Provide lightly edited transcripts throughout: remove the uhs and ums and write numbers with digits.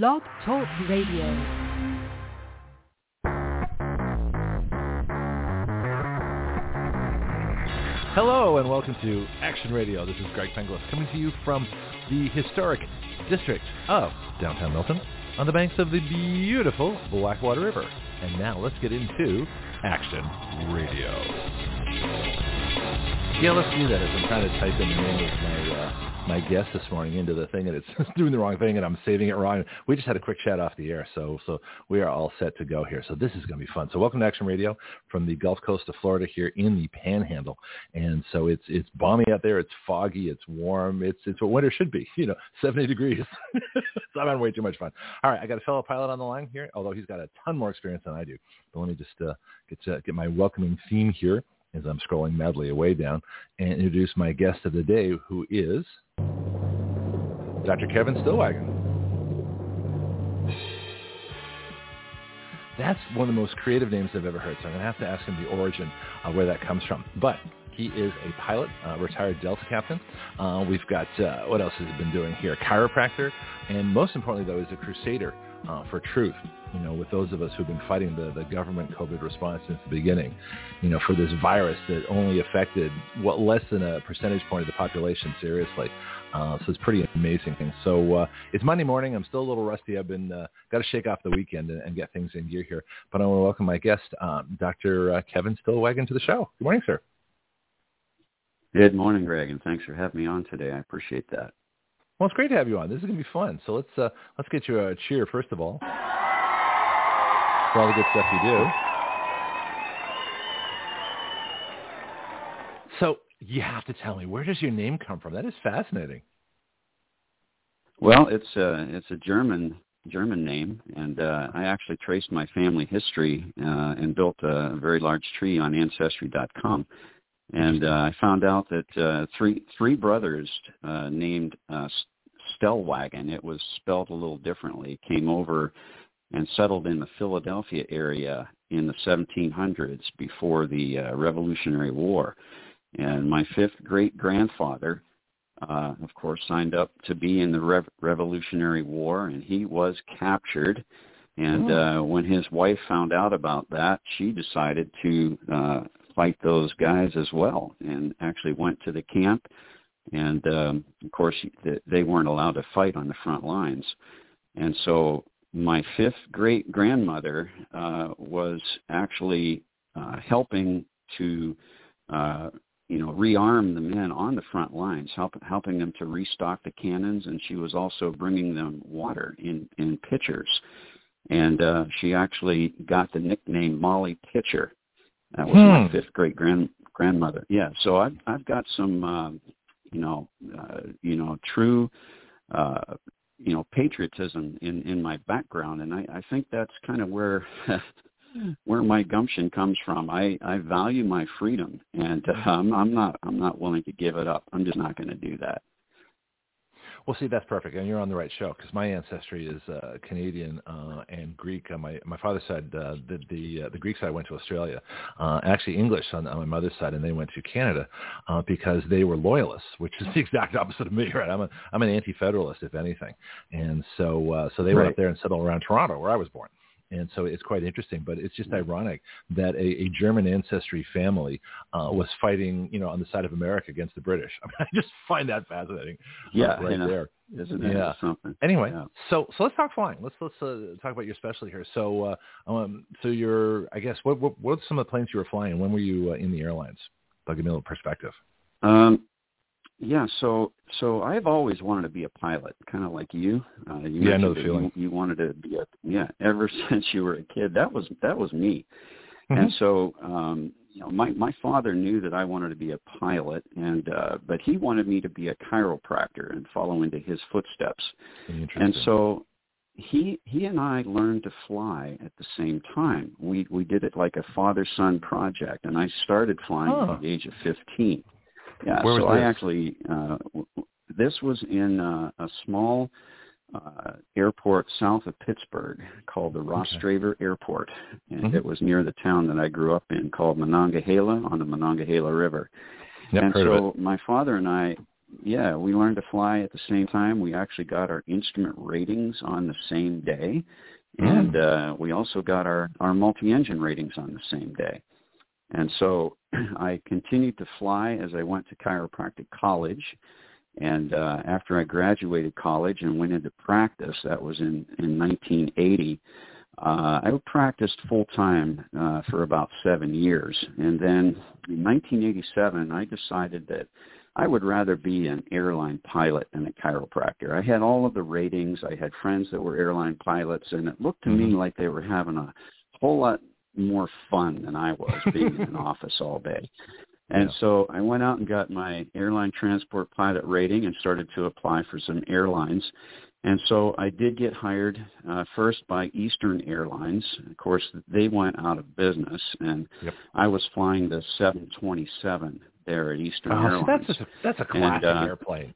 Blog Talk Radio. Hello and welcome to Action Radio. This is Greg Penglis coming to you from the historic district of downtown Milton on the banks of the beautiful Blackwater River. And now let's get into Action Radio. Yeah, let's do that as I'm trying to type in the name of my guest this morning into the thing, and it's doing the wrong thing, and I'm saving it wrong. We just had a quick chat off the air, so we are all set to go here. So this is going to be fun. So welcome to Action Radio from the Gulf Coast of Florida here in the Panhandle. And so it's balmy out there. It's foggy. It's warm. It's what winter should be, 70 degrees. So I'm having way too much fun. All right, I got a fellow pilot on the line here, although he's got a ton more experience than I do. But let me just get my welcoming theme here as I'm scrolling madly away down and introduce my guest of the day, who is Dr. Kevin Stillwagon. That's one of the most creative names I've ever heard, so I'm going to have to ask him the origin of where that comes from. But he is a pilot, retired Delta captain. We've got, what else has he been doing here? Chiropractor, and most importantly, though, is a crusader for truth, with those of us who've been fighting the government COVID response since the beginning, for this virus that only affected less than a percentage point of the population, seriously. So it's pretty amazing thing. So it's Monday morning. I'm still a little rusty. I've been got to shake off the weekend and get things in gear here. But I want to welcome my guest, Dr. Kevin Stillwagon, to the show. Good morning, sir. Good morning, Greg, and thanks for having me on today. I appreciate that. Well, it's great to have you on. This is going to be fun. So let's get you a cheer, first of all, for all the good stuff you do. So you have to tell me, where does your name come from? That is fascinating. Well, it's a German name, and I actually traced my family history and built a very large tree on Ancestry.com. And I found out that three brothers named Stellwagen, it was spelled a little differently, came over and settled in the Philadelphia area in the 1700s before the Revolutionary War. And my fifth great-grandfather, of course, signed up to be in the Revolutionary War, and he was captured. And when his wife found out about that, she decided to fight those guys as well, and actually went to the camp, and of course they weren't allowed to fight on the front lines. And so my fifth great-grandmother was actually helping to rearm the men on the front lines, helping them to restock the cannons, and she was also bringing them water in pitchers. And she actually got the nickname Molly Pitcher. That was my fifth great grandmother. Yeah, so I've got some, true, patriotism in my background, and I think that's kind of where where my gumption comes from. I value my freedom, and I'm not willing to give it up. I'm just not going to do that. Well, see, that's perfect, and you're on the right show, because my ancestry is Canadian and Greek. On my father's side, the Greek side went to Australia, actually English on my mother's side, and they went to Canada because they were loyalists, which is the exact opposite of me, right? I'm an anti-federalist, if anything, and so they went up there and settled around Toronto, where I was born. And so it's quite interesting, but it's just ironic that a German ancestry family was fighting, on the side of America against the British. I just find that fascinating. Yeah, there. Isn't it? Yeah. Something. Anyway, yeah. So let's talk flying. Let's talk about your specialty here. So so you're, I guess, what are some of the planes you were flying? When were you in the airlines? That'll give me a little perspective. Yeah, so I've always wanted to be a pilot, kind of like you. I know the feeling. You wanted to be ever since you were a kid. That was me. Mm-hmm. And so, my father knew that I wanted to be a pilot, and but he wanted me to be a chiropractor and follow into his footsteps. Interesting. And so he and I learned to fly at the same time. We did it like a father-son project, and I started flying at the age of 15. Yeah, where so was I this? Actually, this was in a small airport south of Pittsburgh called the Ross Draver Airport, and it was near the town that I grew up in called Monongahela, on the Monongahela River. Yep, and so my father and I, yeah, we learned to fly at the same time. We actually got our instrument ratings on the same day. And we also got our multi-engine ratings on the same day. And so I continued to fly as I went to chiropractic college. And after I graduated college and went into practice, that was in 1980, I practiced full-time for about 7 years. And then in 1987, I decided that I would rather be an airline pilot than a chiropractor. I had all of the ratings. I had friends that were airline pilots, and it looked to me like they were having a whole lot more fun than I was being in an office all day. And so I went out and got my airline transport pilot rating and started to apply for some airlines. And so I did get hired first by Eastern Airlines. Of course, they went out of business, and I was flying the 727 there at Eastern Airlines. So that's a classic airplane.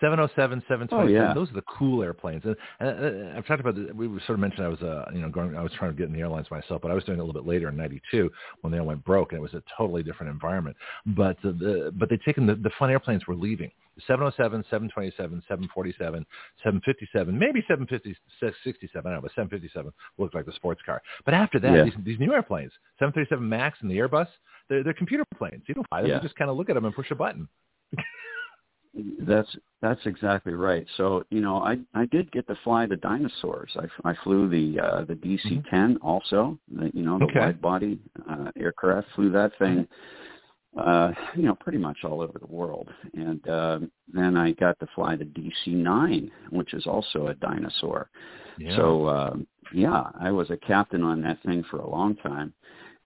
707, 727. Those are the cool airplanes. And I've talked about this. We sort of mentioned I was, I was trying to get in the airlines myself, but I was doing it a little bit later in '92 when they all went broke, and it was a totally different environment. But they'd taken the fun airplanes were leaving. 707, 727, 747, 757, maybe 767, I don't know, but 757 looked like the sports car. But after that, these new airplanes, 737 MAX and the Airbus, they're computer planes. You don't fly them. You just kind of look at them and push a button. That's exactly right. So, I did get to fly the dinosaurs. I flew the DC-10 also, the wide-body aircraft. Flew that thing, pretty much all over the world. And then I got to fly the DC-9, which is also a dinosaur. Yeah. So, I was a captain on that thing for a long time.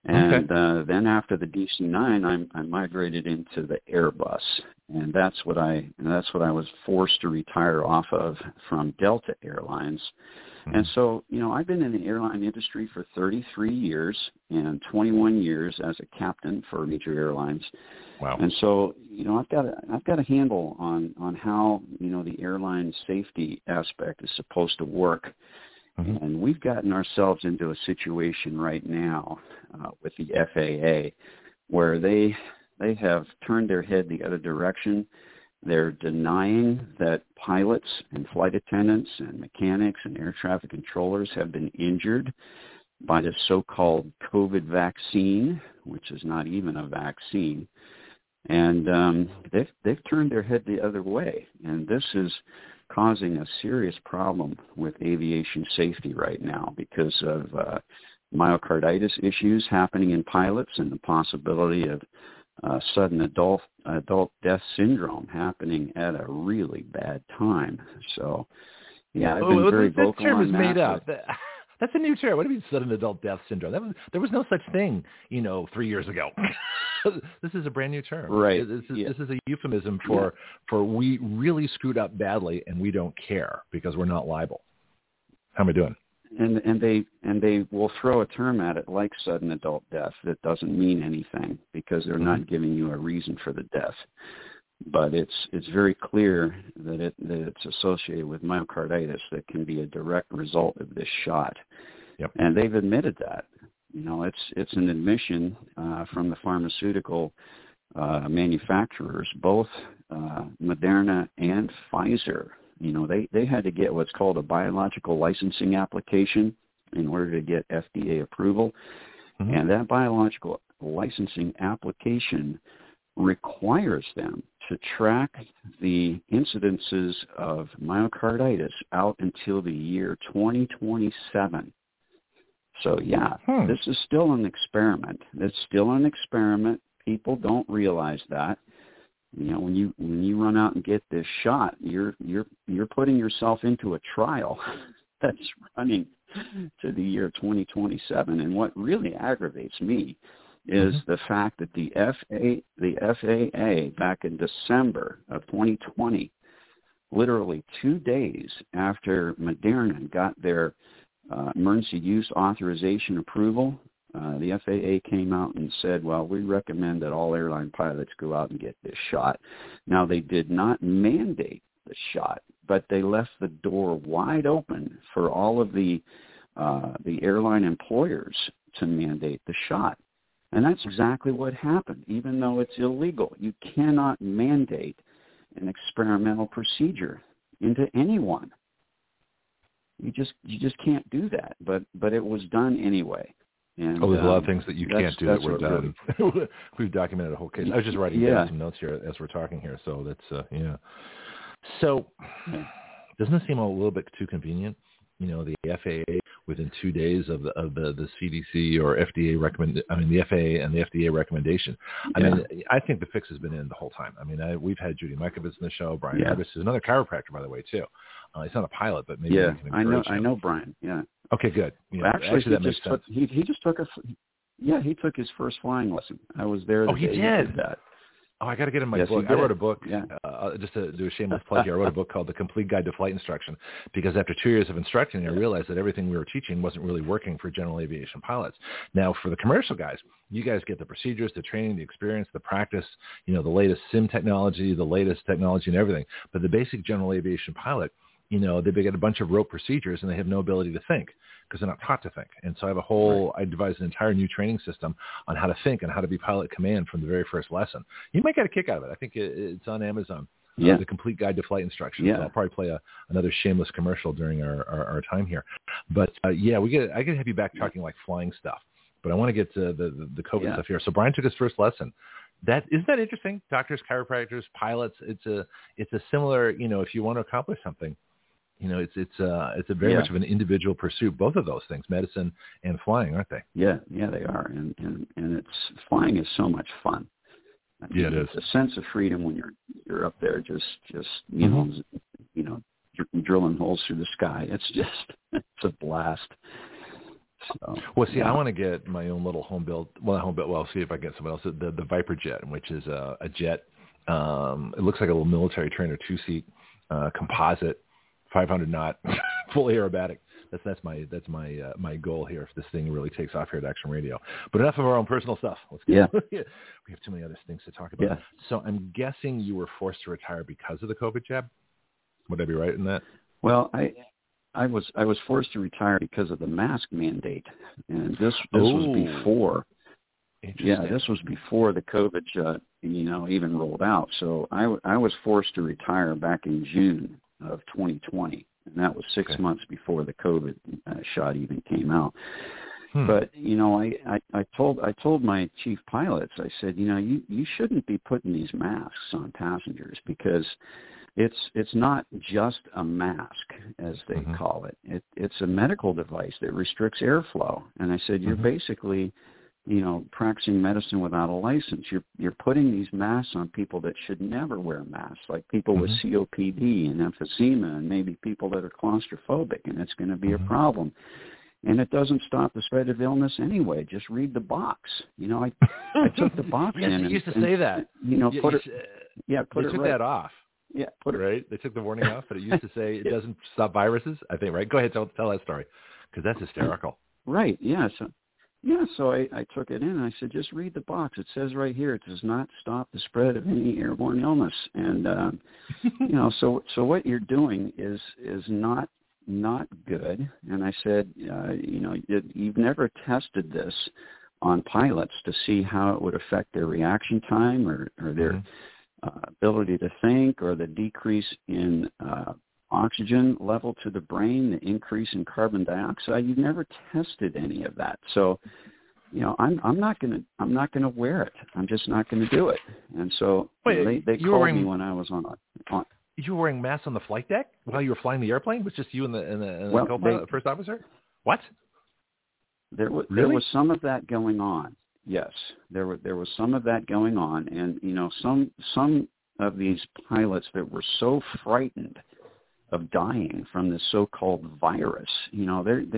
And then after the DC-9, I migrated into the Airbus, and that's what I was forced to retire off of from Delta Airlines. And so, I've been in the airline industry for 33 years and 21 years as a captain for major airlines. Wow. And so, I've got a handle on how, the airline safety aspect is supposed to work. And we've gotten ourselves into a situation right now with the FAA where they have turned their head the other direction. They're denying that pilots and flight attendants and mechanics and air traffic controllers have been injured by the so-called COVID vaccine, which is not even a vaccine. And they've turned their head the other way. And this is causing a serious problem with aviation safety right now because of myocarditis issues happening in pilots and the possibility of sudden adult death syndrome happening at a really bad time. So, I've been very vocal on that. That term is made up. That's a new term. What do you mean sudden adult death syndrome? There was no such thing, 3 years ago. This is a brand new term. Right. This is a euphemism for we really screwed up badly and we don't care because we're not liable. How am I doing? And they will throw a term at it like sudden adult death that doesn't mean anything because they're not giving you a reason for the death. But it's very clear that it's associated with myocarditis that can be a direct result of this shot. Yep. And they've admitted that. It's an admission from the pharmaceutical manufacturers, both Moderna and Pfizer. They had to get what's called a biological licensing application in order to get FDA approval. And that biological licensing application requires them to track the incidences of myocarditis out until the year 2027. So, this is still an experiment. It's still an experiment. People don't realize that. When you run out and get this shot, you're putting yourself into a trial that's running to the year 2027. And what really aggravates me is the fact that the FAA back in December of 2020, literally 2 days after Moderna got their emergency use authorization approval, the FAA came out and said, well, we recommend that all airline pilots go out and get this shot. Now, they did not mandate the shot, but they left the door wide open for all of the airline employers to mandate the shot. And that's exactly what happened, even though it's illegal. You cannot mandate an experimental procedure into anyone. You just can't do that. But it was done anyway. And, there's a lot of things that you can't do that were done. Really, we've documented a whole case. I was just writing down some notes here as we're talking here. So that's So doesn't this seem a little bit too convenient? You know, the FAA within 2 days of the CDC or FDA the FAA and the FDA recommendation. I mean, I think the fix has been in the whole time. I mean, we've had Judy Mikovits on the show. Brian Ervis is another chiropractor, by the way, too. He's not a pilot, but maybe we can encourage him. I know Brian. Yeah. Okay, good. You know, actually, that makes sense. He took his first flying lesson. I was there. He did that. Oh, I got to get in my book. I wrote a book, just to do a shameless plug here. I wrote a book called The Complete Guide to Flight Instruction, because after 2 years of instructing, I realized that everything we were teaching wasn't really working for general aviation pilots. Now, for the commercial guys, you guys get the procedures, the training, the experience, the practice, the latest SIM technology, and everything. But the basic general aviation pilot, they get a bunch of rote procedures and they have no ability to think because they're not taught to think. And so I devised an entire new training system on how to think and how to be pilot command from the very first lesson. You might get a kick out of it. I think it's on Amazon. The Complete Guide to Flight Instruction. So I'll probably play another shameless commercial during our time here. But I could have you back talking like flying stuff, but I want to get to the COVID stuff here. So Brian took his first lesson. Isn't that interesting? Doctors, chiropractors, pilots. It's a similar, if you want to accomplish something, it's a very much of an individual pursuit. Both of those things, medicine and flying, aren't they? Yeah, they are. And it's flying is so much fun. It's a sense of freedom when you're up there, just drilling holes through the sky. It's a blast. So, I want to get my own little home-built. Well, I'll see if I can get someone else. The Viper jet, which is a jet. It looks like a little military trainer, two-seat composite. 500 knot, fully aerobatic. That's my goal here. If this thing really takes off here at Action Radio. But enough of our own personal stuff. Let's get we have too many other things to talk about. Yeah. So I'm guessing you were forced to retire because of the COVID jab. Would I be right in that? Well, I was forced to retire because of the mask mandate, and this was before. Yeah, this was before the COVID, even rolled out. So I was forced to retire back in June of 2020, and that was six months before the COVID shot even came out. But I told my chief pilots, I said, you shouldn't be putting these masks on passengers, because it's not just a mask, as they call it. It's a medical device that restricts airflow. And I said, you're basically practicing medicine without a license. You're putting these masks on people that should never wear masks, like people with COPD and emphysema, and maybe people that are claustrophobic, and it's going to be a problem. And it doesn't stop the spread of illness anyway. Just read the box. I took the box in. They used to say that. That off. Yeah, they took the warning off, but it used to say it doesn't stop viruses. I think, right? Go ahead, tell that story, because that's hysterical. Right. Yeah. So I took it in, and I said, just read the box. It says right here, it does not stop the spread of any airborne illness. And, so what you're doing is not good. And I said, you've never tested this on pilots to see how it would affect their reaction time or their ability to think, or the decrease in oxygen level to the brain, the increase in carbon dioxide. You've never tested any of that. So, I'm not gonna wear it. I'm just not gonna do it. And so they called me when I was on. You were wearing masks on the flight deck while you were flying the airplane? Was just you and the co-pilot, first officer? What? There was some of that going on. Yes, there was some of that going on, and some of these pilots that were so frightened of dying from this so-called virus, they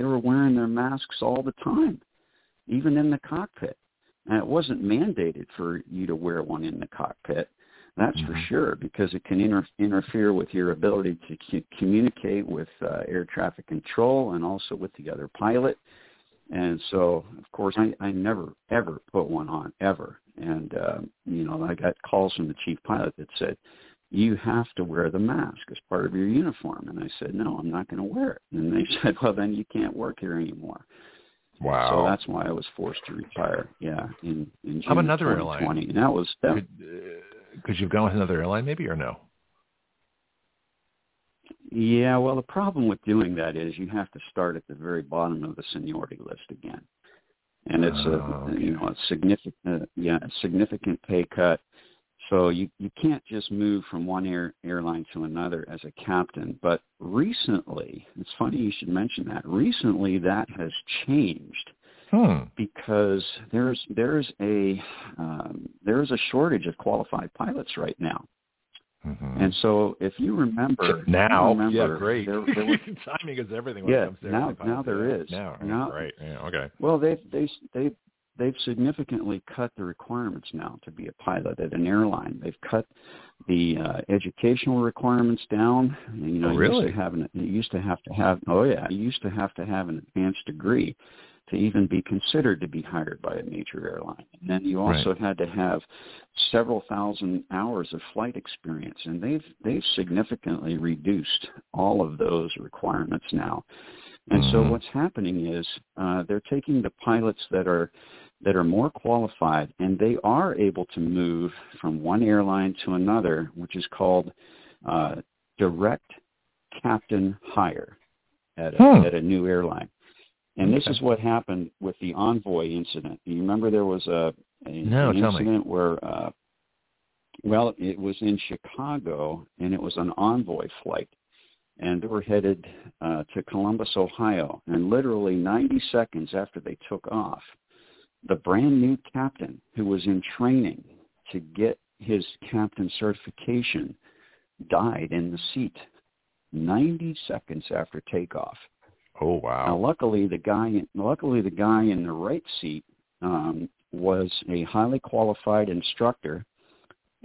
were wearing their masks all the time, even in the cockpit. And it wasn't mandated for you to wear one in the cockpit, that's for sure, because it can interfere with your ability to communicate with air traffic control and also with the other pilot. And so, of course, I never, ever put one on, ever. And, I got calls from the chief pilot that said, you have to wear the mask as part of your uniform. And I said, no, I'm not going to wear it. And they said, well, then you can't work here anymore. Wow. So that's why I was forced to retire. Yeah. In June of 2020. How about another airline? And that was because you've gone with another airline maybe, or no? Yeah, well, the problem with doing that is you have to start at the very bottom of the seniority list again, and it's a significant pay cut. So you can't just move from one airline to another as a captain. But recently, it's funny you should mention that. Recently, that has changed because there's a shortage of qualified pilots right now. Mm-hmm. And so if you remember now, great. There was, timing is everything. When it comes to now there is. Now, right. Yeah, okay. Well, they've significantly cut the requirements now to be a pilot at an airline. They've cut the educational requirements down. You know, you used to have to have an advanced degree to even be considered to be hired by a major airline. And then you also had to have several thousand hours of flight experience, and they've significantly reduced all of those requirements now. And so what's happening is they're taking the pilots that are more qualified, and they are able to move from one airline to another, which is called direct captain hire at a new airline. And this is what happened with the Envoy incident. You remember there was an incident where, it was in Chicago, and it was an Envoy flight. And they were headed to Columbus, Ohio. And literally 90 seconds after they took off, the brand-new captain who was in training to get his captain certification died in the seat 90 seconds after takeoff. Oh wow! Now, luckily the guy in the right seat was a highly qualified instructor,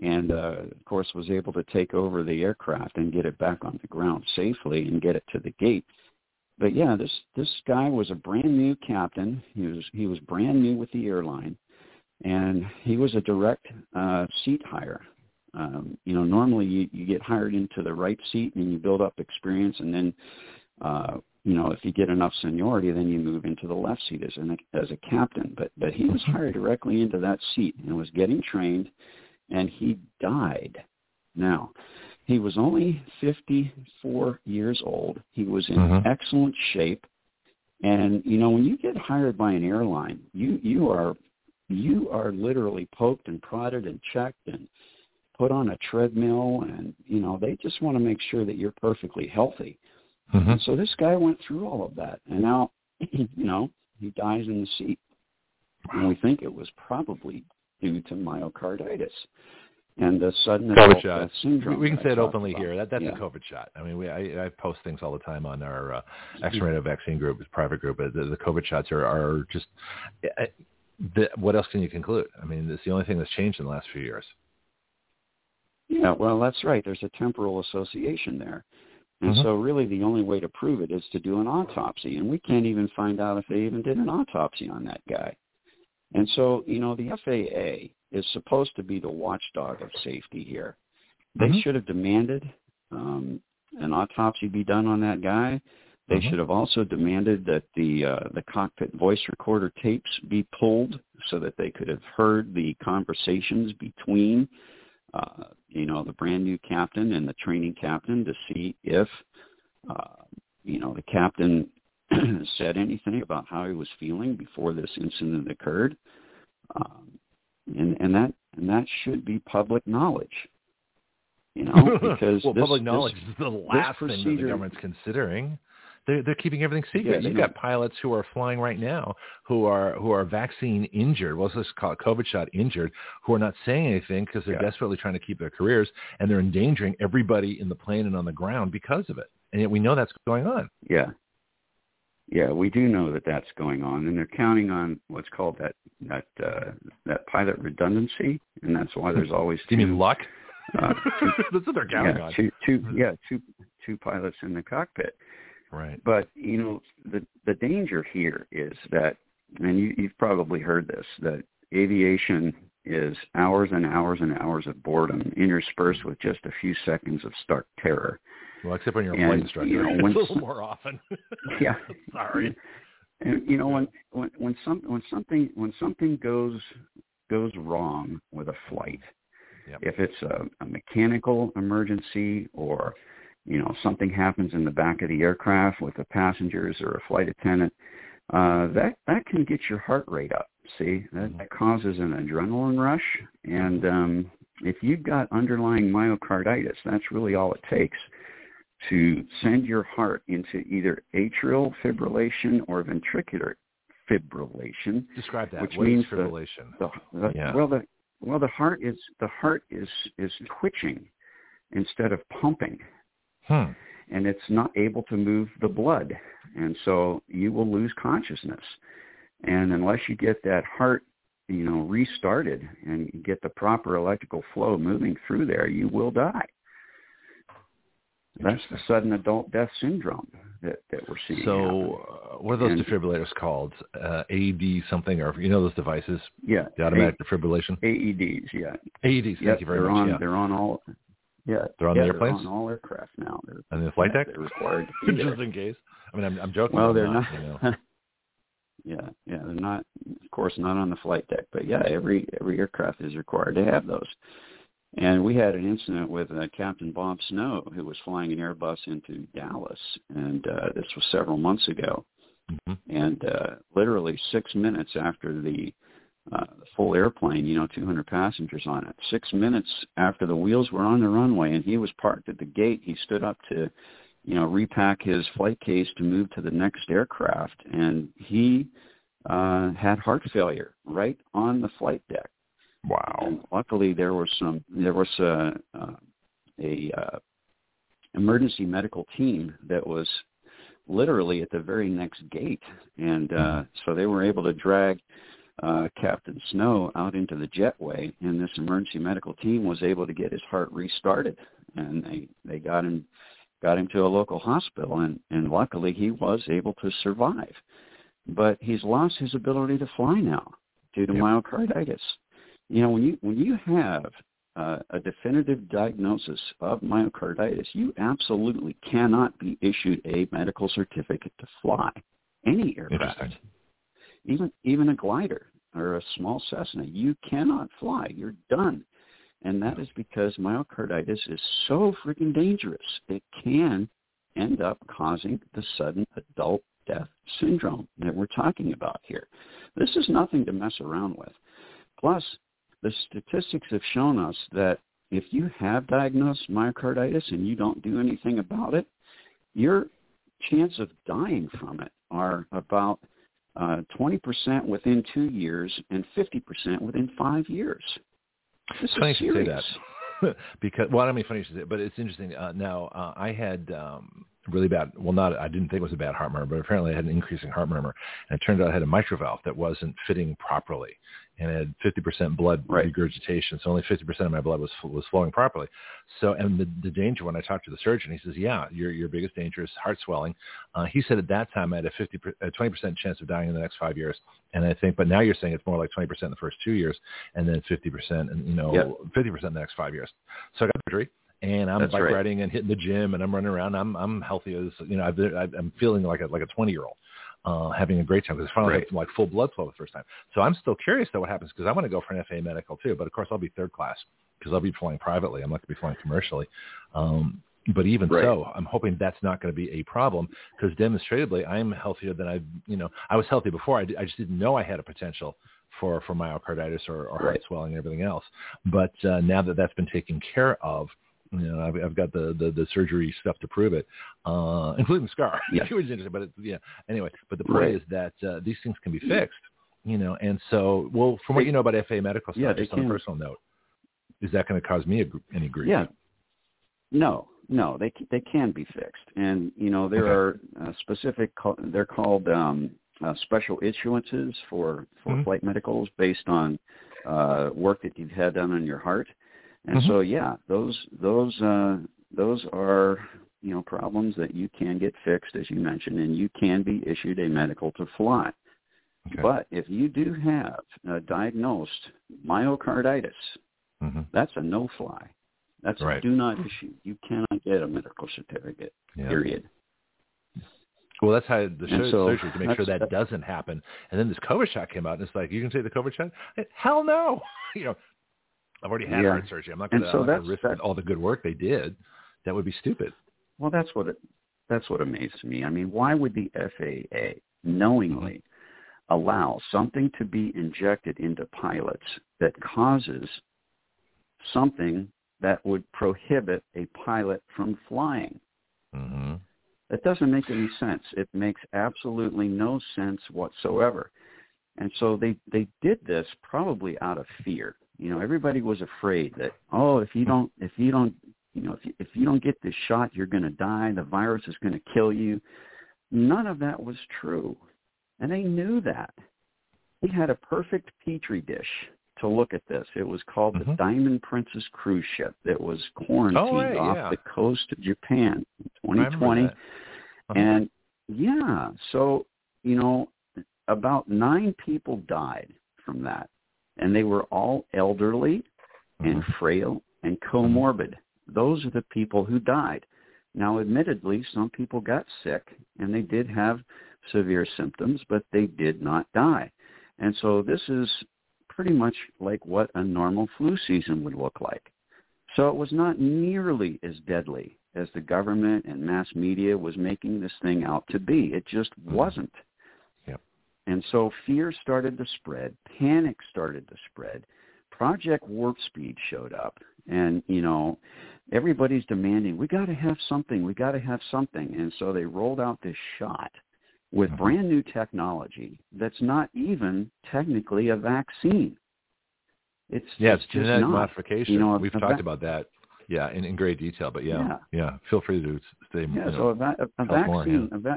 and of course was able to take over the aircraft and get it back on the ground safely and get it to the gate. But yeah, this guy was a brand new captain. He was brand new with the airline, and he was a direct seat hire. Normally you get hired into the right seat and you build up experience, and then. If you get enough seniority, then you move into the left seat as a captain. But he was hired directly into that seat and was getting trained, and he died. Now, he was only 54 years old. He was in excellent shape. And, when you get hired by an airline, you are literally poked and prodded and checked and put on a treadmill. And, they just want to make sure that you're perfectly healthy. Mm-hmm. So this guy went through all of that, and now, he dies in the seat. And we think it was probably due to myocarditis and the sudden COVID shot syndrome. We can say it openly here. That's a COVID shot. I mean, I post things all the time on our X-ray vaccine group, it's private group. The COVID shots are just what else can you conclude? I mean, it's the only thing that's changed in the last few years. Yeah, well, that's right. There's a temporal association there. And so really the only way to prove it is to do an autopsy, and we can't even find out if they even did an autopsy on that guy. And so, the FAA is supposed to be the watchdog of safety here. They should have demanded an autopsy be done on that guy. They should have also demanded that the cockpit voice recorder tapes be pulled so that they could have heard the conversations between the brand new captain and the training captain to see if, the captain said anything about how he was feeling before this incident occurred. And that should be public knowledge, because public knowledge is the last thing that the government's considering. They're keeping everything secret. They've got pilots who are flying right now who are vaccine injured. Well, let's call it COVID shot injured, who are not saying anything because they're desperately trying to keep their careers, and they're endangering everybody in the plane and on the ground because of it. And yet we know that's going on. Yeah. Yeah, we do know that that's going on, and they're counting on what's called that pilot redundancy, and that's why there's always two. You mean luck? That's what they're counting on. Two pilots in the cockpit. Right. But, the danger here is that, and you've probably heard this, that aviation is hours and hours and hours of boredom interspersed with just a few seconds of stark terror. Well, except when you're a flight instructor. It's a little more often. Yeah. Sorry. And, when something goes wrong with a flight, if it's a mechanical emergency or you know, something happens in the back of the aircraft with the passengers or a flight attendant, that can get your heart rate up. See, that causes an adrenaline rush. And if you've got underlying myocarditis, that's really all it takes to send your heart into either atrial fibrillation or ventricular fibrillation. Describe that. Which means fibrillation. The heart is twitching instead of pumping. And it's not able to move the blood. And so you will lose consciousness. And unless you get that heart, you know, restarted and get the proper electrical flow moving through there, you will die. That's the sudden adult death syndrome that we're seeing. So what are those defibrillators called? AED something, or you know those devices? Yeah. The automatic defibrillation? AEDs, yeah. AEDs, thank you very much. They're on all... Yeah, they're on the airplanes. They're on all aircraft now. And the flight deck? They're required. Just in case. I mean, I'm joking. Well, they're not. You know. yeah, they're not. Of course, not on the flight deck. But yeah, every aircraft is required to have those. And we had an incident with Captain Bob Snow, who was flying an Airbus into Dallas, and this was several months ago. Mm-hmm. And literally 6 minutes after the full airplane, you know, 200 passengers on it. 6 minutes after the wheels were on the runway and he was parked at the gate, he stood up to, you know, repack his flight case to move to the next aircraft. And he had heart failure right on the flight deck. Wow. And luckily there was an emergency medical team that was literally at the very next gate. And so they were able to drag Captain Snow out into the jetway, and this emergency medical team was able to get his heart restarted, and they got him to a local hospital, and luckily he was able to survive, but he's lost his ability to fly now due to myocarditis. You know, when you have a definitive diagnosis of myocarditis, you absolutely cannot be issued a medical certificate to fly any aircraft. Even a glider or a small Cessna, you cannot fly. You're done. And that is because myocarditis is so freaking dangerous. It can end up causing the sudden adult death syndrome that we're talking about here. This is nothing to mess around with. Plus, the statistics have shown us that if you have diagnosed myocarditis and you don't do anything about it, your chance of dying from it are about 20% within 2 years and 50% within 5 years. It's funny you should say that. Because, well, I don't mean funny you should say it, but it's interesting. Now, I had really bad, well, not, I didn't think it was a bad heart murmur, but apparently I had an increasing heart murmur. And it turned out I had a mitral valve that wasn't fitting properly. And it had 50% blood regurgitation. So only 50% of my blood was flowing properly. So, and the danger, when I talked to the surgeon, he says, yeah, your biggest danger is heart swelling. He said at that time I had a 20% chance of dying in the next 5 years. And I think, but now you're saying it's more like 20% in the first 2 years and then 50% and, you know, 50% in the next 5 years. So I got surgery. And I'm bike riding and hitting the gym, and I'm running around. I'm healthy as, you know, I'm feeling like a 20-year-old. Having a great time because finally I had like full blood flow the first time. So I'm still curious though what happens because I want to go for an FAA medical too, but of course I'll be third class because I'll be flying privately. I'm not going to be flying commercially. But even so, I'm hoping that's not going to be a problem because demonstrably I'm healthier than I was healthy before. I just didn't know I had a potential for myocarditis or heart swelling and everything else. But now that's been taken care of, you know, I've got the surgery stuff to prove it, including the scar. Yes. It was interesting, but anyway, but the point is that these things can be fixed, you know, and so, well, from what you know about FAA medical stuff, just on a personal note, is that going to cause me any grief? Yeah. No, they can be fixed. And, you know, there are specific, they're called special issuances for flight medicals based on work that you've had done on your heart. And so, those are, you know, problems that you can get fixed, as you mentioned, and you can be issued a medical to fly. Okay. But if you do have diagnosed myocarditis, that's a no-fly. That's a do not issue. You cannot get a medical certificate, period. Well, that's how the surgery to make sure that doesn't happen. And then this COVID shot came out, and it's like, you can take the COVID shot? Hell no! You know. I've already had heart surgery. I'm not going to risk all the good work they did. That would be stupid. Well, that's what amazed me. I mean, why would the FAA knowingly allow something to be injected into pilots that causes something that would prohibit a pilot from flying? Mm-hmm. That doesn't make any sense. It makes absolutely no sense whatsoever. And so they did this probably out of fear. You know, everybody was afraid that, oh, if you don't get this shot, you're going to die. The virus is going to kill you. None of that was true. And they knew that. We had a perfect petri dish to look at this. It was called the Diamond Princess cruise ship that was quarantined off the coast of Japan in 2020. And, yeah, so, you know, about 9 people died from that. And they were all elderly and frail and comorbid. Those are the people who died. Now, admittedly, some people got sick, and they did have severe symptoms, but they did not die. And so this is pretty much like what a normal flu season would look like. So it was not nearly as deadly as the government and mass media was making this thing out to be. It just wasn't. Yep. And so fear started to spread. Panic started to spread. Project Warp Speed showed up, and, you know, everybody's demanding, we got to have something, we got to have something. And so they rolled out this shot with brand new technology that's not even technically a vaccine. It's genetic modification. You know, we've talked about that, in great detail. But, feel free to stay more. Yeah, so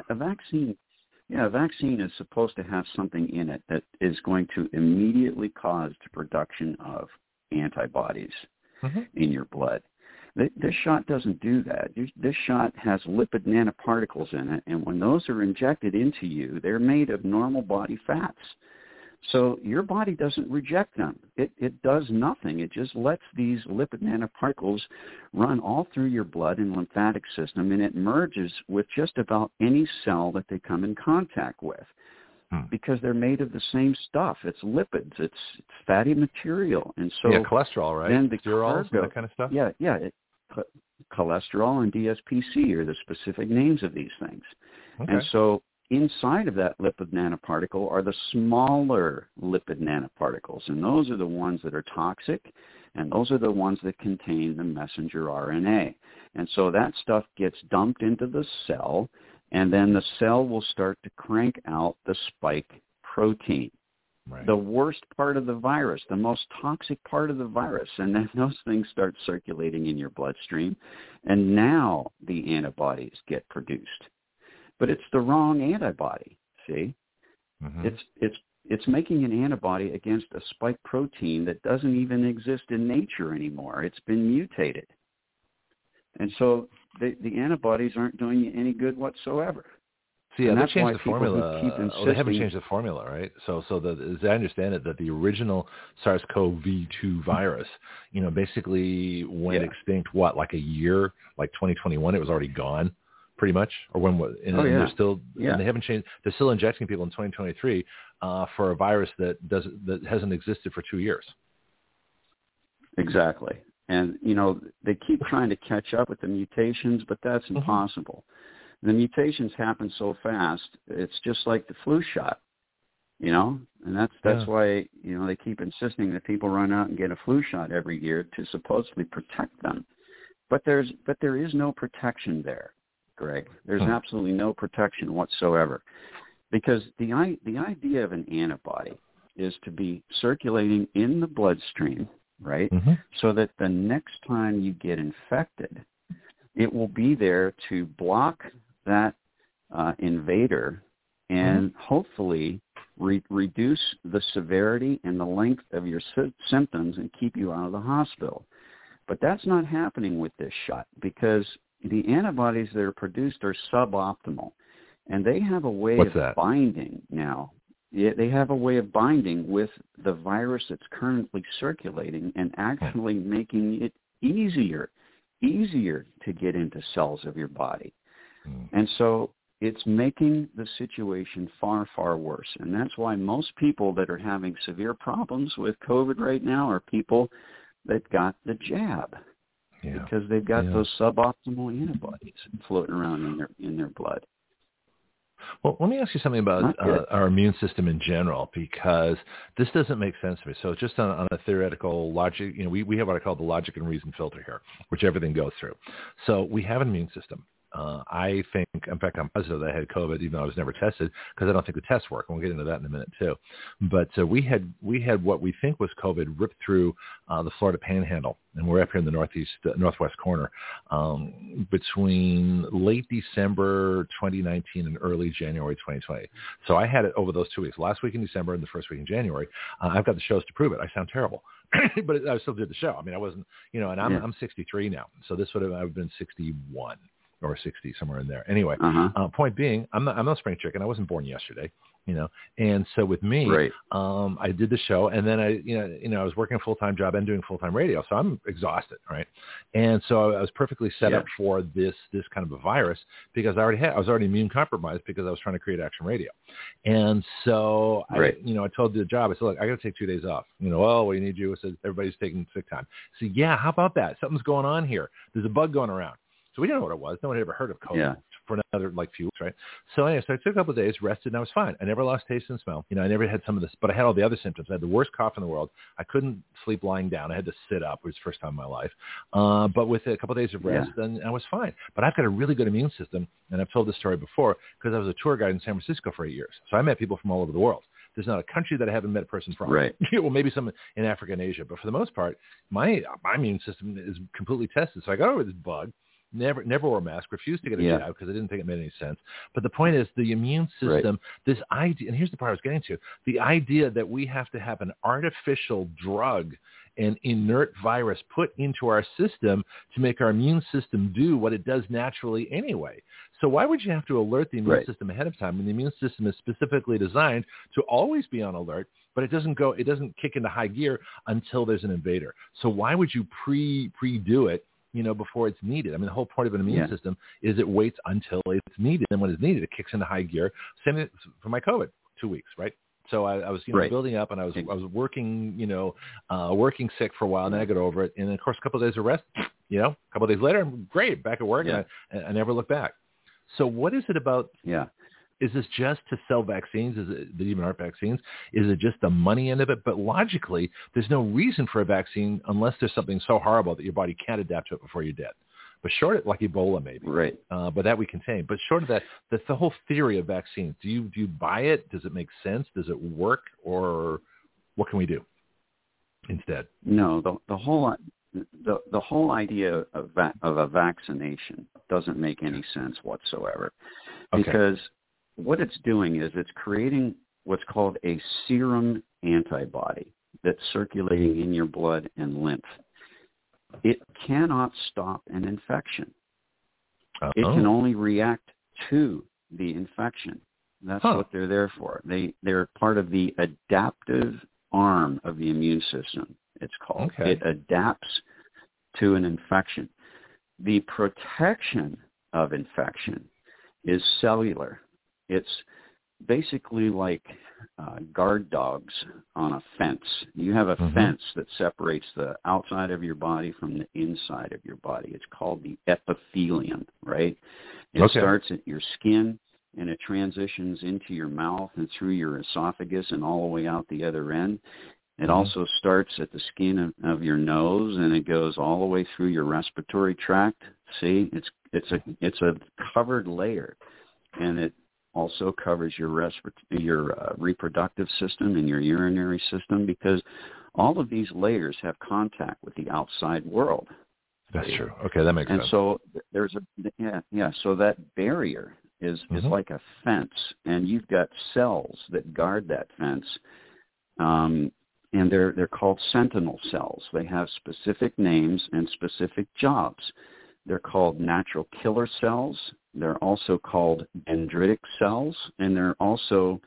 a vaccine is supposed to have something in it that is going to immediately cause the production of antibodies in your blood. This shot doesn't do that. This shot has lipid nanoparticles in it, and when those are injected into you, they're made of normal body fats. So your body doesn't reject them. It does nothing. It just lets these lipid nanoparticles run all through your blood and lymphatic system, and it merges with just about any cell that they come in contact with because they're made of the same stuff. It's lipids. It's fatty material. And so cholesterol, right? And cholesterol, that kind of stuff? Yeah. Cholesterol and DSPC are the specific names of these things. Okay. And so inside of that lipid nanoparticle are the smaller lipid nanoparticles, and those are the ones that are toxic, and those are the ones that contain the messenger RNA. And so that stuff gets dumped into the cell, and then the cell will start to crank out the spike protein. Right. The worst part of the virus, the most toxic part of the virus, and then those things start circulating in your bloodstream, and now the antibodies get produced. But it's the wrong antibody, see? Mm-hmm. It's making an antibody against a spike protein that doesn't even exist in nature anymore. It's been mutated. And so the antibodies aren't doing you any good whatsoever. See, and that's why the formula, they haven't changed the formula, right? So as I understand it, that the original SARS-CoV-2 virus, you know, basically went extinct, like a year, like 2021, it was already gone. Pretty much, or when they're still, and they haven't changed. They're still injecting people in 2023 for a virus that hasn't existed for 2 years. Exactly, and you know they keep trying to catch up with the mutations, but that's impossible. The mutations happen so fast; it's just like the flu shot, you know. And that's why you know they keep insisting that people run out and get a flu shot every year to supposedly protect them, but there is no protection there. Greg, there's absolutely no protection whatsoever, because the idea of an antibody is to be circulating in the bloodstream, right? So that the next time you get infected, it will be there to block that invader and hopefully reduce the severity and the length of your symptoms and keep you out of the hospital. But that's not happening with this shot, because the antibodies that are produced are suboptimal, and they have a way binding now. They have a way of binding with the virus that's currently circulating and actually making it easier to get into cells of your body. And so it's making the situation far, far worse. And that's why most people that are having severe problems with COVID right now are people that got the jab. Yeah. Because they've got those suboptimal antibodies floating around in their blood. Well, let me ask you something about our immune system in general, because this doesn't make sense to me. So just on a theoretical logic, you know, we have what I call the logic and reason filter here, which everything goes through. So we have an immune system. I think, in fact, I'm positive that I had COVID, even though I was never tested, because I don't think the tests work. And we'll get into that in a minute, too. But we had what we think was COVID ripped through the Florida panhandle. And we're up here in the northwest corner between late December 2019 and early January 2020. So I had it over those 2 weeks, last week in December and the first week in January. I've got the shows to prove it. I sound terrible. But I still did the show. I mean, I wasn't, you know, and I'm 63 now. So this would have, I would have been 61. Or 60, somewhere in there. Anyway, point being, I'm not spring chicken. I wasn't born yesterday, you know. And so with me, I did the show, and then I was working a full-time job and doing full-time radio, so I'm exhausted, right? And so I was perfectly set up for this kind of a virus, because I was already immune compromised, because I was trying to create Action Radio. And so I told the job, I said, look, I got to take 2 days off. You know, oh, we need you. I said, everybody's taking sick time. So how about that? Something's going on here. There's a bug going around. So we didn't know what it was. No one had ever heard of COVID for another few weeks, right? So anyway, so I took a couple of days, rested, and I was fine. I never lost taste and smell. You know, I never had some of this, but I had all the other symptoms. I had the worst cough in the world. I couldn't sleep lying down. I had to sit up. It was the first time in my life. But with a couple of days of rest, then I was fine. But I've got a really good immune system, and I've told this story before, because I was a tour guide in San Francisco for 8 years. So I met people from all over the world. There's not a country that I haven't met a person from. Right. Well, maybe some in Africa and Asia. But for the most part, my immune system is completely tested. So I got over this bug. Never wore a mask, refused to get a jab because I didn't think it made any sense. But the point is the immune system, this idea, and here's the part I was getting to, the idea that we have to have an artificial drug, an inert virus put into our system to make our immune system do what it does naturally anyway. So why would you have to alert the immune system ahead of time when the immune system is specifically designed to always be on alert, but it doesn't kick into high gear until there's an invader. So why would you pre-do it, you know, before it's needed? I mean, the whole point of an immune system is it waits until it's needed. And when it's needed, it kicks into high gear. Same for my COVID, 2 weeks, right? So I was, you know, building up, and I was working, you know, sick for a while, and then I got over it. And then, of course, a couple of days of rest, you know, a couple of days later, I'm great, back at work, and I never look back. So what is it about is this just to sell vaccines? Is it, even aren't vaccines? Is it just the money end of it? But logically, there's no reason for a vaccine unless there's something so horrible that your body can't adapt to it before you're dead. But short of, like Ebola maybe, but that we contain. But short of that, that's the whole theory of vaccines. Do you buy it? Does it make sense? Does it work? Or what can we do instead? No, the whole idea of a vaccination doesn't make any sense whatsoever, because what it's doing is it's creating what's called a serum antibody that's circulating in your blood and lymph. It cannot stop an infection. It can only react to the infection. That's what they're there for. They're part of the adaptive arm of the immune system, it's called. It adapts to an infection. The protection of infection is cellular. It's basically like guard dogs on a fence. You have a fence that separates the outside of your body from the inside of your body. It's called the epithelium, right? It starts at your skin, and it transitions into your mouth and through your esophagus and all the way out the other end. It also starts at the skin of your nose, and it goes all the way through your respiratory tract. See, it's a covered layer, and it also covers your reproductive system and your urinary system, because all of these layers have contact with the outside world. That's true. Okay, that makes sense. And so there's so that barrier is like a fence, and you've got cells that guard that fence, and they're called sentinel cells. They have specific names and specific jobs. They're called natural killer cells. They're also called dendritic cells, and they're also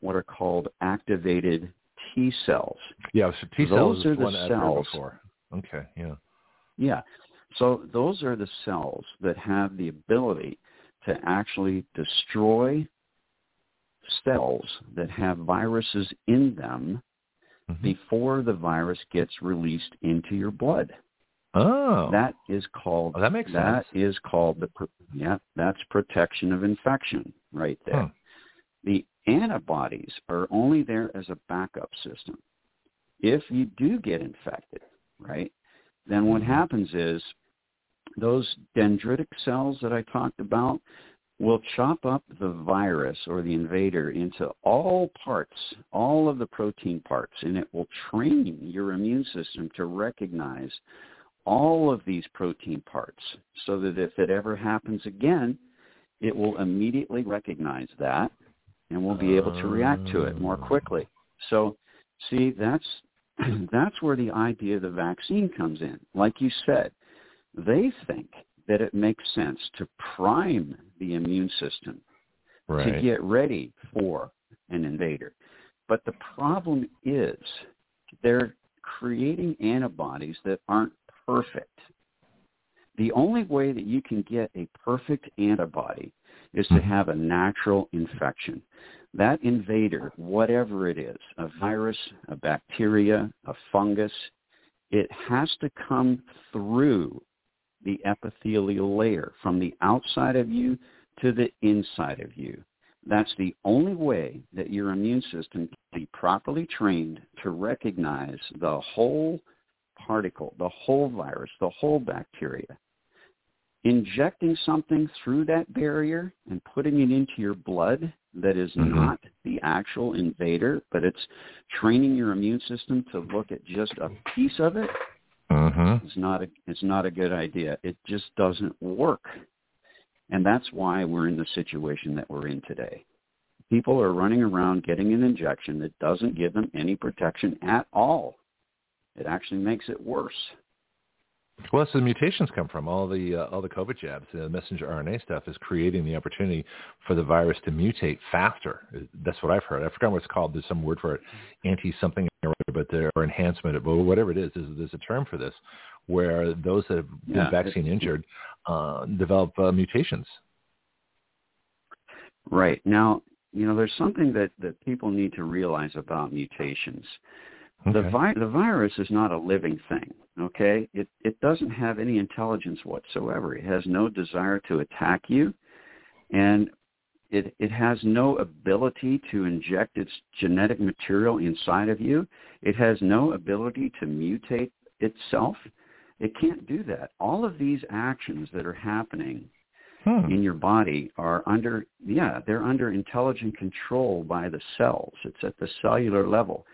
what are called activated T cells. Yeah, so T cells is one I've heard before. Okay, yeah. Yeah, so those are the cells that have the ability to actually destroy cells that have viruses in them before the virus gets released into your blood. Oh, that is called. Oh, that makes sense. That is called the. Yeah, that's protection of infection right there. Huh. The antibodies are only there as a backup system. If you do get infected, right, then what happens is those dendritic cells that I talked about will chop up the virus or the invader into all parts, all of the protein parts, and it will train your immune system to recognize all of these protein parts so that if it ever happens again, it will immediately recognize that and will be able to react to it more quickly. So, see, that's where the idea of the vaccine comes in. Like you said, they think that it makes sense to prime the immune system to get ready for an invader. But the problem is they're creating antibodies that aren't perfect. The only way that you can get a perfect antibody is to have a natural infection. That invader, whatever it is, a virus, a bacteria, a fungus, it has to come through the epithelial layer from the outside of you to the inside of you. That's the only way that your immune system can be properly trained to recognize the whole particle, the whole virus, the whole bacteria. Injecting something through that barrier and putting it into your blood that is not the actual invader, but it's training your immune system to look at just a piece of it, It's not a good idea. It just doesn't work. And that's why we're in the situation that we're in today. People are running around getting an injection that doesn't give them any protection at all. It actually makes it worse. Well, that's where the mutations come from. All the COVID jabs, the messenger RNA stuff is creating the opportunity for the virus to mutate faster. That's what I've heard. I forgot what it's called. There's some word for it, anti-something, but there or enhancement, or whatever it is. There's a term for this, where those that have been vaccine injured develop mutations. Right. Now, you know, there's something that people need to realize about mutations. Okay. The virus is not a living thing, okay? It doesn't have any intelligence whatsoever. It has no desire to attack you, and it has no ability to inject its genetic material inside of you. It has no ability to mutate itself. It can't do that. All of these actions that are happening in your body are under intelligent control by the cells. It's at the cellular level.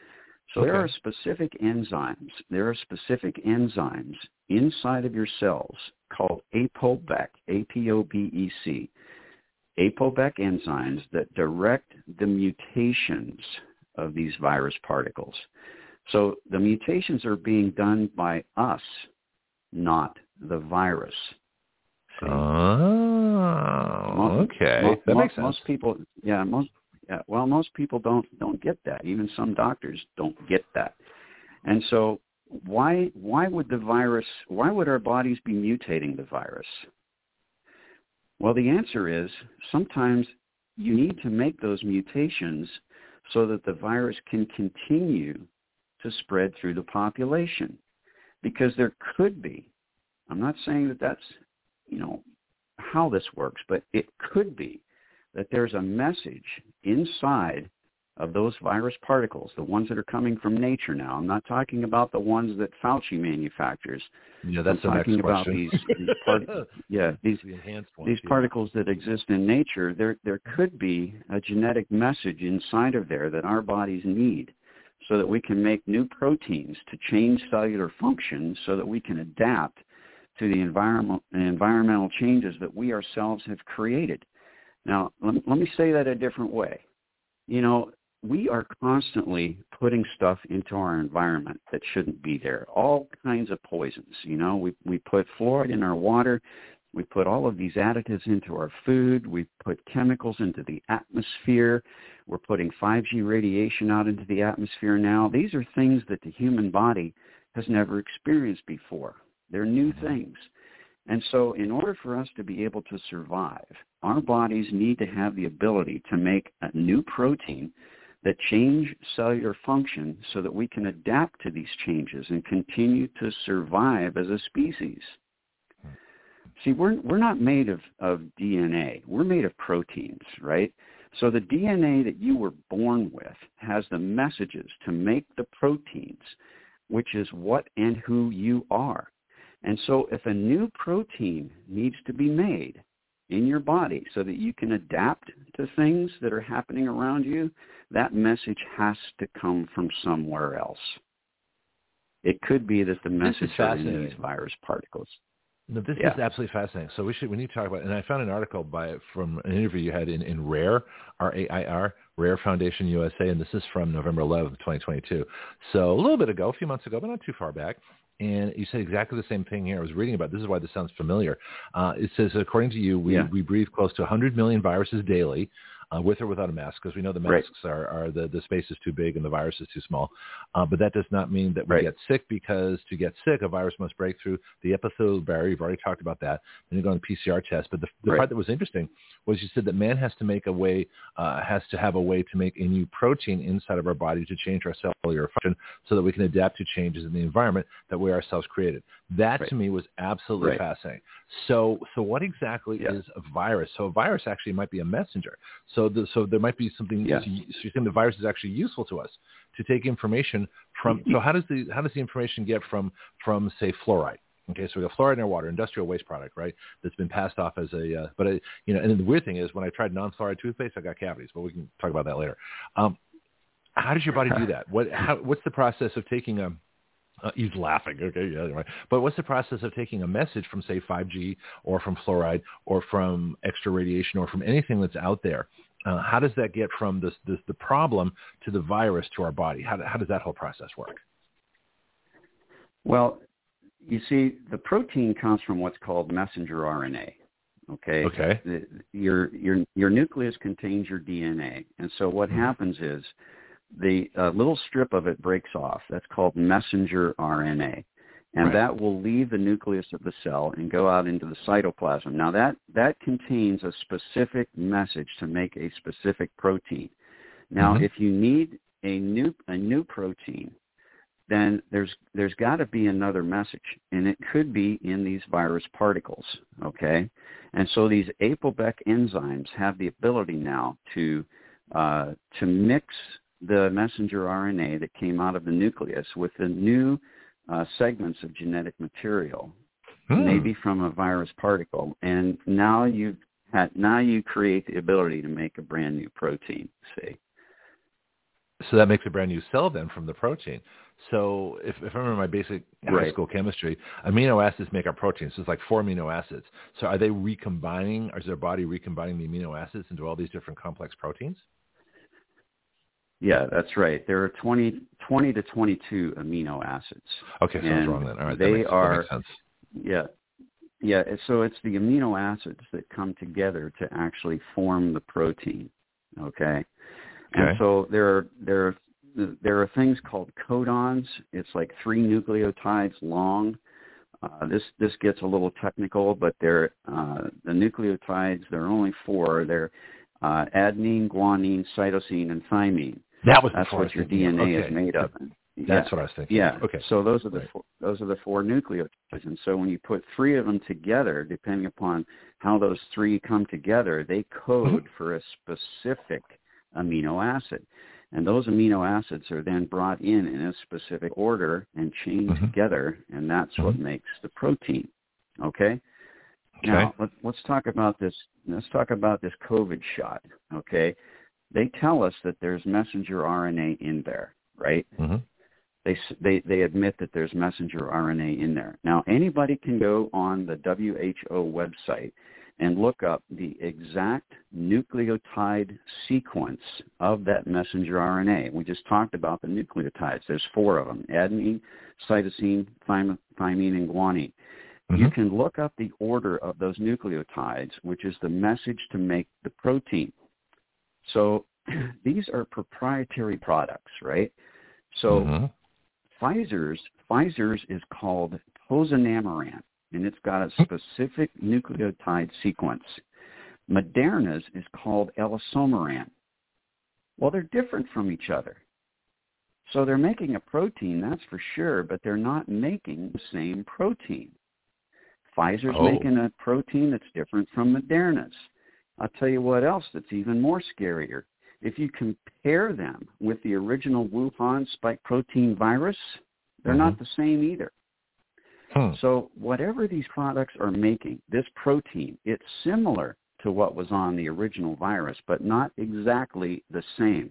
So there are specific enzymes. There are specific enzymes inside of your cells called APOBEC, APOBEC, APOBEC enzymes that direct the mutations of these virus particles. So the mutations are being done by us, not the virus. See? Oh, okay. That makes sense. Most people don't get that. Even some doctors don't get that. And so why would our bodies be mutating the virus? Well, the answer is sometimes you need to make those mutations so that the virus can continue to spread through the population, because there could be, I'm not saying that that's, you know, how this works, but it could be that there's a message inside of those virus particles, the ones that are coming from nature now. I'm not talking about the ones that Fauci manufactures. Yeah, that's the next question. I'm talking about these particles that exist in nature. There could be a genetic message inside of there that our bodies need so that we can make new proteins to change cellular function so that we can adapt to the environmental changes that we ourselves have created. Now, let me say that a different way. You know, we are constantly putting stuff into our environment that shouldn't be there, all kinds of poisons. You know, we put fluoride in our water. We put all of these additives into our food. We put chemicals into the atmosphere. We're putting 5G radiation out into the atmosphere now. These are things that the human body has never experienced before. They're new things. And so in order for us to be able to survive, our bodies need to have the ability to make a new protein that change cellular function so that we can adapt to these changes and continue to survive as a species. See, we're not made of DNA. We're made of proteins, right? So the DNA that you were born with has the messages to make the proteins, which is what and who you are. And so if a new protein needs to be made in your body so that you can adapt to things that are happening around you, that message has to come from somewhere else. It could be that the message is in these virus particles. No, this is absolutely fascinating. So we need to talk about, and I found an article from an interview you had in RAIR, R-A-I-R, Rare Foundation USA, and this is from November 11th, 2022. So a little bit ago, a few months ago, but not too far back. And you said exactly the same thing here. I was reading about this is why this sounds familiar. It says, according to you, we breathe close to 100 million viruses daily, with or without a mask, because we know the masks are the space is too big and the virus is too small. But that does not mean that we get sick, because to get sick, a virus must break through the epithelial barrier. You've already talked about that. Then you go on the PCR test. But the part that was interesting was you said that man has to have a way to make a new protein inside of our body to change our cellular function so that we can adapt to changes in the environment that we ourselves created. That to me was absolutely fascinating. So what exactly is a virus? So a virus actually might be a messenger. So there might be something. So you're saying the virus is actually useful to us to take information from. So how does the information get from say fluoride? Okay, so we got fluoride in our water, industrial waste product, right? That's been passed off as a. And then the weird thing is, when I tried non-fluoride toothpaste, I got cavities. But we can talk about that later. How does your body do that? What's the process of taking a? He's laughing. Okay, yeah, right. But what's the process of taking a message from, say, 5G or from fluoride or from extra radiation or from anything that's out there? How does that get from the problem to the virus to our body? How does that whole process work? Well, you see, the protein comes from what's called messenger RNA. Okay. Okay. Your nucleus contains your DNA, and so what happens is, the little strip of it breaks off. That's called messenger RNA. And that will leave the nucleus of the cell and go out into the cytoplasm. Now, that contains a specific message to make a specific protein. Now, if you need a new protein, then there's got to be another message, and it could be in these virus particles, okay? And so these APOBEC enzymes have the ability now to mix the messenger RNA that came out of the nucleus with the new segments of genetic material, maybe from a virus particle, and now you create the ability to make a brand new protein. See, so that makes a brand new cell then from the protein. So if I remember my basic high school chemistry, amino acids make our proteins. So it's like 4 amino acids. So are they recombining? Or is their body recombining the amino acids into all these different complex proteins? Yeah, that's right. There are 20 to 22 amino acids. Okay, so I was wrong then. All right, that makes sense. Yeah. So it's the amino acids that come together to actually form the protein. Okay, and so there are things called codons. It's like 3 nucleotides long. This gets a little technical, but they're the nucleotides. There are only 4. They're adenine, guanine, cytosine, and thymine. That's what your DNA is made of. That's what I was thinking. Yeah. Okay. So those are the four nucleotides, and so when you put 3 of them together, depending upon how those 3 come together, they code for a specific amino acid, and those amino acids are then brought in a specific order and chained together, and that's what makes the protein. Okay. Now let's talk about this. Let's talk about this COVID shot. Okay. They tell us that there's messenger RNA in there, right? They admit that there's messenger RNA in there. Now, anybody can go on the WHO website and look up the exact nucleotide sequence of that messenger RNA. We just talked about the nucleotides. There's 4 of them, adenine, cytosine, thymine, and guanine. You can look up the order of those nucleotides, which is the message to make the protein. So these are proprietary products, right? So Pfizer's is called Pozanamaran, and it's got a specific nucleotide sequence. Moderna's is called Elasomeran. Well, they're different from each other. So they're making a protein, that's for sure, but they're not making the same protein. Pfizer's making a protein that's different from Moderna's. I'll tell you what else that's even more scarier. If you compare them with the original Wuhan spike protein virus, they're not the same either. So whatever these products are making, this protein, it's similar to what was on the original virus, but not exactly the same.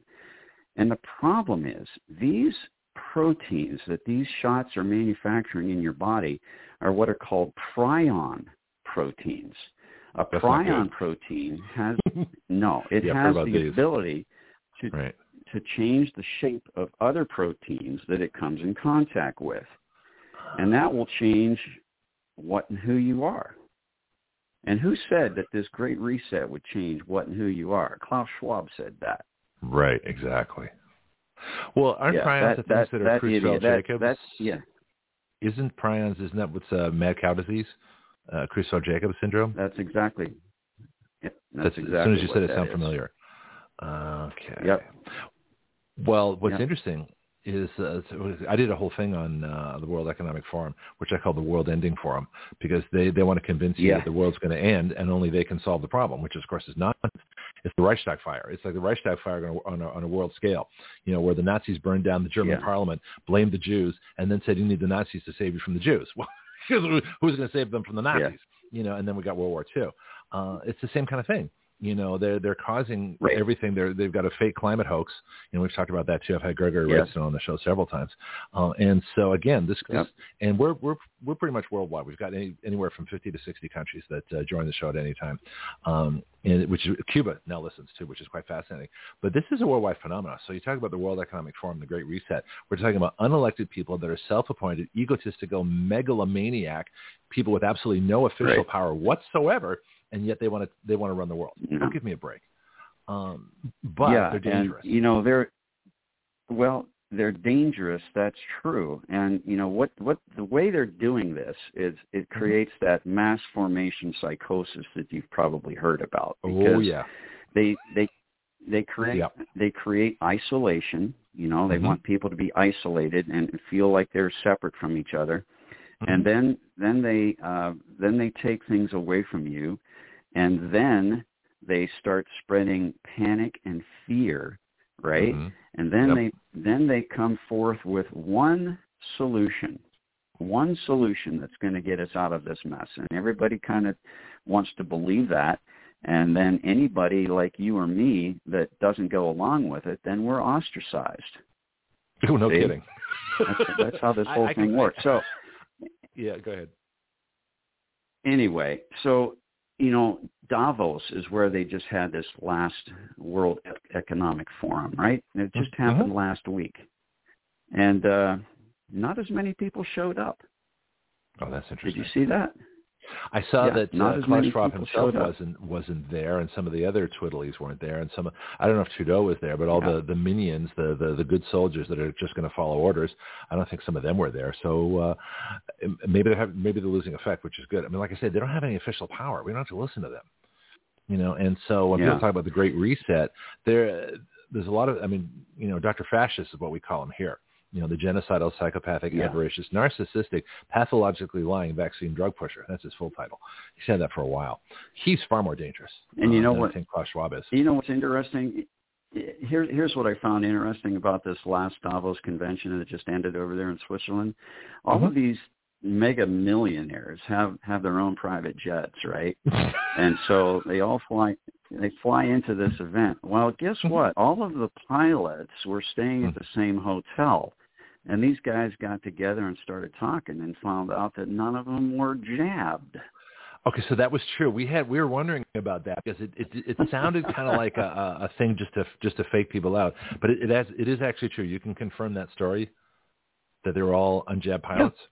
And the problem is these proteins that these shots are manufacturing in your body are what are called prion proteins. A prion protein has has the ability to change the shape of other proteins that it comes in contact with, and that will change what and who you are. And who said that this Great Reset would change what and who you are? Klaus Schwab said that. Right, exactly. Well, aren't prions the things that are Creutzfeldt-Jacobs? Isn't prions, isn't that what's mad cow disease? Creutzfeldt-Jacobs syndrome? That's exactly. Yeah, that's exactly. As soon as you said it, sounded familiar. Okay. Yep. Well, what's interesting is I did a whole thing on the World Economic Forum, which I call the World Ending Forum, because they want to convince you that the world's going to end and only they can solve the problem, which, of course, is nonsense. It's the Reichstag fire. It's like the Reichstag fire on a world scale, you know, where the Nazis burned down the German parliament, blamed the Jews, and then said, you need the Nazis to save you from the Jews. Well, who's going to save them from the Nazis? Yeah. You know, and then we got World War II. It's the same kind of thing. You know, they're causing everything. They've got a fake climate hoax. You know, we've talked about that too. I've had Gregory Redstone on the show several times. And so again, this and we're pretty much worldwide. We've got anywhere from 50 to 60 countries that join the show at any time. And which is, Cuba now listens to, which is quite fascinating. But this is a worldwide phenomenon. So you talk about the World Economic Forum, the Great Reset. We're talking about unelected people that are self-appointed, egotistical, megalomaniac people with absolutely no official power whatsoever. And yet they want to run the world. Don't give me a break. But they're dangerous. And, you know, they're dangerous. That's true. And you know what the way they're doing this is it creates that mass formation psychosis that you've probably heard about. Because they create isolation. You know, they want people to be isolated and feel like they're separate from each other. And then they take things away from you, and then they start spreading panic and fear, right? And then they come forth with one solution that's going to get us out of this mess, and everybody kind of wants to believe that. And then anybody like you or me that doesn't go along with it, then we're ostracized. Oh, no kidding. That's how this whole thing works. So. Yeah, go ahead. Anyway, so, you know, Davos is where they just had this last World Economic Forum, right? And it just happened last week. And not as many people showed up. Oh, that's interesting. Did you see that? I saw that Klaus Schwab himself wasn't there, and some of the other twiddlies weren't there, and some I don't know if Trudeau was there, but all the minions, the good soldiers that are just going to follow orders, I don't think some of them were there. So maybe they're losing effect, which is good. I mean, like I said, they don't have any official power. We don't have to listen to them, you know. And so when people talk about the Great Reset, there's a lot of Dr. Fascist is what we call him here. You know, the genocidal, psychopathic, avaricious, narcissistic, pathologically lying vaccine drug pusher. That's his full title. He's had that for a while. He's far more dangerous. And you know what I think Klaus Schwab is. You know what's interesting? Here's what I found interesting about this last Davos convention that just ended over there in Switzerland. All of these mega millionaires have their own private jets, right? And so they all fly into this event. Well, guess what? All of the pilots were staying at the same hotel. And these guys got together and started talking and found out that none of them were jabbed. Okay, so that was true. We were wondering about that because it sounded kind of like a thing just to fake people out. But it is actually true. You can confirm that story, that they were all unjabbed pilots? Yep.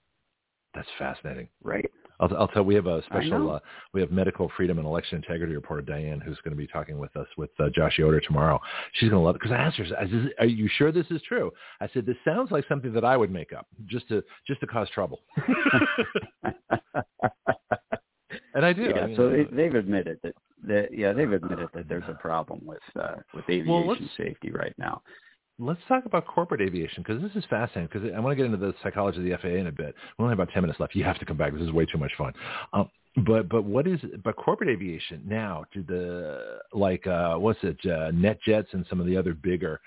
That's fascinating. Right. I'll tell. We have a special. We have medical freedom and election integrity reporter Diane, who's going to be talking with us with Josh Yoder tomorrow. She's going to love it because I asked her, I said, "Are you sure this is true?" I said, "This sounds like something that I would make up just to cause trouble." And I do. Yeah, I mean, so they've admitted that they've admitted that there's a problem with aviation safety right now. Let's talk about corporate aviation, because this is fascinating, because I want to get into the psychology of the FAA in a bit. We only have about 10 minutes left. You have to come back. This is way too much fun. But what is corporate aviation now? Do the NetJets and some of the other bigger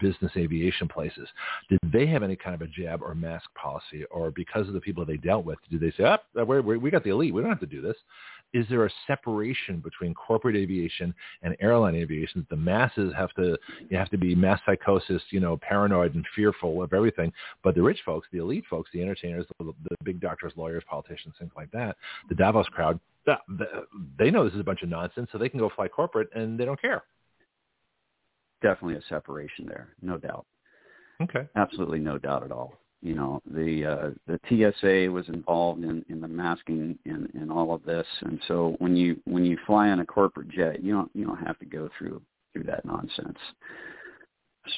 business aviation places, did they have any kind of a jab or mask policy, or because of the people they dealt with, did they say, we got the elite, we don't have to do this? Is there a separation between corporate aviation and airline aviation that the masses have to be mass psychosis, paranoid and fearful of everything, but the rich folks, the elite folks, the entertainers, the big doctors, lawyers, politicians, things like that, the Davos crowd, they know this is a bunch of nonsense, so they can go fly corporate and they don't care? Definitely a separation there, no doubt. Okay. Absolutely no doubt at all. The TSA was involved in the masking in all of this, and so when you fly on a corporate jet, you don't have to go through that nonsense.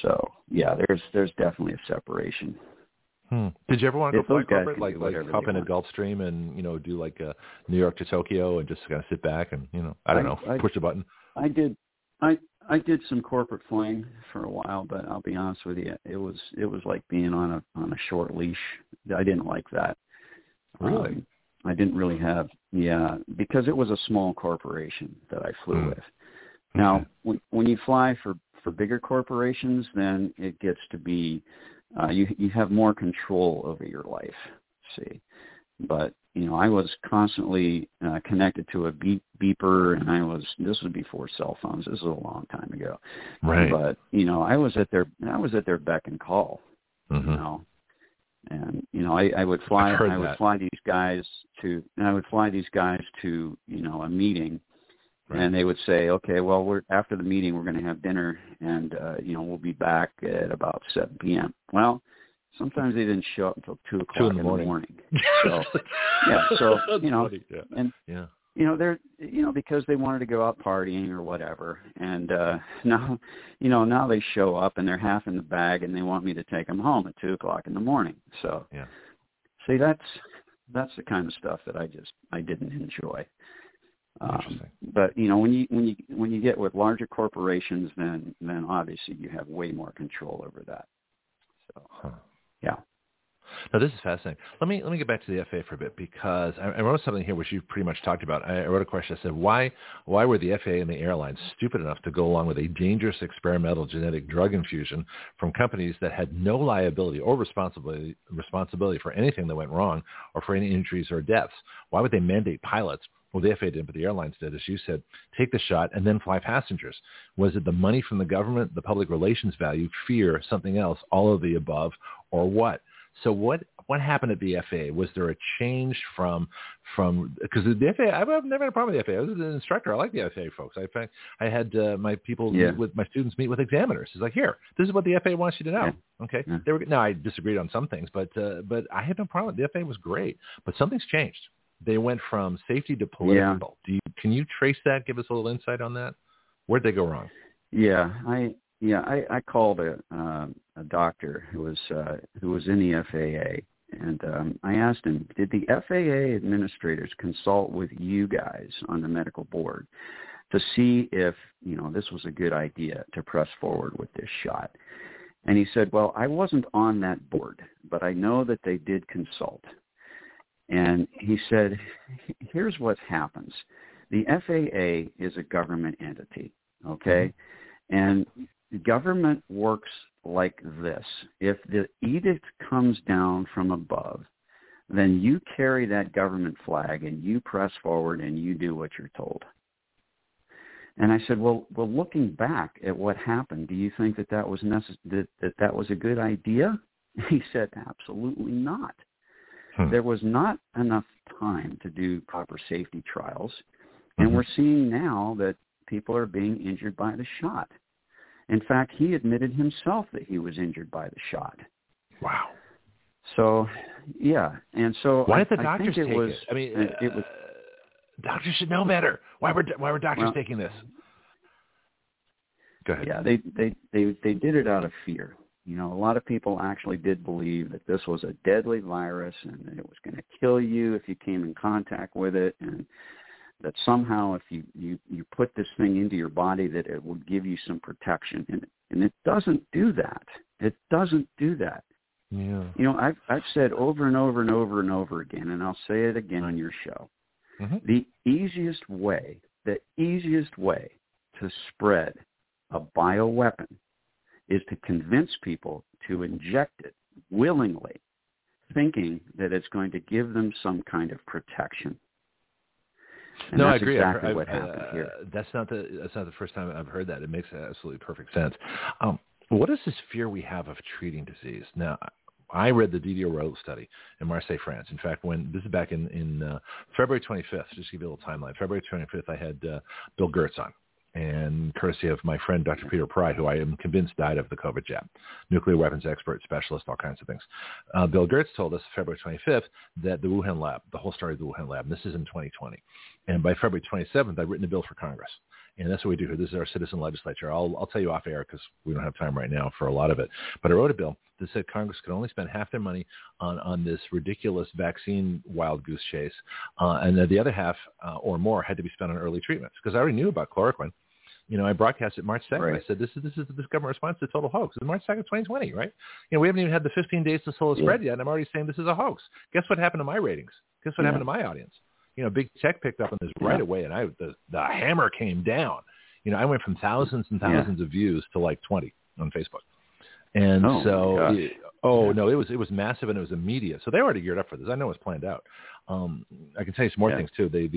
So yeah, there's definitely a separation. Did you ever want to go fly corporate, like hop in a Gulfstream and do like a New York to Tokyo and just kind of sit back and push a button? I did some corporate flying for a while, but I'll be honest with you, it was like being on a short leash. I didn't like that. Really? I didn't really because it was a small corporation that I flew with. Now, when you fly for bigger corporations, then it gets to be you have more control over your life. See, but. I was constantly connected to a beeper, and this was before cell phones. This was a long time ago. Right. But, I was at their beck and call, and, I would fly these guys to a meeting. Right. And they would say, okay, well, after the meeting, we're going to have dinner, and, we'll be back at about 7 p.m. Well, sometimes they didn't show up until 2 o'clock in the morning. So, because they wanted to go out partying or whatever. And now they show up and they're half in the bag, and they want me to take them home at 2 o'clock in the morning. So, see, that's the kind of stuff that I didn't enjoy. But when you get with larger corporations, then obviously you have way more control over that. So. Huh. Yeah. Now, this is fascinating. Let me get back to the FAA for a bit, because I wrote something here which you pretty much talked about. I wrote a question. I said, why were the FAA and the airlines stupid enough to go along with a dangerous experimental genetic drug infusion from companies that had no liability or responsibility for anything that went wrong or for any injuries or deaths? Why would they mandate pilots? Well, the FAA did, but the airlines did, as you said, take the shot and then fly passengers. Was it the money from the government, the public relations value, fear, something else, all of the above, or what? So what happened at the FAA? Was there a change from because the FAA, I've never had a problem with the FAA. I was an instructor. I like the FAA folks. I had my people my students meet with examiners. It's like, here, this is what the FAA wants you to know. Yeah. Okay. Yeah. I disagreed on some things, but I had no problem. The FAA was great, but something's changed. They went from safety to political. Yeah. Can you trace that? Give us a little insight on that. Where'd they go wrong? Yeah, I called a doctor who was in the FAA, and I asked him, did the FAA administrators consult with you guys on the medical board to see if this was a good idea to press forward with this shot? And he said, well, I wasn't on that board, but I know that they did consult. And he said, here's what happens. The FAA is a government entity, okay? And government works like this. If the edict comes down from above, then you carry that government flag and you press forward and you do what you're told. And I said, well, looking back at what happened, do you think that was a good idea? He said, absolutely not. There was not enough time to do proper safety trials, and we're seeing now that people are being injured by the shot. In fact, he admitted himself that he was injured by the shot. Wow. So, yeah, and so why did the doctors take it? I mean, it was, doctors should know better. Why were doctors taking this? Go ahead. Yeah, they did it out of fear. A lot of people actually did believe that this was a deadly virus and that it was going to kill you if you came in contact with it. And that somehow if you put this thing into your body that it will give you some protection. And it doesn't do that. It doesn't do that. Yeah. You know, I've said over and over and over and over again, and I'll say it again on your show, the easiest way to spread a bioweapon is to convince people to inject it willingly, thinking that it's going to give them some kind of protection. And no, I agree. Exactly what happened here. That's not the first time I've heard that. It makes absolutely perfect sense. What is this fear we have of treating disease? Now, I read the Diderot Raoult study in Marseille, France. In fact, this is back in February 25th, just to give you a little timeline. February 25th, I had Bill Gertz on, and courtesy of my friend, Dr. Peter Pry, who I am convinced died of the COVID jab, nuclear weapons expert, specialist, all kinds of things. Bill Gertz told us February 25th that the Wuhan lab, the whole story of the Wuhan lab, and this is in 2020. And by February 27th, I'd written a bill for Congress. And that's what we do here. This is our citizen legislature. I'll tell you off air because we don't have time right now for a lot of it. But I wrote a bill that said Congress could only spend half their money on this ridiculous vaccine wild goose chase. And that the other half or more had to be spent on early treatments, because I already knew about chloroquine. You know, I broadcast it March 2nd. Right. I said, this is government response to total hoax. It's March 2nd, 2020, right? You know, we haven't even had the 15 days to slow the spread yet. And I'm already saying this is a hoax. Guess what happened to my ratings? Guess what happened to my audience? You know, big tech picked up on this right away, and the hammer came down. You know, I went from thousands and thousands of views to like 20 on Facebook. And it was massive, and it was immediate. So they were already geared up for this. I know it was planned out. I can tell you some more things too. The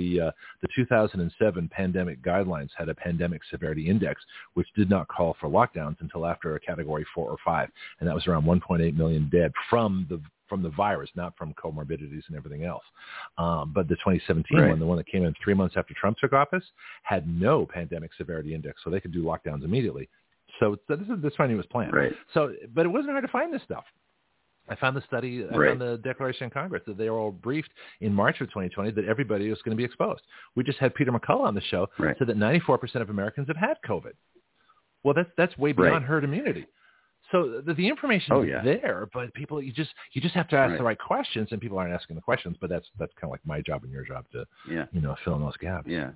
2007 pandemic guidelines had a pandemic severity index, which did not call for lockdowns until after a category 4 or 5, and that was around 1.8 million dead from the virus, not from comorbidities and everything else. But the 2017 one, the one that came in 3 months after Trump took office, had no pandemic severity index, so they could do lockdowns immediately. So this finding was planned. Right. So, but it wasn't hard to find this stuff. I found the study, I found the Declaration of Congress, that they were all briefed in March of 2020 that everybody was going to be exposed. We just had Peter McCullough on the show, said that 94% of Americans have had COVID. Well, that's way beyond herd immunity. So the information is there, but people, you just have to ask the right questions, and people aren't asking the questions. But that's kind of like my job and your job to fill in those gaps. Yeah.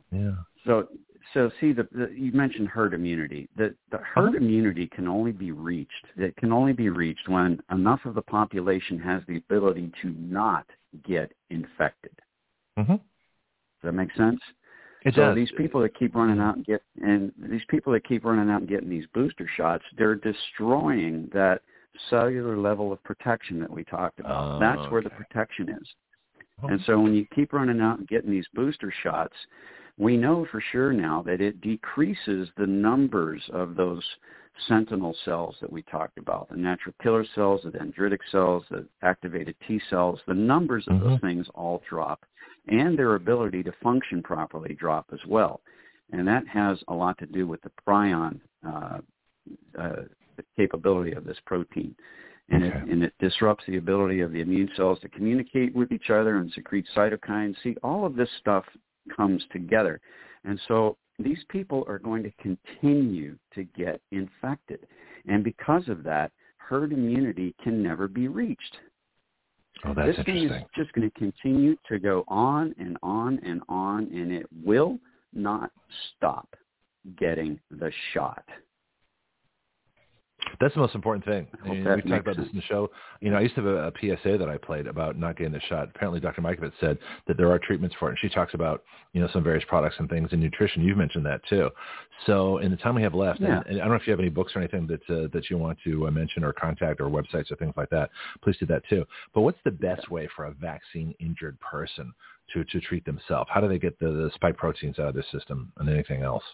So see, you mentioned herd immunity. The herd immunity can only be reached. It can only be reached when enough of the population has the ability to not get infected. Mm-hmm. Does that make sense? It does. These people that keep running out and getting these booster shots, they're destroying that cellular level of protection that we talked about. That's where the protection is. And so when you keep running out and getting these booster shots, we know for sure now that it decreases the numbers of those sentinel cells that we talked about, the natural killer cells, the dendritic cells, the activated T cells. The numbers of those things all drop, and their ability to function properly drop as well. And that has a lot to do with the prion capability of this protein. And, it disrupts the ability of the immune cells to communicate with each other and secrete cytokines. See, all of this stuff comes together. And so these people are going to continue to get infected. And because of that, herd immunity can never be reached. Oh, that's interesting. This thing is just going to continue to go on and on and on, and it will not stop getting the shot. That's the most important thing. We talked about this in the show. You know, I used to have a PSA that I played about not getting the shot. Apparently, Dr. Mikovits said that there are treatments for it, and she talks about, you know, some various products and things in nutrition. You've mentioned that too. So, in the time we have left, and I don't know if you have any books or anything that you want to mention, or contact, or websites or things like that. Please do that too. But what's the best way for a vaccine-injured person to treat themselves? How do they get the spike proteins out of their system and anything else?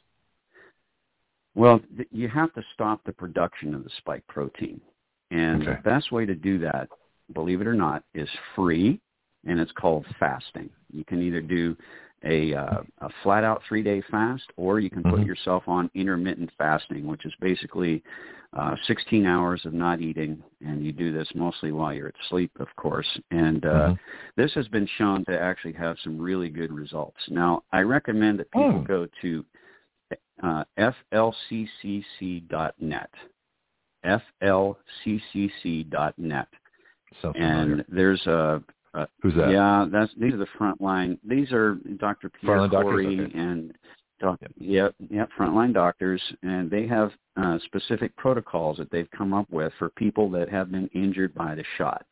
Well, you have to stop the production of the spike protein. And the best way to do that, believe it or not, is free, and it's called fasting. You can either do a flat-out 3-day fast, or you can put yourself on intermittent fasting, which is basically 16 hours of not eating, and you do this mostly while you're asleep, of course. And this has been shown to actually have some really good results. Now, I recommend that people go to flccc.net, flccc.net. So, and there's a Who's that? Yeah, these are the frontline. These are Dr. Pierre Corey and frontline doctors, and they have specific protocols that they've come up with for people that have been injured by the shot.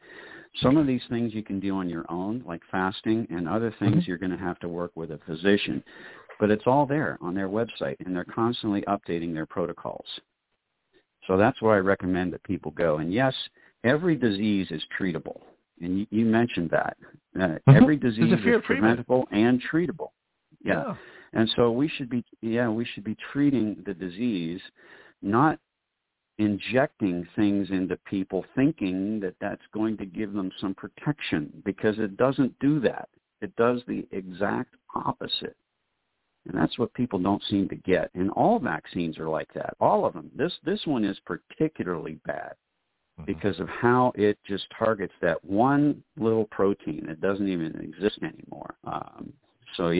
Some of these things you can do on your own, like fasting, and other things you're going to have to work with a physician. But it's all there on their website, and they're constantly updating their protocols. So that's where I recommend that people go. And yes, every disease is treatable, and you mentioned that. Every disease is preventable and treatable. Yeah. And so we should be treating the disease, not injecting things into people thinking that that's going to give them some protection, because it doesn't do that. It does the exact opposite. And that's what people don't seem to get. And all vaccines are like that, all of them. This one is particularly bad because of how it just targets that one little protein that doesn't even exist anymore. So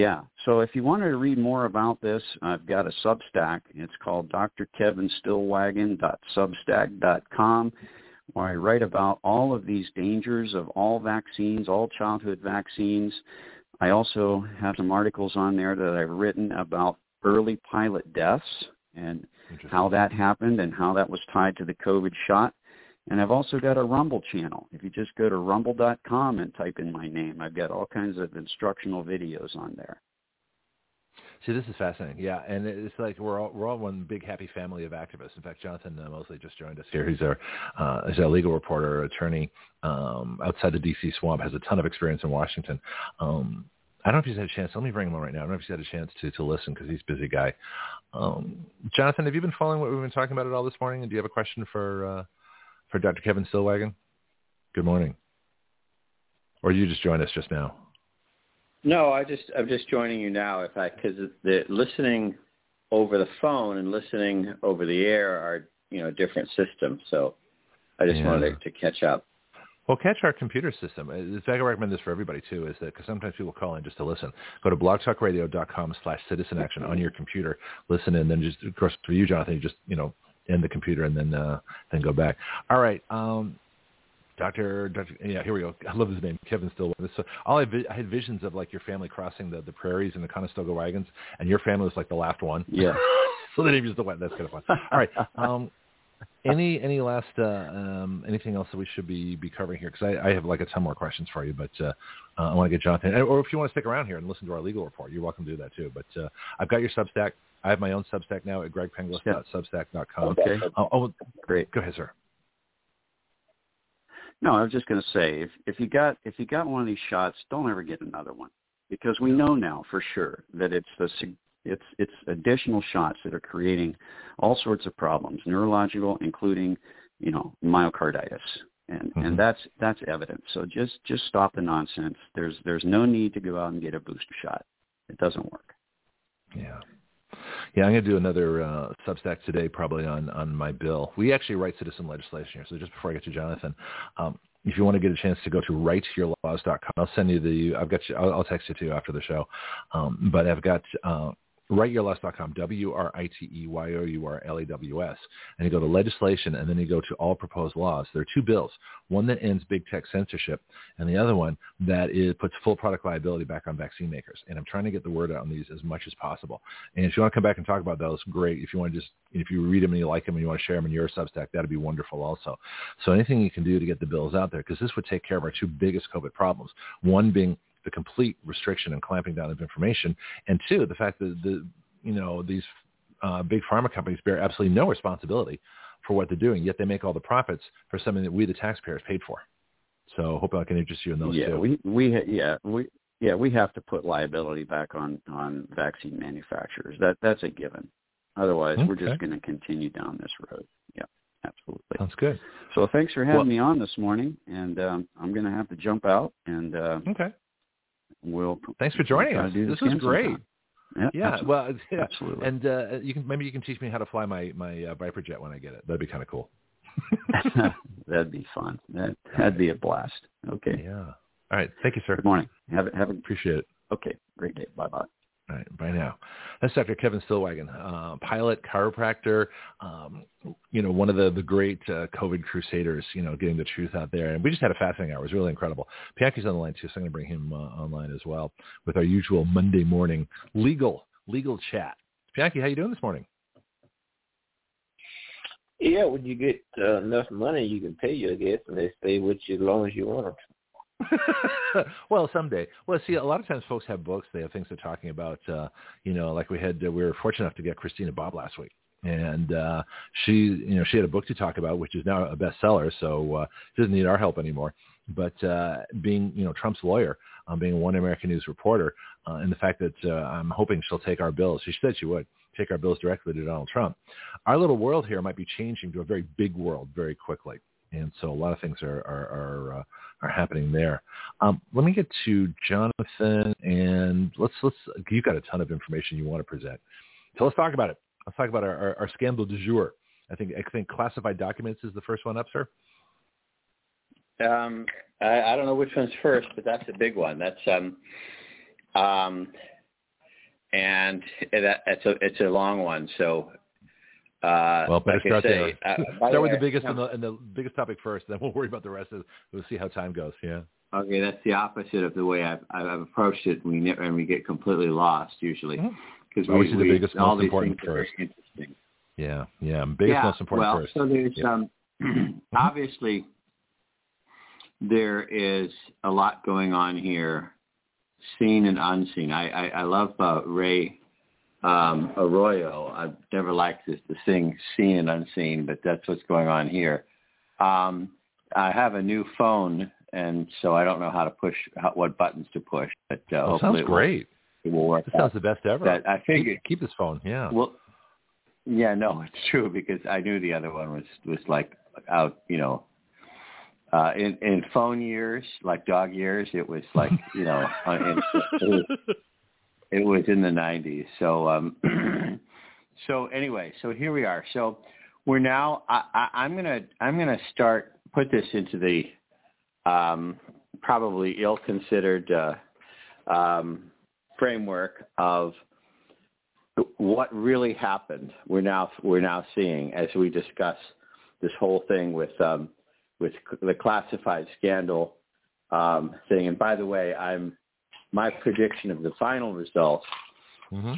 if you wanted to read more about this, I've got a Substack. It's called drkevinstillwagon.substack.com, where I write about all of these dangers of all vaccines, all childhood vaccines. I also have some articles on there that I've written about early pilot deaths and how that happened and how that was tied to the COVID shot. And I've also got a Rumble channel. If you just go to rumble.com and type in my name, I've got all kinds of instructional videos on there. See, this is fascinating. Yeah, and it's like we're all one big happy family of activists. In fact, Jonathan Moseley just joined us here. He's our legal reporter, attorney outside the D.C. swamp, has a ton of experience in Washington. I don't know if he's had a chance. Let me bring him on right now. I don't know if he's had a chance to listen, because he's a busy guy. Jonathan, have you been following what we've been talking about at all this morning? And do you have a question for Dr. Kevin Stillwagon? Good morning. Or you just joined us just now? No, I'm just joining you now, because the listening over the phone and listening over the air are, different systems. So I just wanted to catch up. Well, catch our computer system. In fact, I recommend this for everybody, too, is that because sometimes people call in just to listen. Go to blogtalkradio.com/citizenaction on your computer, listen, and then just, of course, for you, Jonathan, you just, end the computer and then go back. All right. Here we go. I love his name, Kevin Stillwagon. So I had visions of like your family crossing the prairies and the Conestoga wagons, and your family was like the last one. Yeah. So they named you the one. That's kind of fun. All right. Any last anything else that we should be covering here? Because I have like a ton more questions for you, but I want to get Jonathan. Or if you want to stick around here and listen to our legal report, you're welcome to do that too. But I've got your Substack. I have my own Substack now at gregpenglis.substack.com. Okay. Great. Go ahead, sir. No, I was just going to say, if you got one of these shots, don't ever get another one, because we know now for sure that it's additional shots that are creating all sorts of problems, neurological, including myocarditis, and that's evident. So just stop the nonsense. There's no need to go out and get a booster shot. It doesn't work. Yeah. Yeah, I'm going to do another Substack today, probably on my bill. We actually write citizen legislation here. So just before I get to Jonathan, if you want to get a chance to go to writeyourlaws.com, I'll send you I'll text you too after the show. But I've got writeyourlaws.com, WRITEYOURLAWS, and you go to legislation, and then you go to all proposed laws. There are two bills, one that ends big tech censorship, and the other one that puts full product liability back on vaccine makers. And I'm trying to get the word out on these as much as possible. And if you want to come back and talk about those, great. If you want to if you read them and you like them and you want to share them in your Substack, that'd be wonderful also. So anything you can do to get the bills out there, because this would take care of our two biggest COVID problems, one being the complete restriction and clamping down of information, and two, the fact that these big pharma companies bear absolutely no responsibility for what they're doing, yet they make all the profits for something that we, the taxpayers, paid for. So, hope I can interest you in those two. We have to put liability back on vaccine manufacturers. That's a given. Otherwise, we're just going to continue down this road. Yeah. Absolutely. Sounds good. So, thanks for having me on this morning, and I'm going to have to jump out and. Okay. Thanks for joining us. This was great. Yeah, absolutely. Absolutely. And you can teach me how to fly my Viper jet when I get it. That'd be kind of cool. That'd be fun. That'd be a blast. Okay. Yeah. All right. Thank you, sir. Good morning. Appreciate it. Okay. Great day. Bye bye. By now. That's Dr. Kevin Stillwagon, pilot, chiropractor, one of the great COVID crusaders, getting the truth out there. And we just had a fascinating hour. It was really incredible. Pianki's on the line, too, so I'm going to bring him online as well with our usual Monday morning legal chat. Pianki, how you doing this morning? Yeah, when you get enough money, you can pay your guests, and they stay with you as long as you want them. Well, someday. Well, see, a lot of times folks have books. They have things they're talking about, like we were fortunate enough to get Christina Bob last week. And she had a book to talk about, which is now a bestseller, so doesn't need our help anymore. But being, Trump's lawyer, being One American News reporter, and the fact that I'm hoping she'll take our bills. She said she would take our bills directly to Donald Trump. Our little world here might be changing to a very big world very quickly. And so a lot of things are happening there. Let me get to Jonathan, and let's. You've got a ton of information you want to present, so let's talk about it. Let's talk about our scandal du jour. I think classified documents is the first one up, sir. I don't know which one's first, but that's a big one. That's and it's a long one. So. Better start there. Start with the biggest and the biggest topic first, then we'll worry about the rest of it. We'll see how time goes. Yeah. Okay, that's the opposite of the way I've approached it. We get completely lost usually because we see the biggest, most important first. Interesting. Yeah, biggest, most important first. So there's obviously there is a lot going on here, seen and unseen. I love Ray. Arroyo. I've never liked the thing seen and unseen, but that's what's going on here. I have a new phone, and so I don't know how to push what buttons to push. But hopefully sounds great. It will work. This sounds the best ever. But I figured keep this phone. Yeah. Well, yeah, no, it's true because I knew the other one was like out. In phone years, like dog years, it was like It was in the 90s. So so here we are. So we're now. I'm gonna put this into the probably ill-considered framework of what really happened. We're now seeing as we discuss this whole thing with the classified scandal thing. And by the way, my prediction of the final result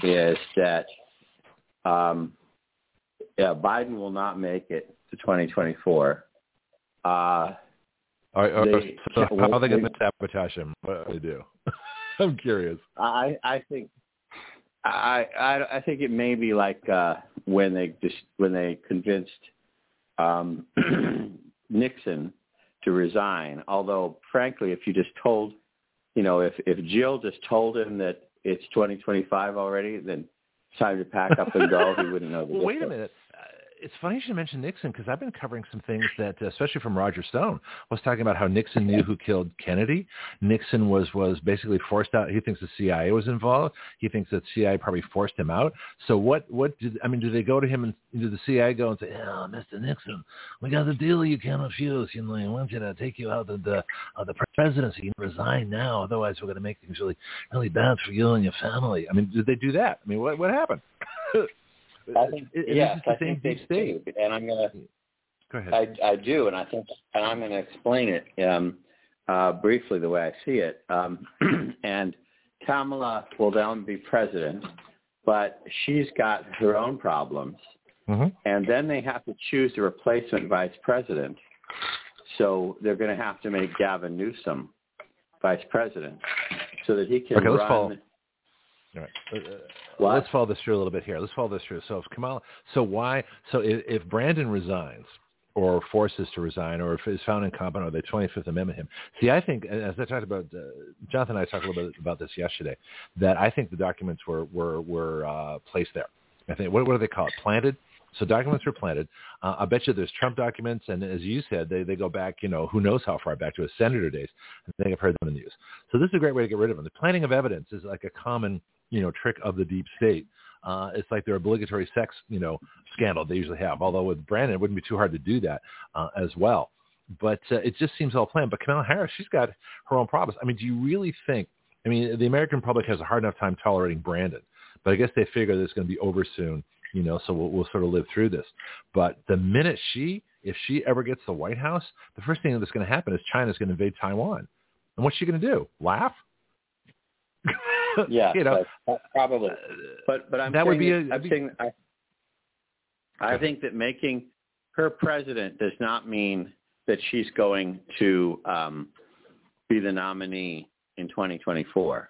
is that Biden will not make it to 2024. How are they going to sabotage him? What do they do? I'm curious. I think it may be like when they convinced Nixon to resign. Although, frankly, if you just told if Jill just told him that it's 2025 already, then it's time to pack up and go. He wouldn't know. Wait a minute. It's funny you should mention Nixon because I've been covering some things that, especially from Roger Stone, was talking about how Nixon knew who killed Kennedy. Nixon was basically forced out. He thinks the CIA was involved. He thinks that CIA probably forced him out. So did they go to him and did the CIA go and say, "Yeah, Mr. Nixon, we got the deal you can't refuse. We want you to take you out of the presidency and resign now. Otherwise, we're going to make things really, really bad for you and your family." Did they do that? What happened? I think they do, and I'm gonna go ahead. I do, and I think, and I'm gonna explain it briefly the way I see it. And Kamala will then be president, but she's got her own problems, and then they have to choose a replacement vice president. So they're gonna have to make Gavin Newsom vice president so that he can run. All right. Let's follow this through a little bit here. Let's follow this through. So if Kamala, if Brandon resigns or forces to resign or if is found incompetent or the 25th Amendment him. See, I think, as I talked about, Jonathan and I talked a little bit about this yesterday, that I think the documents were placed there. I think, what do they call it? Planted? So documents were planted. I bet you there's Trump documents, and as you said, they go back, who knows how far back to his senator days. I think I've heard them in the news. So this is a great way to get rid of them. The planting of evidence is like a common trick of the deep state. It's like their obligatory sex, scandal they usually have. Although with Brandon, it wouldn't be too hard to do that as well. But it just seems all planned. But Kamala Harris, she's got her own problems. Do you really think? The American public has a hard enough time tolerating Brandon. But I guess they figure that it's going to be over soon, you know, so we'll sort of live through this. But the minute if she ever gets the White House, the first thing that's going to happen is China's going to invade Taiwan. And what's she going to do? Laugh? Yeah, you know, probably. But I'm that saying, would be a, I'm be, saying I think that making her president does not mean that she's going to be the nominee in 2024.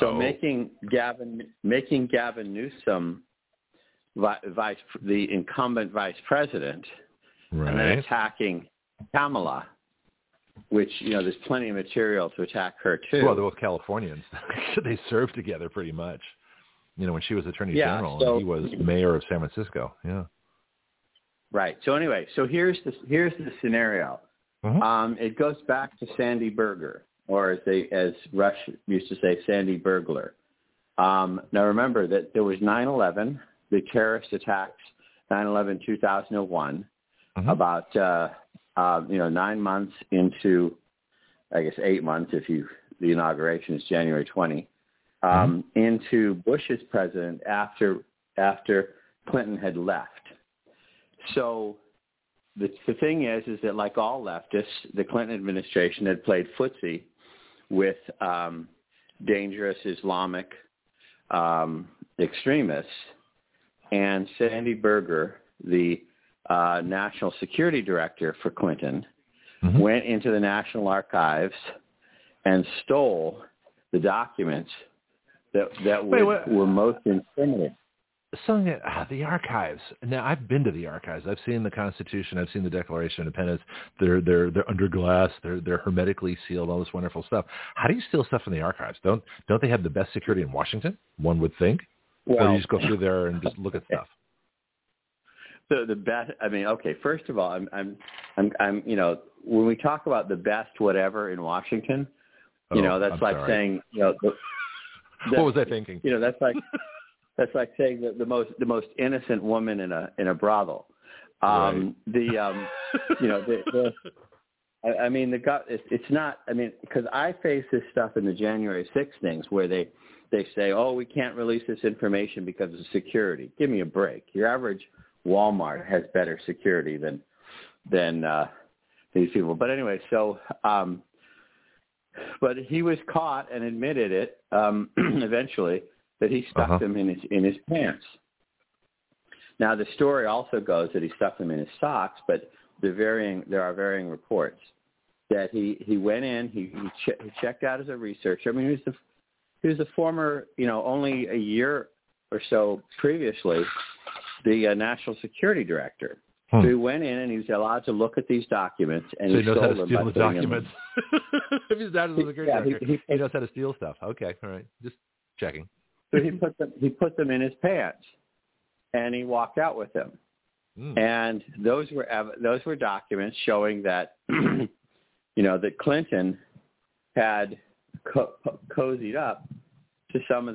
So making Gavin Newsom the incumbent vice president, right, and then attacking Kamala, which, you know, there's plenty of material to attack her too. Well, they're both Californians. They served together pretty much. You know, when she was attorney general, so, and he was mayor of San Francisco. Yeah. Right. So anyway, so here's the scenario. Mm-hmm. It goes back to Sandy Berger, or as Rush used to say, Sandy Burglar. Now remember that there was 9/11, the terrorist attacks, 9/11 2001, mm-hmm, about 9 months into, I guess 8 months if you the inauguration is January 20, mm-hmm, into Bush's president after Clinton had left. So the thing is that like all leftists, the Clinton administration had played footsie with dangerous Islamic extremists, and Sandy Berger, the national security director for Clinton, mm-hmm, went into the National Archives and stole the documents that were most incriminating. The archives. Now, I've been to the archives. I've seen the Constitution. I've seen the Declaration of Independence. They're under glass. They're hermetically sealed. All this wonderful stuff. How do you steal stuff from the archives? Don't they have the best security in Washington? One would think. Well, or do you just go through there and just look at stuff? So the best. I mean, okay. First of all, I'm. You know, when we talk about the best whatever in Washington, saying, you know, what was I thinking? You know, that's like. That's like saying that the most innocent woman in a brothel. Right. Because I face this stuff in the January 6th things where they say, oh, we can't release this information because of security. Give me a break. Your average Walmart has better security than these people. But anyway, so. But he was caught and admitted it eventually, that he stuck them in his pants. Now the story also goes that he stuck them in his socks, but there are varying reports that he went in, he checked out as a researcher. I mean, he was the former, you know, only a year or so previously, the national security director. So he went in and he was allowed to look at these documents, and so he knows how to steal the documents. If he's not a security director, he knows how to steal stuff. Okay, all right, just checking. So he put them in his pants, and he walked out with them. And those were documents showing that, you know, that Clinton had cozied up to some of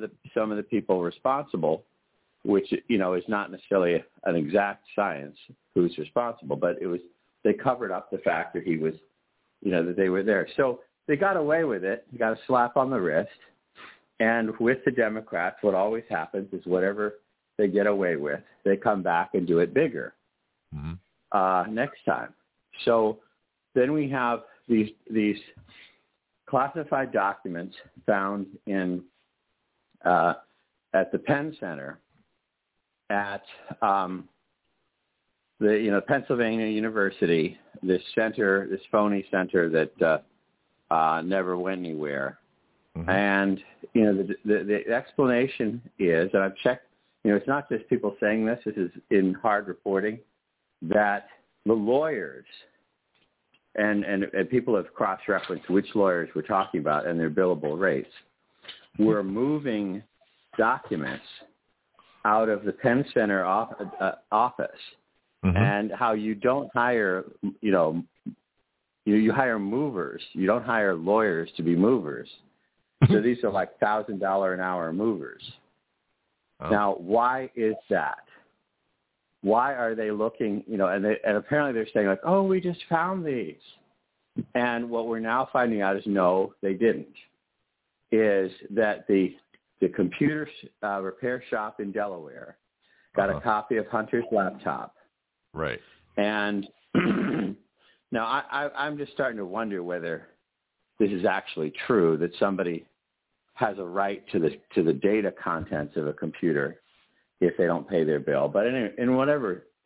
the people responsible, which, you know, is not necessarily an exact science who's responsible, but it was, they covered up the fact that he was, you know, that they were there. So they got away with it. He got a slap on the wrist. And with the Democrats, what always happens is whatever they get away with, they come back and do it bigger, mm-hmm, next time. So then we have these classified documents found in at the Penn Center at Pennsylvania University, this center, this phony center that never went anywhere. Mm-hmm. And, you know, the explanation is, and I've checked, you know, it's not just people saying this. This is in hard reporting, that the lawyers and people have cross-referenced which lawyers we're talking about and their billable rates were moving documents out of the Penn Center office, mm-hmm, and how you don't hire, you know, you hire movers. You don't hire lawyers to be movers. So these are like $1,000 an hour movers. Oh. Now, why is that? Why are they looking, you know, and apparently they're saying like, oh, we just found these. And what we're now finding out is no, they didn't, is that the the computer repair shop in Delaware got a copy of Hunter's laptop. Right. And now I'm just starting to wonder whether this is actually true, that somebody has a right to the data contents of a computer if they don't pay their bill. But in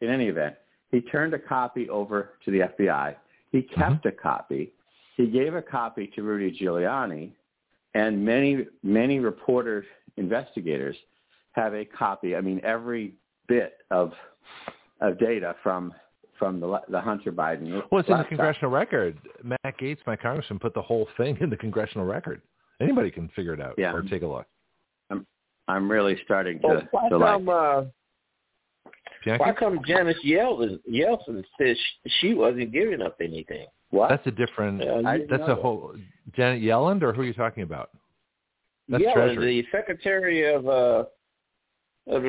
any event, he turned a copy over to the FBI. He kept a copy. He gave a copy to Rudy Giuliani, and many reporters, investigators have a copy. I mean, every bit of data from the Hunter Biden. Well, it's laptop. In the congressional record. Matt Gaetz, my congressman, put the whole thing in the congressional record. Anybody can figure it out or take a look. I'm really starting to. Why come Janice Yeltsin said she wasn't giving up anything? What? That's a different. That's a whole. Janet Yellen, or who are you talking about? That's Treasury. The Secretary of the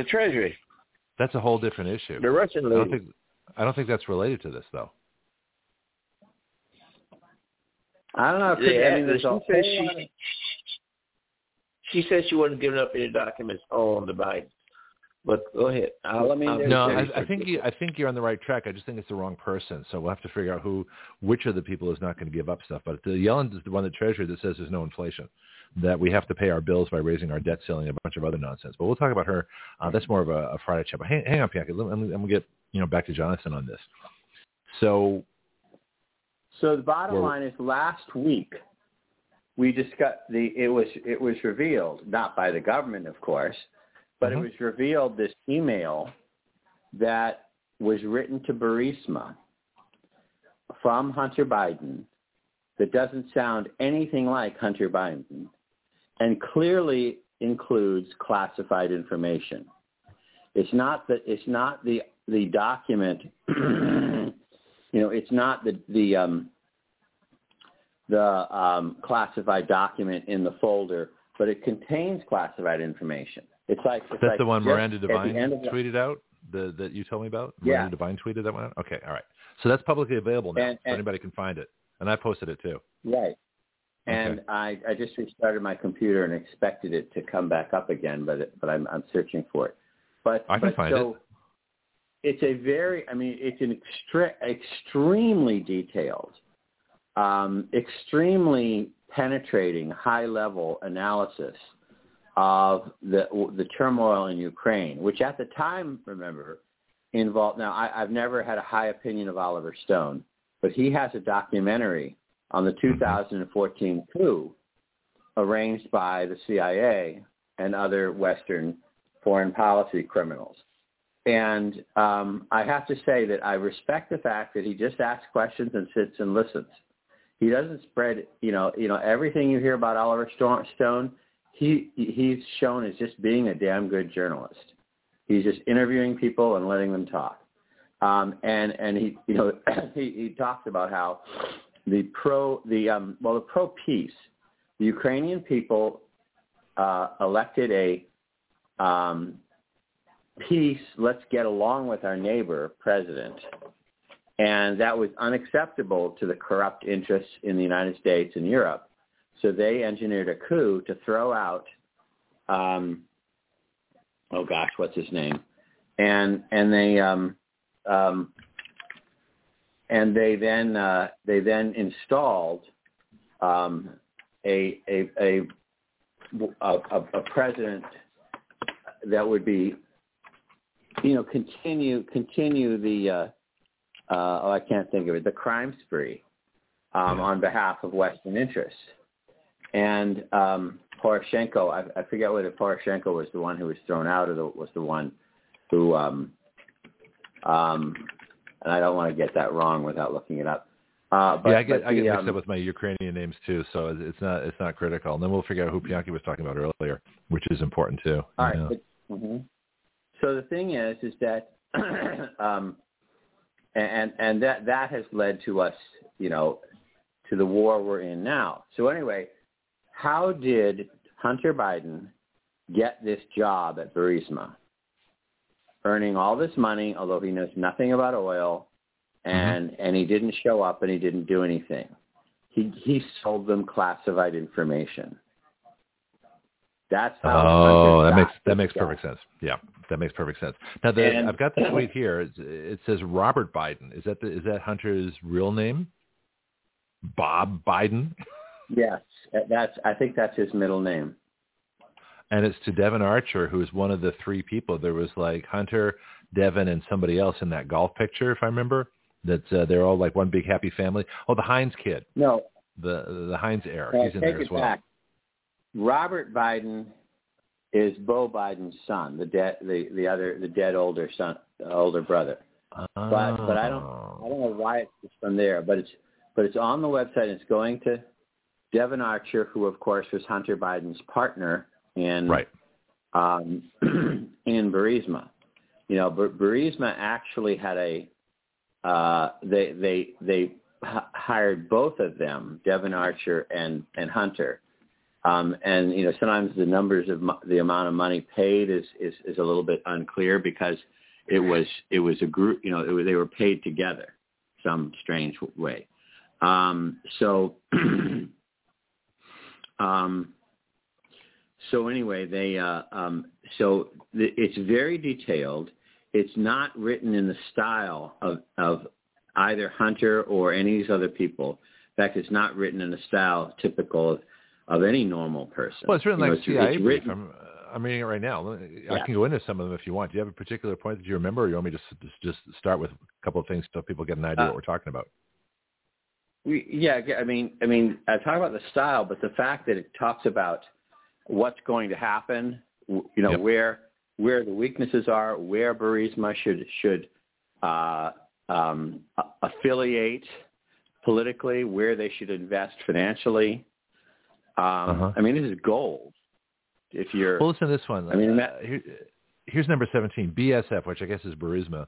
Treasury. That's a whole different issue. The Russian lady. I don't think that's related to this, though. I don't know. She said she wasn't giving up any documents on the Biden. But go ahead. I think you're on the right track. I just think it's the wrong person. So we'll have to figure out which of the people is not going to give up stuff. But the Yellen is the one, the Treasury, that says there's no inflation, that we have to pay our bills by raising our debt ceiling and a bunch of other nonsense. But we'll talk about her. That's more of a Friday chat. But hang on, Pianca. I'm going to get back to Jonathan on this. So the bottom line is, last week we discussed it was revealed, not by the government, of course, but it was revealed, this email that was written to Burisma from Hunter Biden that doesn't sound anything like Hunter Biden and clearly includes classified information. It's not the document. It's not the classified document in the folder, but it contains classified information. That's the one Miranda Devine tweeted out, that you told me about? Yeah. Miranda Devine tweeted that one out? Okay, all right. So that's publicly available now, so anybody can find it. And I posted it too. Right. And okay. I just restarted my computer and expected it to come back up again, but I'm searching for it. But I can find it. It's extremely detailed, extremely penetrating, high-level analysis of the turmoil in Ukraine, which at the time, remember, involved. Now, I've never had a high opinion of Oliver Stone, but he has a documentary on the 2014 coup arranged by the CIA and other Western foreign policy criminals. And I have to say that I respect the fact that he just asks questions and sits and listens. He doesn't spread, everything you hear about Oliver Stone. He's shown as just being a damn good journalist. He's just interviewing people and letting them talk. And he talked about how the pro-peace, the Ukrainian people elected a peace, let's get along with our neighbor president. And that was unacceptable to the corrupt interests in the United States and Europe. So they engineered a coup to throw out, what's his name? And they then installed a president that would be, continue the I can't think of it, the crime spree on behalf of Western interests. And Poroshenko, I forget whether Poroshenko was the one who was thrown out or was the one who, and I don't want to get that wrong without looking it up. I get mixed up with my Ukrainian names too, so it's not critical. And then we'll figure out who Pianki was talking about earlier, which is important too. All right. So the thing is that, and that has led to us, to the war we're in now. So anyway, how did Hunter Biden get this job at Burisma, earning all this money, although he knows nothing about oil, and he didn't show up and he didn't do anything? He sold them classified information. That's how. Oh, that makes perfect sense. Yeah, that makes perfect sense. Now, I've got the tweet here. It says Robert Biden. Is that Hunter's real name? Bob Biden. Yes, I think that's his middle name. And it's to Devin Archer, who is one of the three people. There was like Hunter, Devin, and somebody else in that golf picture, if I remember. That they're all like one big happy family. Oh, the Heinz kid. No, the Heinz heir. He's in there as well. Back. Robert Biden is Bo Biden's son, the older brother. Oh. But I don't know why it's from there. But it's on the website. It's going to Devin Archer, who of course was Hunter Biden's partner in in Burisma. You know, Burisma actually had they hired both of them, Devin Archer and Hunter. And, you know, sometimes the numbers of the amount of money paid is a little bit unclear because it was a group, you know, they were paid together some strange way. So anyway, it's very detailed. It's not written in the style of either Hunter or any of these other people. In fact, it's not written in a style typical of any normal person. Well, it's written like CIA brief. I'm reading it right now. I can go into some of them if you want. Do you have a particular point that you remember, or you want me to just start with a couple of things so people get an idea what we're talking about? I mean, I talk about the style, but the fact that it talks about what's going to happen, you know, where the weaknesses are, where Burisma should affiliate politically, where they should invest financially. I mean, this is gold. If you're listen to this one. I mean, here's number 17. BSF, which I guess is Burisma,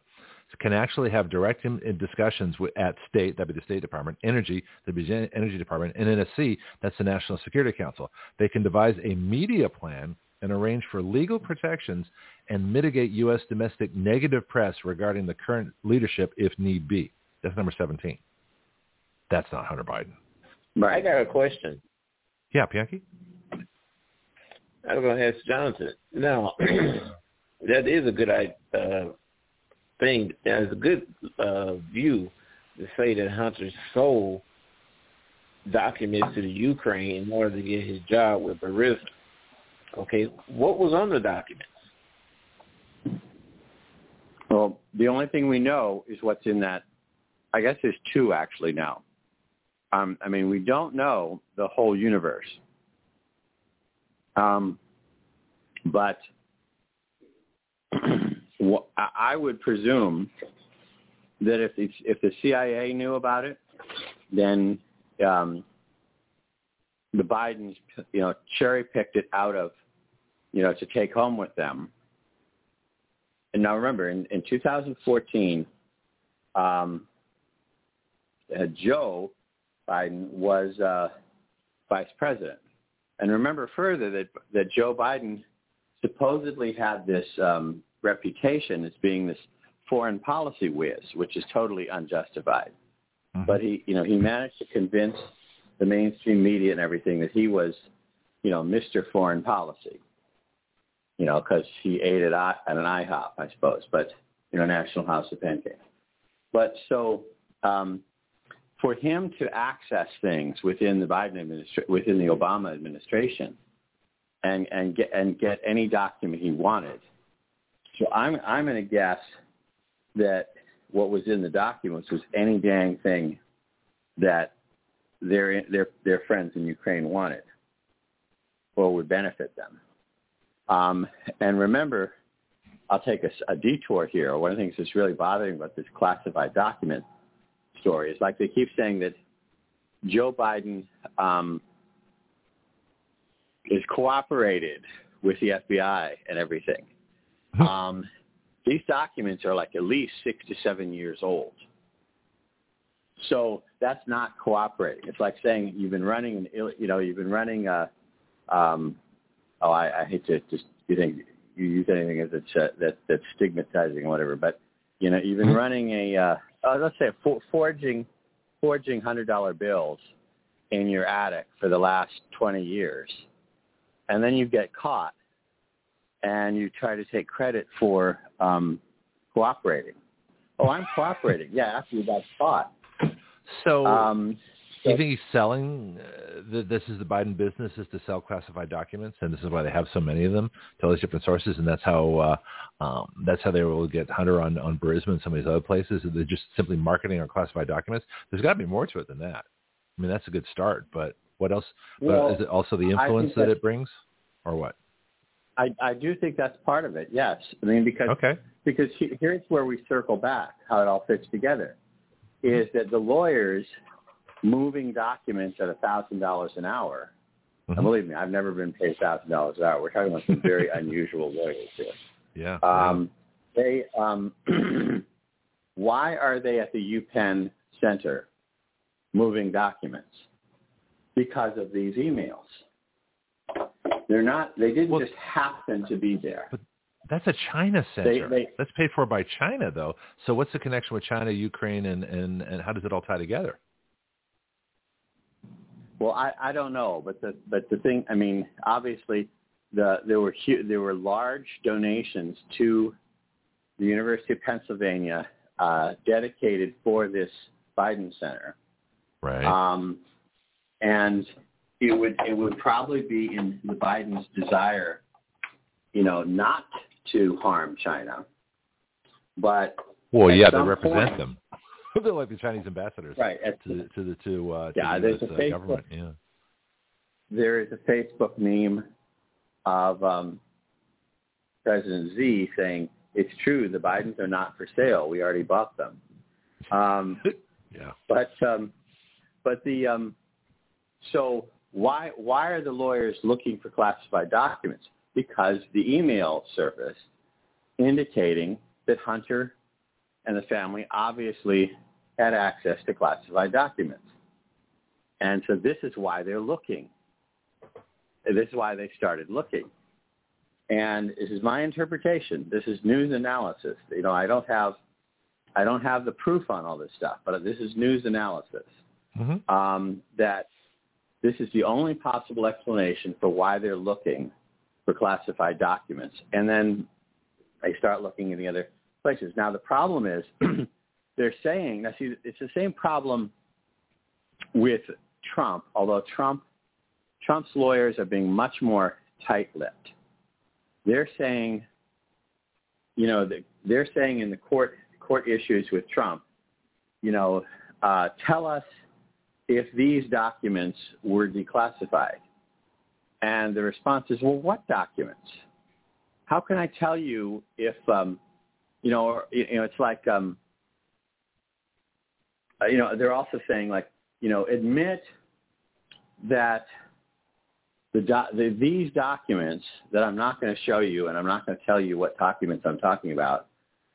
can actually have direct in discussions that'd be the State Department, energy, that'd be the Energy Department, and NSC, that's the National Security Council. They can devise a media plan and arrange for legal protections and mitigate U.S. domestic negative press regarding the current leadership if need be. That's number 17. That's not Hunter Biden. Right. I got a question. Yeah, Bianchi? I'm going to ask Jonathan. Now, that is a good thing. It's a good view to say that Hunter sold documents to the Ukraine in order to get his job with Burisma. Okay, what was on the documents? Well, the only thing we know is what's in that. I guess there's two actually now. I mean, we don't know the whole universe. But I would presume that if the CIA knew about it, then the Bidens, you know, cherry-picked it out of, you know, to take home with them. And now remember, in 2014, Joe Biden was vice president. And remember further that Joe Biden supposedly had this reputation as being this foreign policy whiz, which is totally unjustified. Mm-hmm. But he managed to convince the mainstream media and everything that he was, you know, Mr. Foreign Policy, you know, because he ate at an IHOP, I suppose, but, you know, National House of Pancakes. But so for him to access things within the within the Obama administration and get any document he wanted. So I'm going to guess that what was in the documents was any dang thing that their friends in Ukraine wanted or would benefit them. And remember, I'll take a detour here. One of the things that's really bothering about this classified document story is like they keep saying that Joe Biden is cooperated with the FBI and everything. These documents are like at least 6 to 7 years old. So that's not cooperating. It's like saying I hate to just, you think you use anything that's stigmatizing or whatever, but you know, you've been running forging $100 bills in your attic for the last 20 years. and then you get caught, and you try to take credit for cooperating. Oh, I'm cooperating. Yeah, after you got caught. So, you think he's selling? This is the Biden business, is to sell classified documents, and this is why they have so many of them to all these different sources, and that's how they will get Hunter on Burisma and some of these other places. They're just simply marketing our classified documents. There's got to be more to it than that. I mean, that's a good start, but what else? Well, but is it also the influence that it brings, or what? I do think that's part of it, yes. I mean, because here's where we circle back, how it all fits together, is that the lawyers moving documents at $1,000 an hour, mm-hmm. and believe me, I've never been paid $1,000 an hour. We're talking about some very unusual lawyers here. Yeah. Why are they at the Penn Center moving documents? Because of these emails. They're not. They didn't just happen to be there. But that's a China center. That's paid for by China, though. So what's the connection with China, Ukraine, and how does it all tie together? Well, I don't know, but the thing, I mean, obviously, there were large donations to the University of Pennsylvania dedicated for this Biden Center. Right. And it would probably be in the Biden's desire, you know, not to harm China, but they represent them. They're like the Chinese ambassadors, right? To the government. Yeah. There is a Facebook meme of President Xi saying, "It's true, the Bidens are not for sale. We already bought them." Yeah. So. Why are the lawyers looking for classified documents? Because the email surfaced indicating that Hunter and the family obviously had access to classified documents. And so this is why they're looking. This is why they started looking. And this is my interpretation. This is news analysis. You know, I don't have the proof on all this stuff, but this is news analysis. Mm-hmm. This is the only possible explanation for why they're looking for classified documents. And then they start looking in the other places. Now, the problem is they're saying, now see, it's the same problem with Trump, although Trump's lawyers are being much more tight-lipped. They're saying, you know, they're saying in the court issues with Trump, you know, tell us if these documents were declassified. And the response is, well, what documents? How can I tell you if, it's like, they're also saying, like, you know, admit that these documents that I'm not going to show you, and I'm not going to tell you what documents I'm talking about,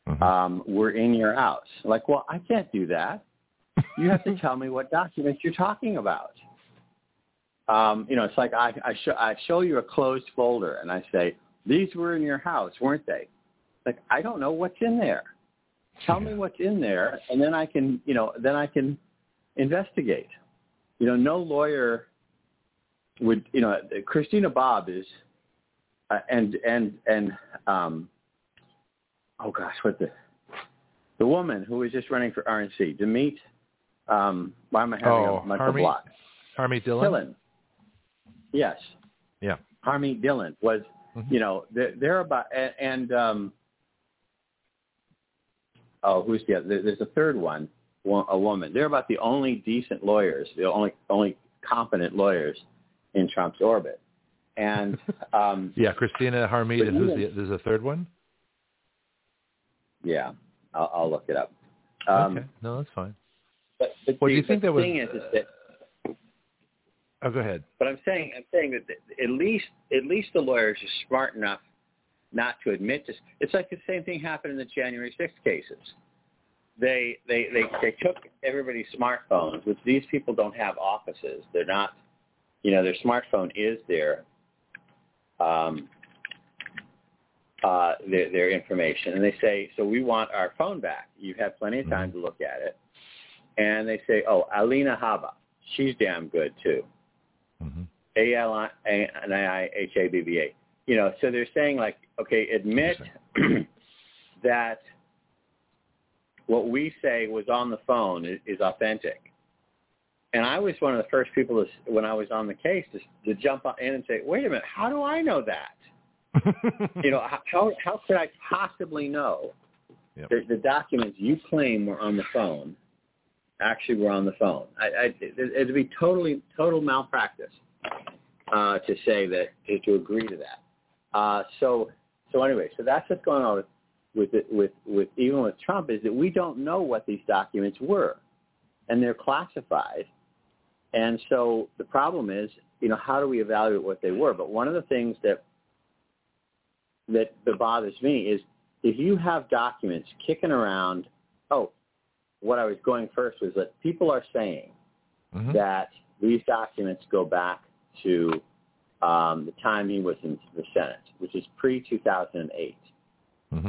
mm-hmm. Were in your house. Like, well, I can't do that. You have to tell me what documents you're talking about. It's like I show you a closed folder and I say, these were in your house, weren't they? Like, I don't know what's in there. Tell me what's in there, and then I can investigate. You know, no lawyer would, you know, Christina Bob is, the woman who was just running for RNC, Demet. Why am I having a block? Harmeet Dillon. Yes. Yeah. Harmeet Dillon was, mm-hmm. you know, they're about, and who's the other? There's a third one, a woman. They're about the only decent lawyers, the only competent lawyers in Trump's orbit. And yeah, Christina, Harmeet, and there's a third one. Yeah, I'll look it up. Okay. No, that's fine. But well, do you think that was? Go ahead. But I'm saying that at least the lawyers are smart enough not to admit this. It's like the same thing happened in the January 6th cases. They took everybody's smartphones, which these people don't have offices. They're not, you know, their smartphone is their information, and they say, so we want our phone back. You've had plenty of time to look at it. And they say, oh, Alina Haba, she's damn good, too. Mm-hmm. A-L-I-H-A-B-B-A. You know, so they're saying, like, okay, admit that what we say was on the phone is authentic. And I was one of the first people to, when I was on the case to jump in and say, wait a minute, how do I know that? You know, how could I possibly know that the documents you claim were on the phone actually were on the phone? It would be total malpractice to say that, to agree to that. So anyway, so that's what's going on with even with Trump, is that we don't know what these documents were, and they're classified. And so the problem is, you know, how do we evaluate what they were? But one of the things that bothers me is if you have documents kicking around, what I was going first was that people are saying that these documents go back to the time he was in the Senate, which is pre-2008. Mm-hmm.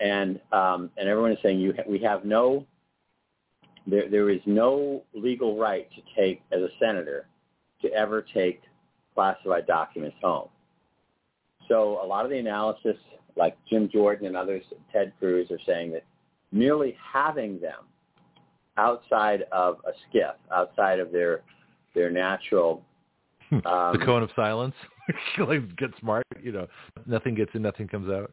And everyone is saying we have no... There is no legal right to take, as a senator, to ever take classified documents home. So a lot of the analysis, like Jim Jordan and others, Ted Cruz, are saying that merely having them outside of a skiff, outside of their natural... the cone of silence, like Get Smart, you know, nothing gets in, nothing comes out,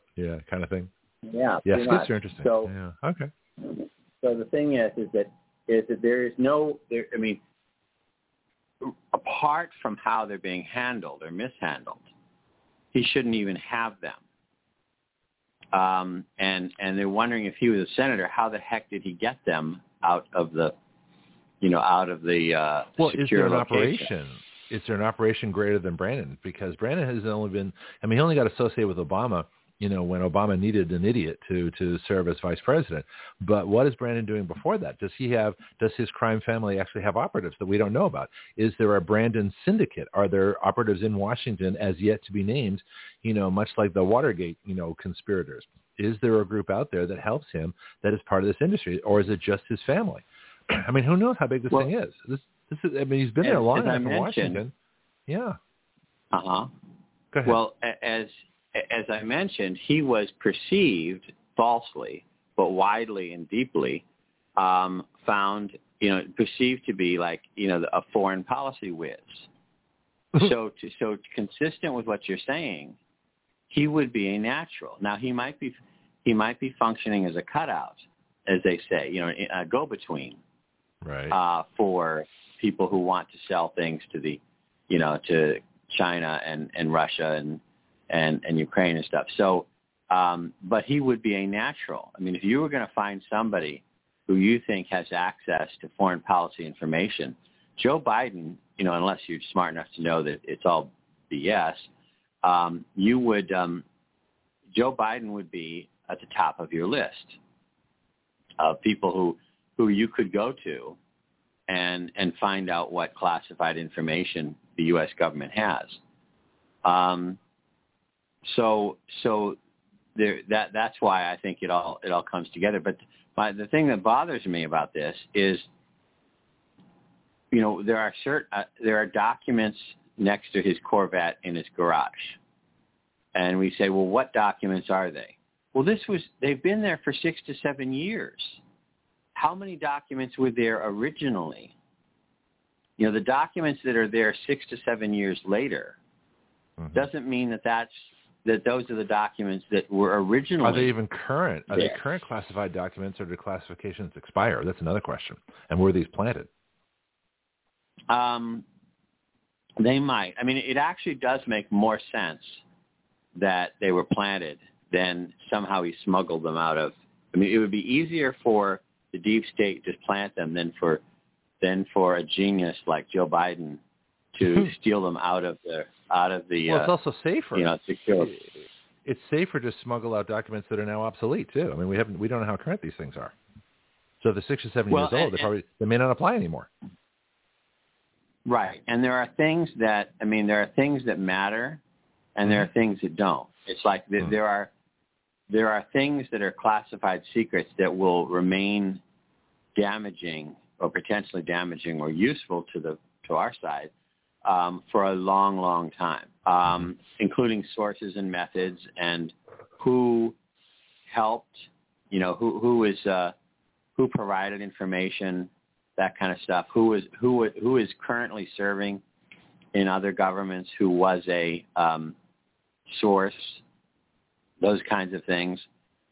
kind of thing. Yeah, skiffs are interesting. So, okay. So the thing is that there is no, I mean, apart from how they're being handled or mishandled, he shouldn't even have them. And they're wondering, if he was a senator, how the heck did he get them out of the, secure location? Is there an operation greater than Brandon? Because Brandon has only been, he only got associated with Obama, when Obama needed an idiot to serve as vice president. But what is Brandon doing before that? Does his crime family actually have operatives that we don't know about? Is there a Brandon syndicate? Are there operatives in Washington as yet to be named, much like the Watergate, conspirators? Is there a group out there that helps him, that is part of this industry, or is it just his family? Who knows how big this thing is? This is, he's been there a long time in Washington. Yeah. Uh-huh. Go ahead. Well, as I mentioned, he was perceived falsely, but widely and deeply perceived to be like, a foreign policy whiz. So consistent with what you're saying, he would be a natural. Now, he might be functioning as a cutout, as they say, a go-between, right? For people who want to sell things to to China and Russia and Ukraine and stuff. So, but he would be a natural. If you were going to find somebody who you think has access to foreign policy information, Joe Biden, unless you're smart enough to know that it's all BS, Joe Biden would be at the top of your list of people who you could go to and find out what classified information the U.S. government has. So there, that's why I think it all comes together. But the thing that bothers me about this is, there are documents next to his Corvette in his garage, and we say, well, what documents are they? Well, they've been there for 6 to 7 years. How many documents were there originally? The documents that are there 6 to 7 years later doesn't mean that those are the documents that were originally. Are they even current? Are they current classified documents, or do classifications expire? That's another question. And were these planted? They might. It actually does make more sense that they were planted than somehow he smuggled them out of. It would be easier for the deep state to plant them than for a genius like Joe Biden to steal them out of the. Well, it's also safer. It's safer to smuggle out documents that are now obsolete too. We don't know how current these things are. So if they're 6 or 7 years old, they may not apply anymore. Right, and there are things that matter, and there are things that don't. It's like there are things that are classified secrets that will remain damaging or potentially damaging or useful to our side for a long, long time, including sources and methods and who helped, you know, who provided information, that kind of stuff. Who is currently serving in other governments? Who was a source? Those kinds of things.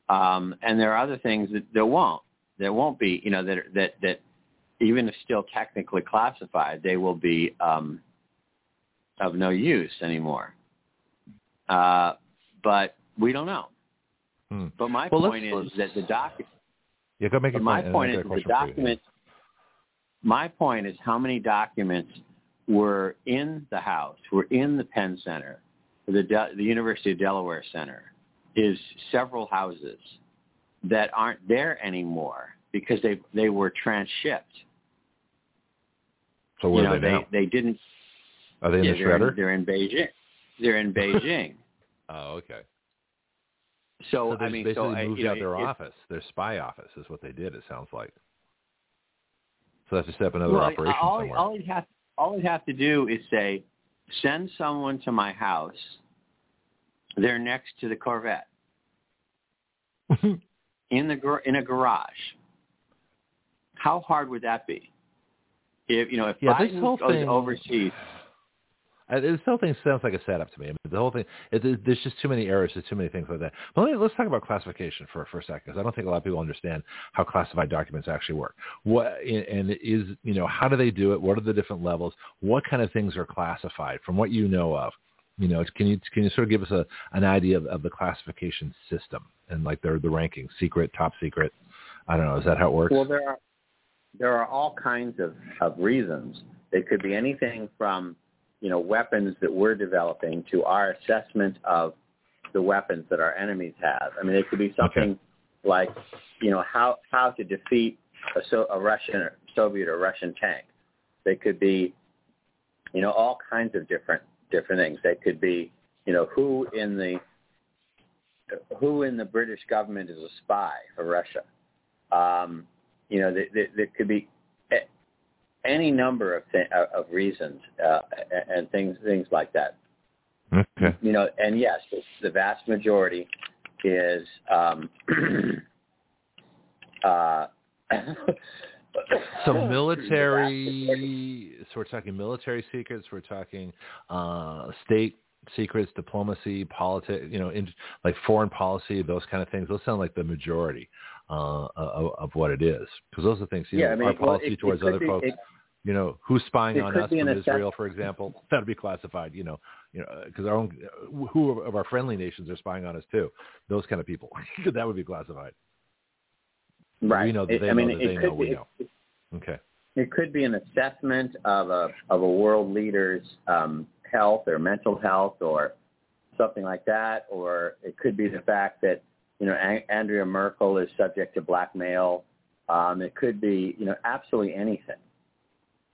And there are other things that there won't be, you know, that even if still technically classified, they will be of no use anymore. But we don't know. Hmm. But my point is that the document. Yeah, go make it. My point is the document. My point is how many documents were in the House, were in the Penn Center, the University of Delaware Center, is several houses that aren't there anymore because they were transshipped. So where are they now? They didn't. Are they in the shredder? They're in Beijing. They're in Beijing. Oh, okay. So I mean, basically moved out their office. Their spy office is what they did. It sounds like. So that's a step another operation somewhere. All you have to do is say, send someone to my house. They're next to the Corvette in a garage. How hard would that be? If Biden goes overseas. This whole thing sounds like a setup to me. I mean, the whole thing, there's just too many errors. There's too many things like that. But let's talk about classification for a second, because I don't think a lot of people understand how classified documents actually work. How do they do it? What are the different levels? What kind of things are classified from what you know of? You know, can you sort of give us an idea of the classification system and like the rankings, secret, top secret? I don't know. Is that how it works? Well, there are all kinds of reasons. It could be anything from weapons that we're developing to our assessment of the weapons that our enemies have. I mean, it could be something like, how to defeat a Russian or Soviet or Russian tank. They could be, all kinds of different things. They could be, who in the British government is a spy for Russia. There could be any number of reasons and things like that. Okay. And yes, the vast majority is so military. So we're talking military secrets. We're talking state secrets, diplomacy, politics. Like foreign policy, those kind of things. Those sound like the majority of what it is, because those are things. Our policy towards other folks. Who's spying on us from Israel, for example, that'd be classified, because who of our friendly nations are spying on us too, those kind of people, that would be classified. Right. We know that they know. Okay. It could be an assessment of a world leader's health or mental health or something like that, or it could be the fact that, Andrea Merkel is subject to blackmail. It could be, absolutely anything.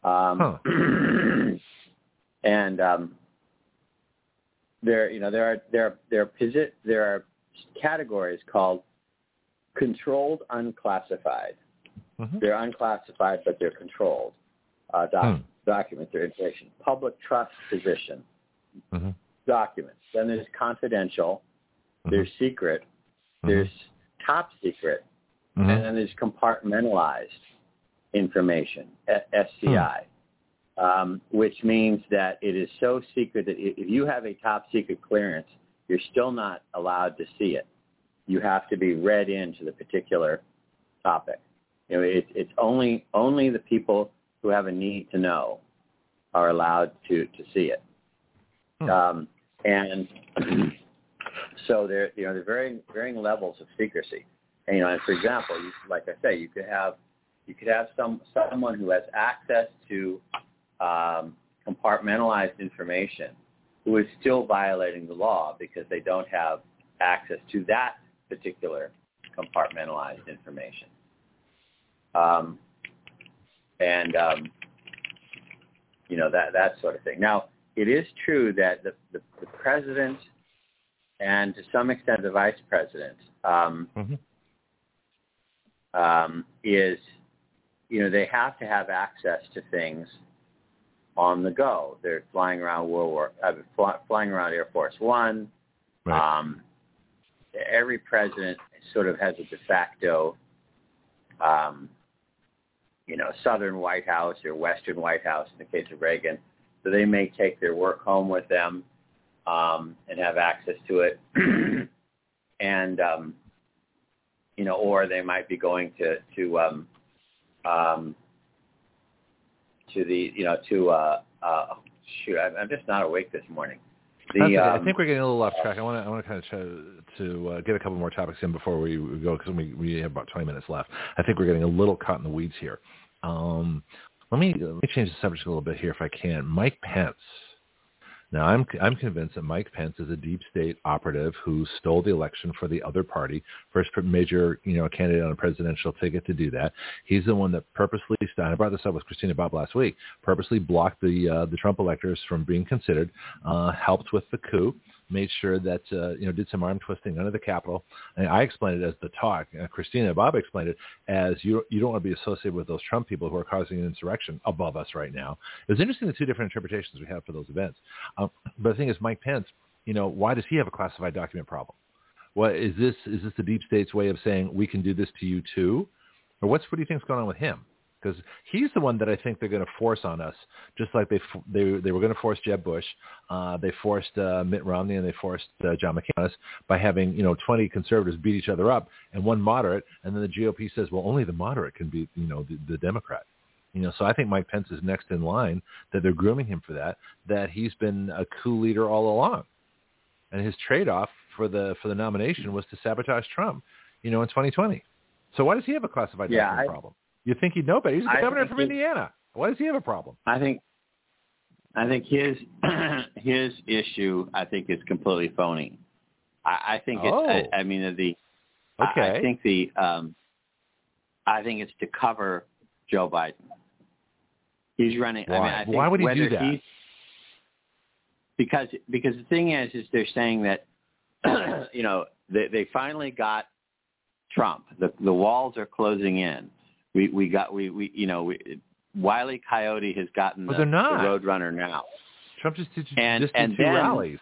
And there are categories called controlled unclassified. Mm-hmm. They're unclassified, but they're controlled documents or information. Public trust position documents. Then there's confidential. There's secret. There's top secret, and then there's compartmentalized information, SCI, which means that it is so secret that if you have a top secret clearance, you're still not allowed to see it. You have to be read into the particular topic. It's only the people who have a need to know are allowed to see it, and. So there, there are varying levels of secrecy, and for example, like I say, you could have someone who has access to compartmentalized information who is still violating the law because they don't have access to that particular compartmentalized information, that sort of thing. Now, it is true that the president, and to some extent, the vice president is, they have to have access to things on the go. They're flying around flying around Air Force One. Right. Every president sort of has a de facto, Southern White House or Western White House in the case of Reagan. So they may take their work home with them and have access to it. And, or they might be going I'm just not awake this morning. I think we're getting a little off track. I want to kind of try to get a couple more topics in before we go, because we have about 20 minutes left. I think we're getting a little caught in the weeds here. Let me change the subject a little bit here if I can. Mike Pence. Now, I'm convinced that Mike Pence is a deep state operative who stole the election for the other party, first major candidate on a presidential ticket to do that. He's the one that purposely, I brought this up with Christina Bob last week, purposely blocked the Trump electors from being considered, helped with the coup, made sure that, did some arm twisting under the Capitol. And I explained it as the talk. Christina Bob explained it as you don't want to be associated with those Trump people who are causing an insurrection above us right now. It was interesting the two different interpretations we have for those events. But the thing is, Mike Pence, why does he have a classified document problem? What is this? Is this the deep state's way of saying we can do this to you too? Or what do you think is going on with him? Because he's the one that I think they're going to force on us, just like they were going to force Jeb Bush, they forced Mitt Romney, and they forced John McCain on us by having 20 conservatives beat each other up and one moderate, and then the GOP says, well, only the moderate can beat the Democrat. So I think Mike Pence is next in line, that they're grooming him for that. That he's been a coup leader all along, and his trade-off for the nomination was to sabotage Trump, in 2020. So why does he have a classified document problem? You think he'd know better? He's the governor from Indiana. Why does he have a problem? I think his issue, I think, is completely phony. I think it's to cover Joe Biden. He's running. Why? Why would he do that? Because the thing is they're saying that they finally got Trump. The walls are closing in. Wile E. Coyote has gotten the Roadrunner now. Trump just did two rallies.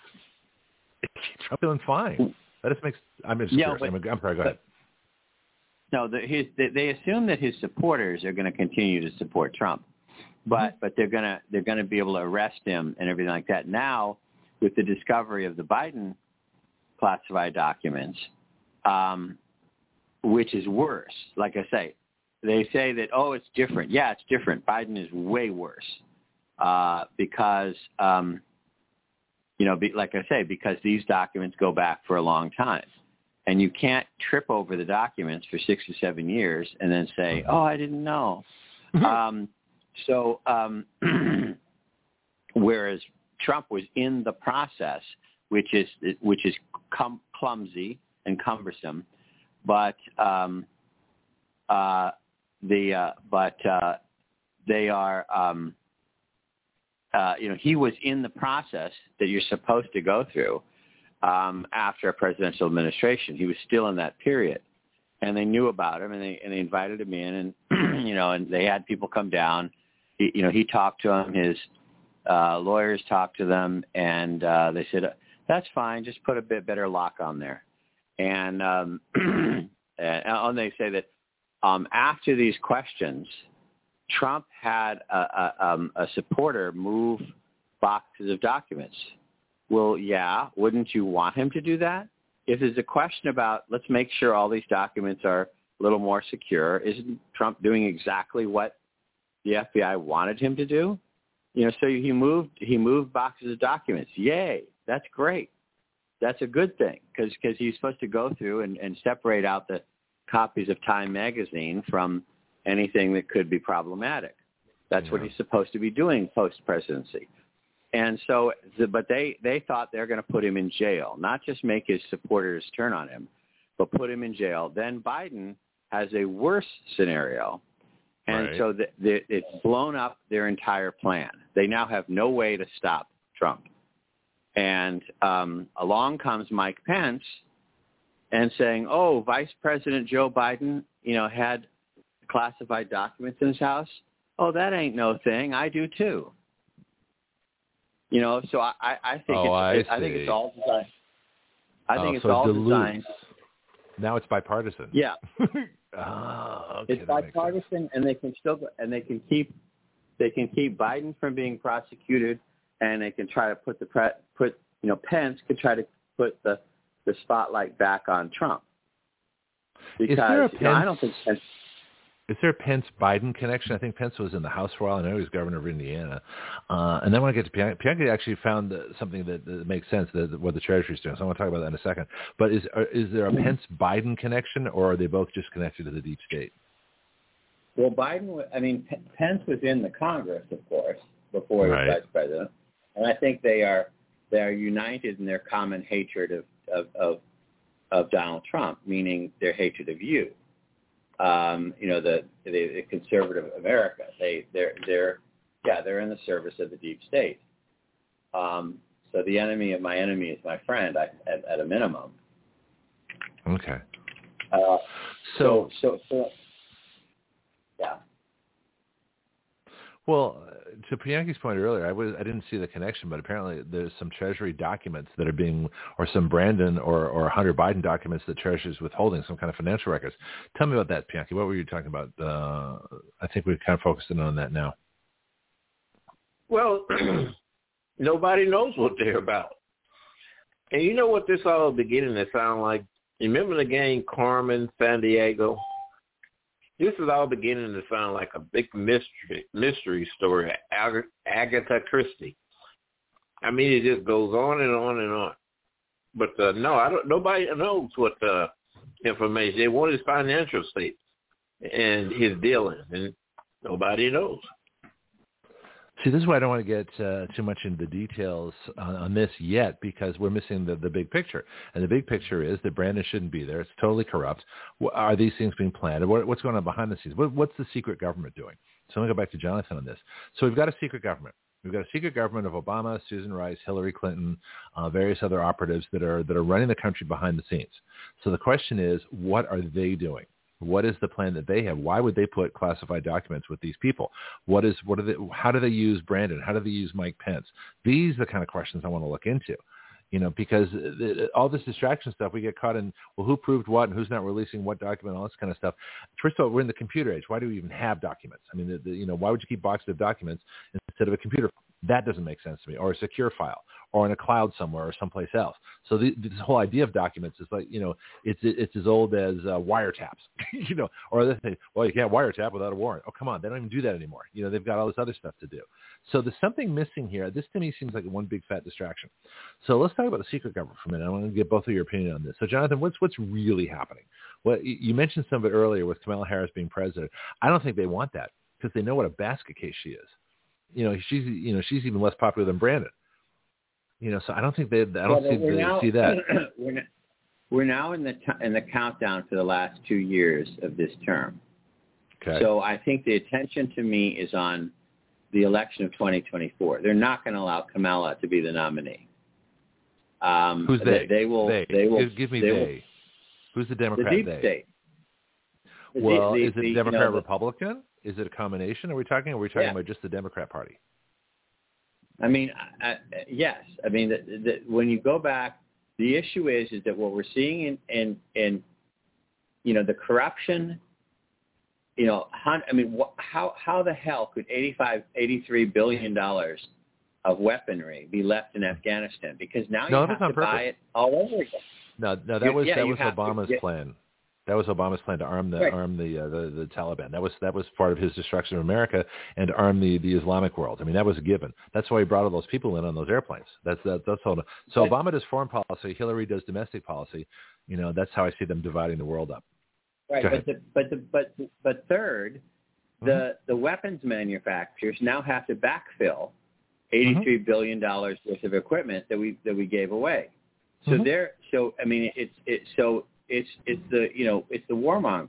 Trump's doing fine. That just makes I'm sorry. Go ahead. No, they assume that his supporters are going to continue to support Trump, but they're going to be able to arrest him and everything like that. Now, with the discovery of the Biden classified documents, which is worse, like I say. They say that, it's different. Yeah, it's different. Biden is way worse because these documents go back for a long time. And you can't trip over the documents for 6 or 7 years and then say, I didn't know. Whereas Trump was in the process, which is clumsy and cumbersome, but they are, he was in the process that you're supposed to go through after a presidential administration. He was still in that period, and they knew about him, and they invited him in, and and they had people come down. He talked to them. His lawyers talked to them, and they said, "That's fine. Just put a bit better lock on there." And and they say that. After these questions, Trump had a supporter move boxes of documents. Well, yeah, wouldn't you want him to do that? If there's a question about, let's make sure all these documents are a little more secure, isn't Trump doing exactly what the FBI wanted him to do? So he moved boxes of documents. Yay, that's great. That's a good thing because he's supposed to go through and separate out the copies of Time magazine from anything that could be problematic. That's what he's supposed to be doing post-presidency. And so, but they thought they're going to put him in jail, not just make his supporters turn on him, but put him in jail. Then Biden has a worse scenario. And so it's blown up their entire plan. They now have no way to stop Trump. And along comes Mike Pence, and saying, Vice President Joe Biden, had classified documents in his house. That ain't no thing. I do too. You know, so I think it's all designed. Now it's bipartisan. Yeah. Okay, it's bipartisan, and they can keep Biden from being prosecuted, and they can try to put Pence could try to put the spotlight back on Trump. Because Is there a Pence-Biden connection? I think Pence was in the House for a while. I know he was governor of Indiana. And then when I get to Bianca actually found something that makes sense, what the Treasury's doing. So I want to talk about that in a second. But is there a Pence-Biden connection, or are they both just connected to the deep state? Well, Pence was in the Congress, of course, before he was vice president. And I think they are united in their common hatred of Donald Trump, meaning their hatred of you. The conservative America. They're in the service of the deep state. So the enemy of my enemy is my friend, at a minimum. Okay. Yeah. Well, to Priyanki's point earlier, I didn't see the connection, but apparently there's some Treasury documents that are being, or some Brandon or Hunter Biden documents that Treasury is withholding, some kind of financial records. Tell me about that, Priyanki. What were you talking about? I think we're kind of focusing on that now. Well, nobody knows what they're about. And you know what this all is beginning to sound like? Remember the game Carmen San Diego? This is all beginning to sound like a big mystery story, Agatha Christie. I mean, it just goes on and on and on. But nobody knows what information. They want his financial statements and his dealings, and nobody knows. See, this is why I don't want to get too much into the details on this yet, because we're missing the big picture. And the big picture is that Brandon shouldn't be there. It's totally corrupt. Are these things being planned? What's going on behind the scenes? What's the secret government doing? So I'm going to go back to Jonathan on this. So we've got a secret government. We've got a secret government of Obama, Susan Rice, Hillary Clinton, various other operatives that are running the country behind the scenes. So the question is, what are they doing? What is the plan that they have? Why would they put classified documents with these people? How do they use Brandon? How do they use Mike Pence? These are the kind of questions I want to look into, because all this distraction stuff, we get caught in, well, who proved what and who's not releasing what document, all this kind of stuff. First of all, we're in the computer age. Why do we even have documents? I mean, why would you keep boxes of documents instead of a computer? That doesn't make sense to me, or a secure file, or in a cloud somewhere, or someplace else. So this whole idea of documents is like, it's as old as wiretaps, or other things. Well, you can't wiretap without a warrant. Oh, come on, they don't even do that anymore. They've got all this other stuff to do. So there's something missing here. This to me seems like one big fat distraction. So let's talk about the secret government for a minute. I want to get both of your opinion on this. So Jonathan, what's really happening? Well, you mentioned some of it earlier with Kamala Harris being president. I don't think they want that because they know what a basket case she is. She's even less popular than Brandon. So I don't think they see that. We're now in the countdown for the last 2 years of this term. Okay. So I think the attention to me is on the election of 2024. They're not going to allow Kamala to be the nominee. Who's they? They will. Give me they. Who's the Democrat? The deep state. Well, is it Democrat Republican? Is it a combination? Are we talking about just the Democrat Party? I mean, yes. I mean, when you go back, the issue is that what we're seeing in the corruption, how the hell could $83 billion of weaponry be left in Afghanistan? Because now you have to buy it all over again. No, that was Obama's plan. That was Obama's plan to arm the Taliban. That was part of his destruction of America, and to arm the Islamic world. I mean, that was a given. That's why he brought all those people in on those airplanes. That's all. So Obama does foreign policy. Hillary does domestic policy. That's how I see them dividing the world up. Right, but third, the weapons manufacturers now have to backfill $83 billion worth of equipment that we gave away. So it's the warmongers.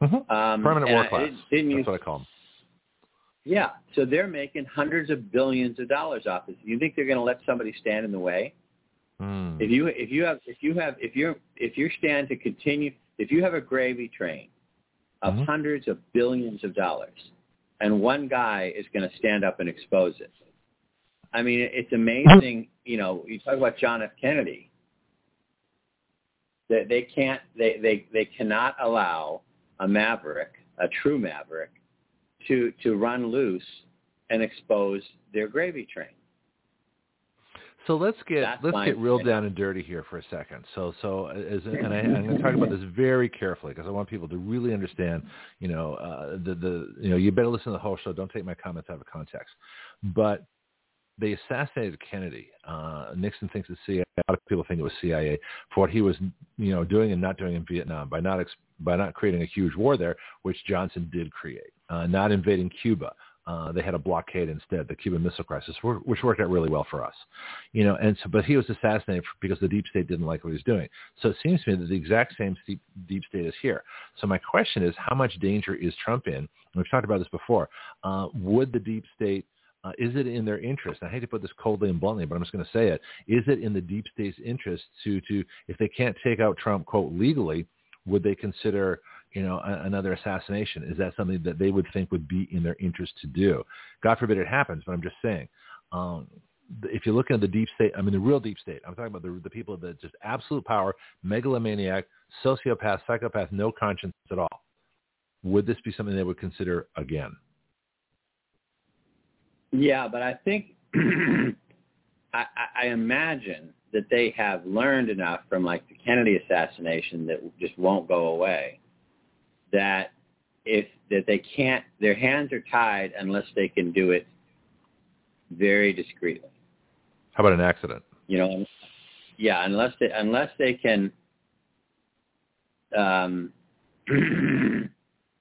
Permanent war class. That's what I call them. Yeah. So they're making hundreds of billions of dollars off this. You think they're going to let somebody stand in the way? Mm. If you have a gravy train of hundreds of billions of dollars, and one guy is going to stand up and expose it, I mean, it's amazing. You know, you talk about John F. Kennedy. They can't. They cannot allow a maverick, a true maverick, to run loose and expose their gravy train. So let's get real down and dirty here for a second. I'm going to talk about this very carefully because I want people to really understand. You know, you better listen to the whole show. Don't take my comments out of context. But they assassinated Kennedy. Nixon thinks it's CIA. A lot of people think it was CIA for what he was, you know, doing and not doing in Vietnam by not creating a huge war there, which Johnson did create, not invading Cuba. They had a blockade instead, the Cuban Missile Crisis, which worked out really well for us, you know. And so, but he was assassinated because the deep state didn't like what he was doing. So it seems to me that the exact same deep state is here. So my question is, how much danger is Trump in? And we've talked about this before. Would the deep state? Is it in their interest? I hate to put this coldly and bluntly, but I'm just going to say it. Is it in the deep state's interest to if they can't take out Trump, quote, legally, would they consider, you know, another assassination? Is that something that they would think would be in their interest to do? God forbid it happens, but I'm just saying. If you're looking at the deep state, I mean, the real deep state, I'm talking about the people that just absolute power, megalomaniac, sociopath, psychopath, no conscience at all. Would this be something they would consider again? Yeah, but I think I imagine that they have learned enough from, like, the Kennedy assassination that just won't go away, that they can't, their hands are tied unless they can do it very discreetly. How about an accident? You know, yeah, unless they can, I don't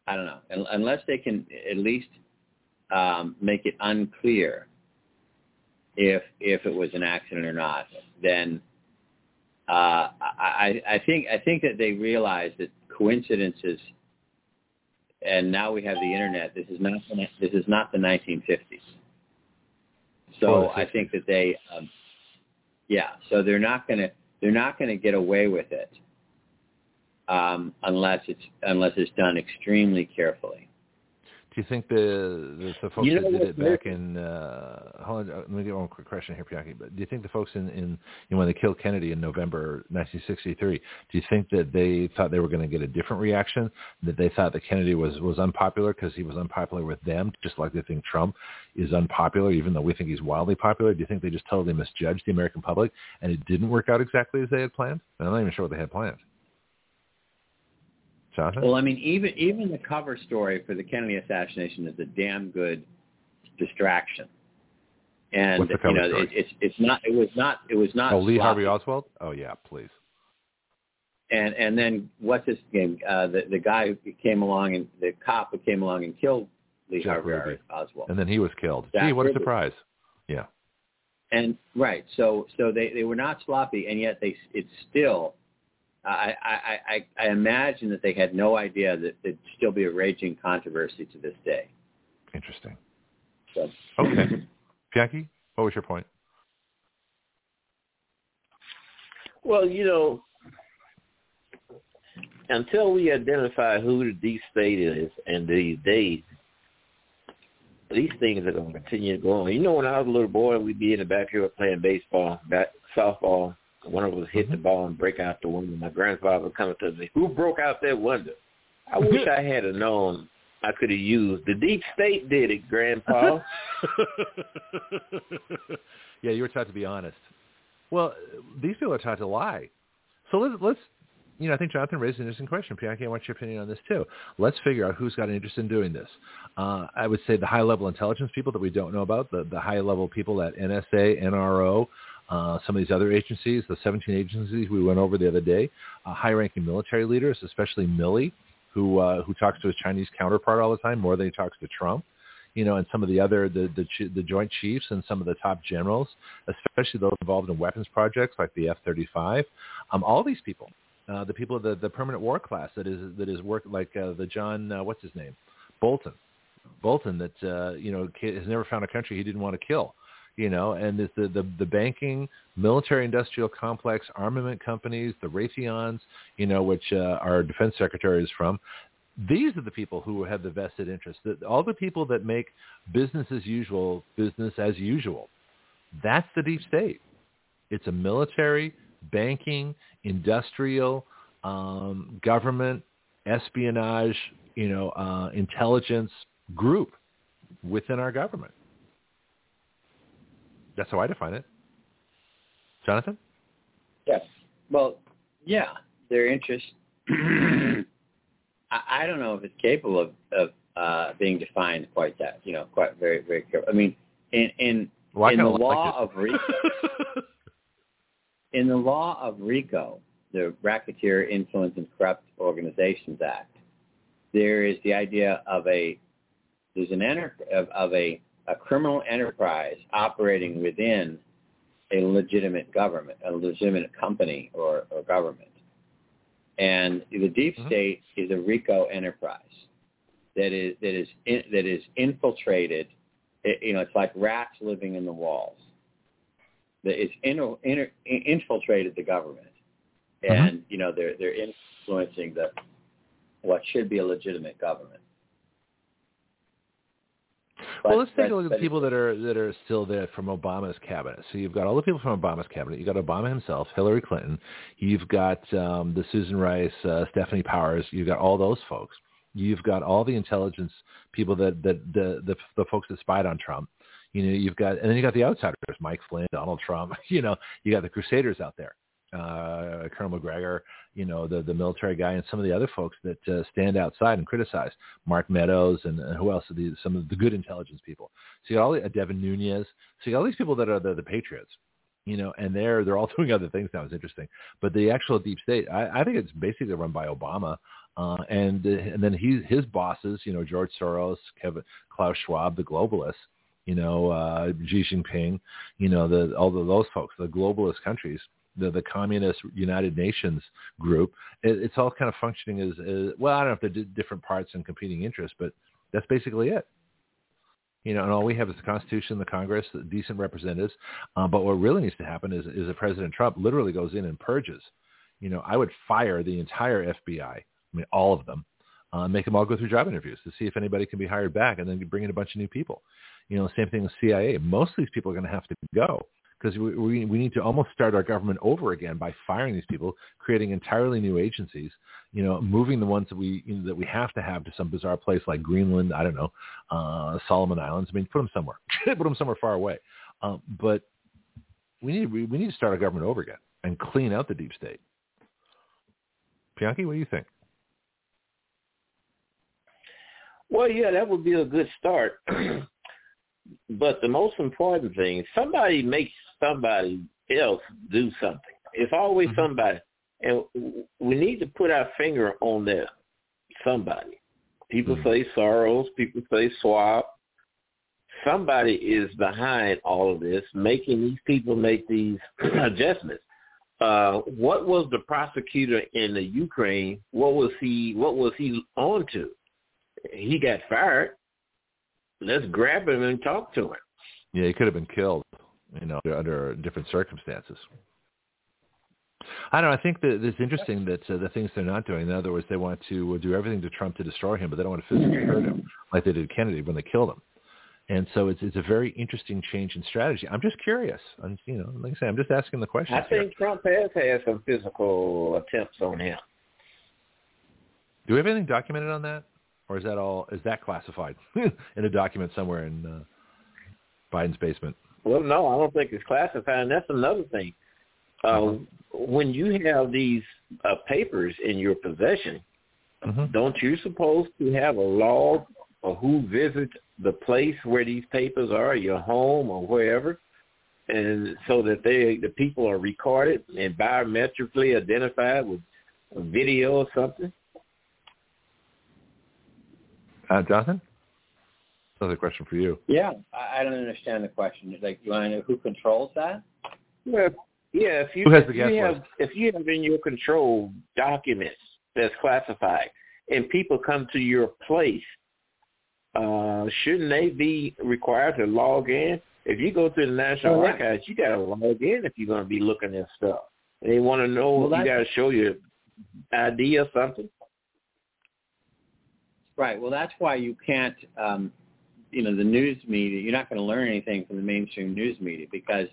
know, unless they can at least make it unclear if it was an accident or not, then I think that they realize that coincidences, and now we have the internet. This is not the 1950s. So I think that they, So they're not gonna get away with it unless it's done extremely carefully. Do you think the folks that did it back in Holland? Let me get one quick question here, Pianki. But do you think the folks in when they killed Kennedy in November 1963, do you think that they thought they were going to get a different reaction? That they thought that Kennedy was unpopular because he was unpopular with them, just like they think Trump is unpopular, even though we think he's wildly popular? Do you think they just totally misjudged the American public and it didn't work out exactly as they had planned? I'm not even sure what they had planned. Well, I mean, even the cover story for the Kennedy assassination is a damn good distraction. And what's the cover story? It was not. Oh, Lee Harvey Oswald. Oh yeah, please. And then what's his name? The guy who came along and the cop who came along and killed Lee Harvey Oswald. And then he was killed. Gee, what a surprise! Yeah. And right, so they were not sloppy, and yet it's still. I imagine that they had no idea that there'd still be a raging controversy to this day. Interesting. So. Okay. Jackie, what was your point? Well, you know, until we identify who the deep state is and these days, these things are going to continue to go on. You know, when I was a little boy, we'd be in the backyard playing baseball, softball. One of us hit the ball and break out the window. My grandfather would come up to me, who broke out that window? I wish I had known I could have used. The deep state did it, Grandpa. Yeah, you were taught to be honest. Well, these people are taught to lie. So let's you know, I think Jonathan raised an interesting question. Pianki, I want your opinion on this too. Let's figure out who's got an interest in doing this. I would say the high-level intelligence people that we don't know about, the high-level people at NSA, NRO, some of these other agencies, the 17 agencies we went over the other day, high-ranking military leaders, especially Milley, who talks to his Chinese counterpart all the time more than he talks to Trump, you know, and some of the other the Joint Chiefs and some of the top generals, especially those involved in weapons projects like the F-35. All these people, the people of the permanent war class that is work like the John what's his name, Bolton that you know has never found a country he didn't want to kill. You know, and the banking, military-industrial complex, armament companies, the Raytheons, you know, which our defense secretary is from. These are the people who have the vested interest. All the people that make business as usual That's the deep state. It's a military, banking, industrial, government, espionage, intelligence group within our government. That's how I define it. Jonathan? Yes. Well, yeah, their interest. I don't know if it's capable of being defined quite that, quite very, very careful. I mean, in the law of RICO, in the law of RICO, the Racketeer Influence and Corrupt Organizations Act, there is the idea of a criminal enterprise operating within a legitimate government, a legitimate company or government. And the deep state is a RICO enterprise that is infiltrated. It's like rats living in the walls. It's infiltrated the government, and they're influencing what should be a legitimate government. But, well, let's take a look at the people that are still there from Obama's cabinet. So you've got all the people from Obama's cabinet. You've got Obama himself, Hillary Clinton. You've got the Susan Rice, Stephanie Powers. You've got all those folks. You've got all the intelligence people that the folks that spied on Trump. And then you got the outsiders, Mike Flynn, Donald Trump. You got the crusaders out there, Colonel McGregor, the military guy, and some of the other folks that stand outside and criticize, Mark Meadows, and who else? Some of the good intelligence people. So you got all the Devin Nunez. So you got all these people that are the patriots, and they're all doing other things now. It's interesting, but the actual deep state, I think it's basically run by Obama. And then his bosses, George Soros, Klaus Schwab, the globalists, Xi Jinping, all of those folks, the globalist countries, the communist United Nations group. It's all kind of functioning as I don't know if they're different parts and competing interests, but that's basically it. And all we have is the Constitution, the Congress, the decent representatives. But what really needs to happen is that President Trump literally goes in and purges. I would fire the entire FBI. I mean, all of them, make them all go through job interviews to see if anybody can be hired back, and then you bring in a bunch of new people. Same thing with CIA. Most of these people are going to have to go because we need to almost start our government over again by firing these people, creating entirely new agencies, moving the ones that we have to some bizarre place like Greenland, I don't know, Solomon Islands. I mean, put them somewhere. Put them somewhere far away. But we need to start our government over again and clean out the deep state. Pianki, what do you think? Well, yeah, that would be a good start. But the most important thing, somebody makes somebody else do something. It's always somebody. And we need to put our finger on that somebody. People say Soros. People say Schwab. Somebody is behind all of this, making these people make these adjustments. What was the prosecutor in the Ukraine? What was he on to? He got fired. Let's grab him and talk to him. Yeah, he could have been killed, under different circumstances. I don't know. I think that it's interesting that the things they're not doing, in other words, they want to do everything to Trump to destroy him, but they don't want to physically hurt him like they did Kennedy when they killed him. And so it's a very interesting change in strategy. I'm just curious. I'm, like I say, I'm just asking the question. I think Trump has had some physical attempts on him. Do we have anything documented on that? Or is that classified in a document somewhere in Biden's basement? Well, no, I don't think it's classified. And that's another thing. When you have these papers in your possession, don't you suppose to have a log of who visits the place where these papers are, your home or wherever, and so that the people are recorded and biometrically identified with a video or something? Jonathan, another question for you. Yeah, I don't understand the question. Like, do I know who controls that? Well, yeah, if you have in your control documents that's classified, and people come to your place, shouldn't they be required to log in? If you go to the National Archives, you got to log in if you're going to be looking at stuff. They want to know you got to show your ID or something. Right. Well, that's why you can't you know, the news media, you're not going to learn anything from the mainstream news media because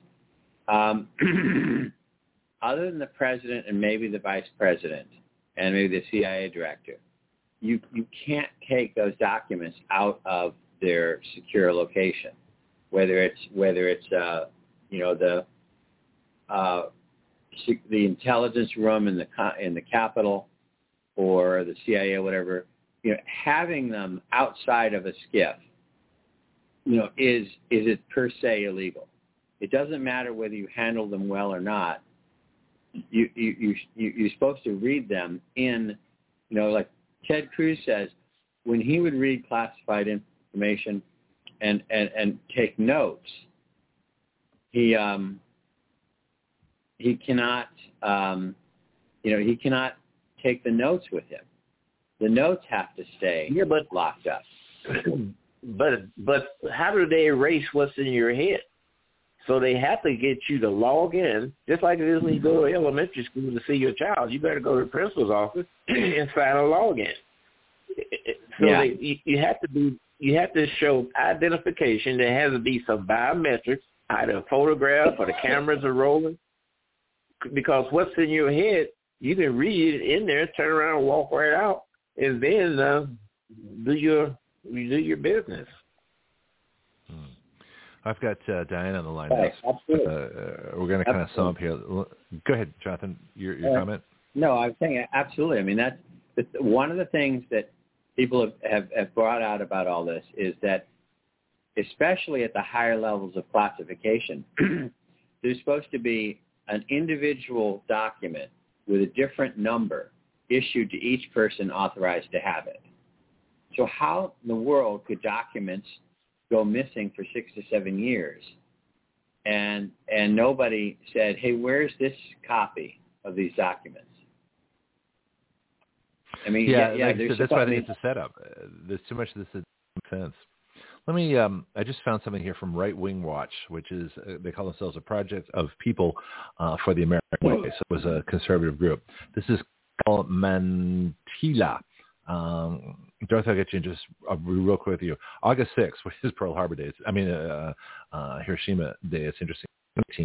other than the president and maybe the vice president and maybe the CIA director, you can't take those documents out of their secure location, whether it's the intelligence room in the Capitol or the CIA or whatever. You know, having them outside of a SCIF, you know, is it per se illegal? It doesn't matter whether you handle them well or not. You're supposed to read them in, you know, like Ted Cruz says, when he would read classified information and take notes, he cannot take the notes with him. The notes have to stay locked up. But how do they erase what's in your head? So they have to get you to log in, just like it is when you go to elementary school to see your child. You better go to the principal's office and sign a login. So yeah. You have to show identification. There has to be some biometrics, either a photograph or the cameras are rolling, because what's in your head, you can read it in there, turn around, and walk right out, and then do your business. I've got Diane on the line. Next. We're going to kind of sum up here. Go ahead, Jonathan, your comment. No, I was saying absolutely. I mean, that's one of the things that people have brought out about all this is that, especially at the higher levels of classification, there's supposed to be an individual document with a different number issued to each person authorized to have it. So how in the world could documents go missing for 6 to 7 years, and nobody said, hey, where's this copy of these documents? I mean, that's why I think it's a setup. There's too much of this that doesn't make sense. Let me, I just found something here from Right Wing Watch, which is, they call themselves a project of people for the American Way. So it was a conservative group. This is called Mantilla. Dorothy, I'll get you in just real quick with you. August 6th, which is Pearl Harbor Day. Hiroshima Day. It's interesting.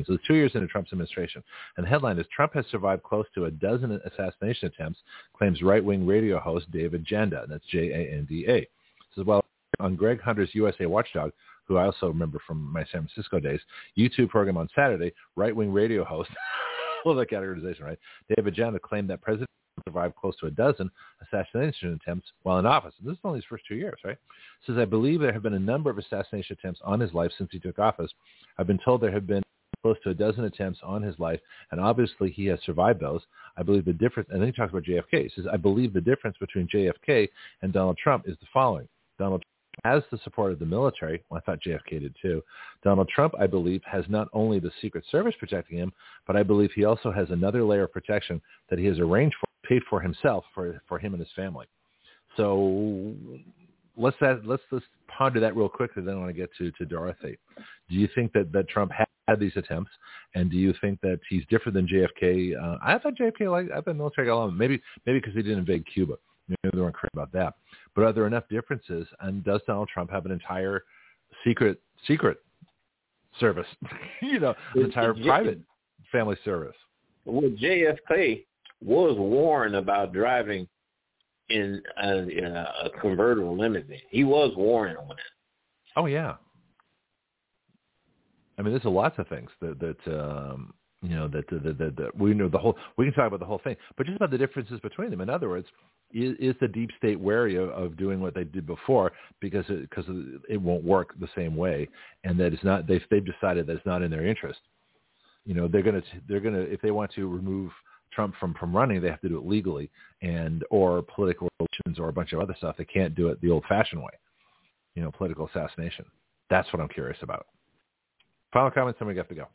So it's 2 years into Trump's administration. And the headline is, Trump has survived close to 12 assassination attempts, claims right-wing radio host David Janda. And that's Janda. It says, well, on Greg Hunter's USA Watchdog, who I also remember from my San Francisco days, YouTube program on Saturday, right-wing radio host, well, that categorization, right? David Janda claimed that President survived close to 12 assassination attempts while in office. And this is only his first 2 years, right? Says, I believe there have been a number of assassination attempts on his life since he took office. I've been told there have been close to 12 attempts on his life, and obviously he has survived those. I believe the difference, and then he talks about JFK. He says, I believe the difference between JFK and Donald Trump is the following. Donald Trump has the support of the military. Well, I thought JFK did too. Donald Trump, I believe, has not only the Secret Service protecting him, but I believe he also has another layer of protection that he has arranged for, paid for himself, for him and his family. So let's ponder that real quickly. Then I want to get to Dorothy. Do you think that Trump had these attempts, and do you think that he's different than JFK? I thought the military got along. Maybe because he didn't invade Cuba. Maybe they weren't clear about that. But are there enough differences? And does Donald Trump have an entire secret service? You know, an entire private family service. Well, JFK was warned about driving in a convertible limousine. He was warned on it. Oh yeah. I mean, there's lots of things that we know the whole. We can talk about the whole thing, but just about the differences between them. In other words, is the deep state wary of doing what they did before because it won't work the same way, and that it's not. They've decided that it's not in their interest. You know, they're gonna if they want to remove Trump from running, they have to do it legally and or political relations or a bunch of other stuff. They can't do it the old-fashioned way, you know, political assassination. That's what I'm curious about. Final comments, then we have to go.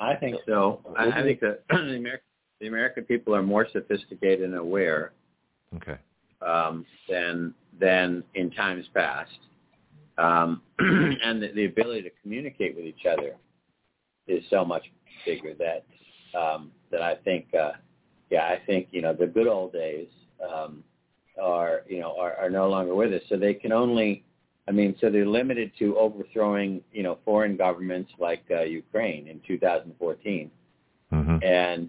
I think so. I think that the American people are more sophisticated and aware, okay, than in times past, and the ability to communicate with each other is so much bigger that. I think the good old days are no longer with us. So they can only, so they're limited to overthrowing, foreign governments like Ukraine in 2014. Mm-hmm.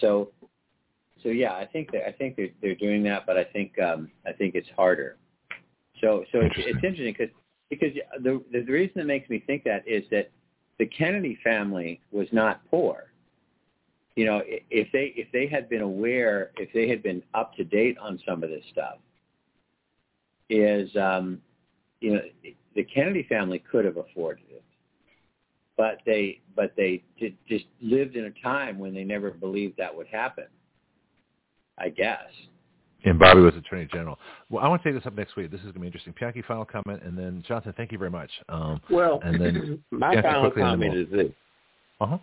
So I think they're doing that, but I think it's harder. So it's interesting because the reason that makes me think that is that the Kennedy family was not poor. If they had been aware, if they had been up to date on some of this stuff, the Kennedy family could have afforded it. But they just lived in a time when they never believed that would happen, I guess. And Bobby was Attorney General. Well, I want to take this up next week. This is going to be interesting. Pianki, final comment, and then Jonathan, thank you very much. My final comment is this. Uh-huh.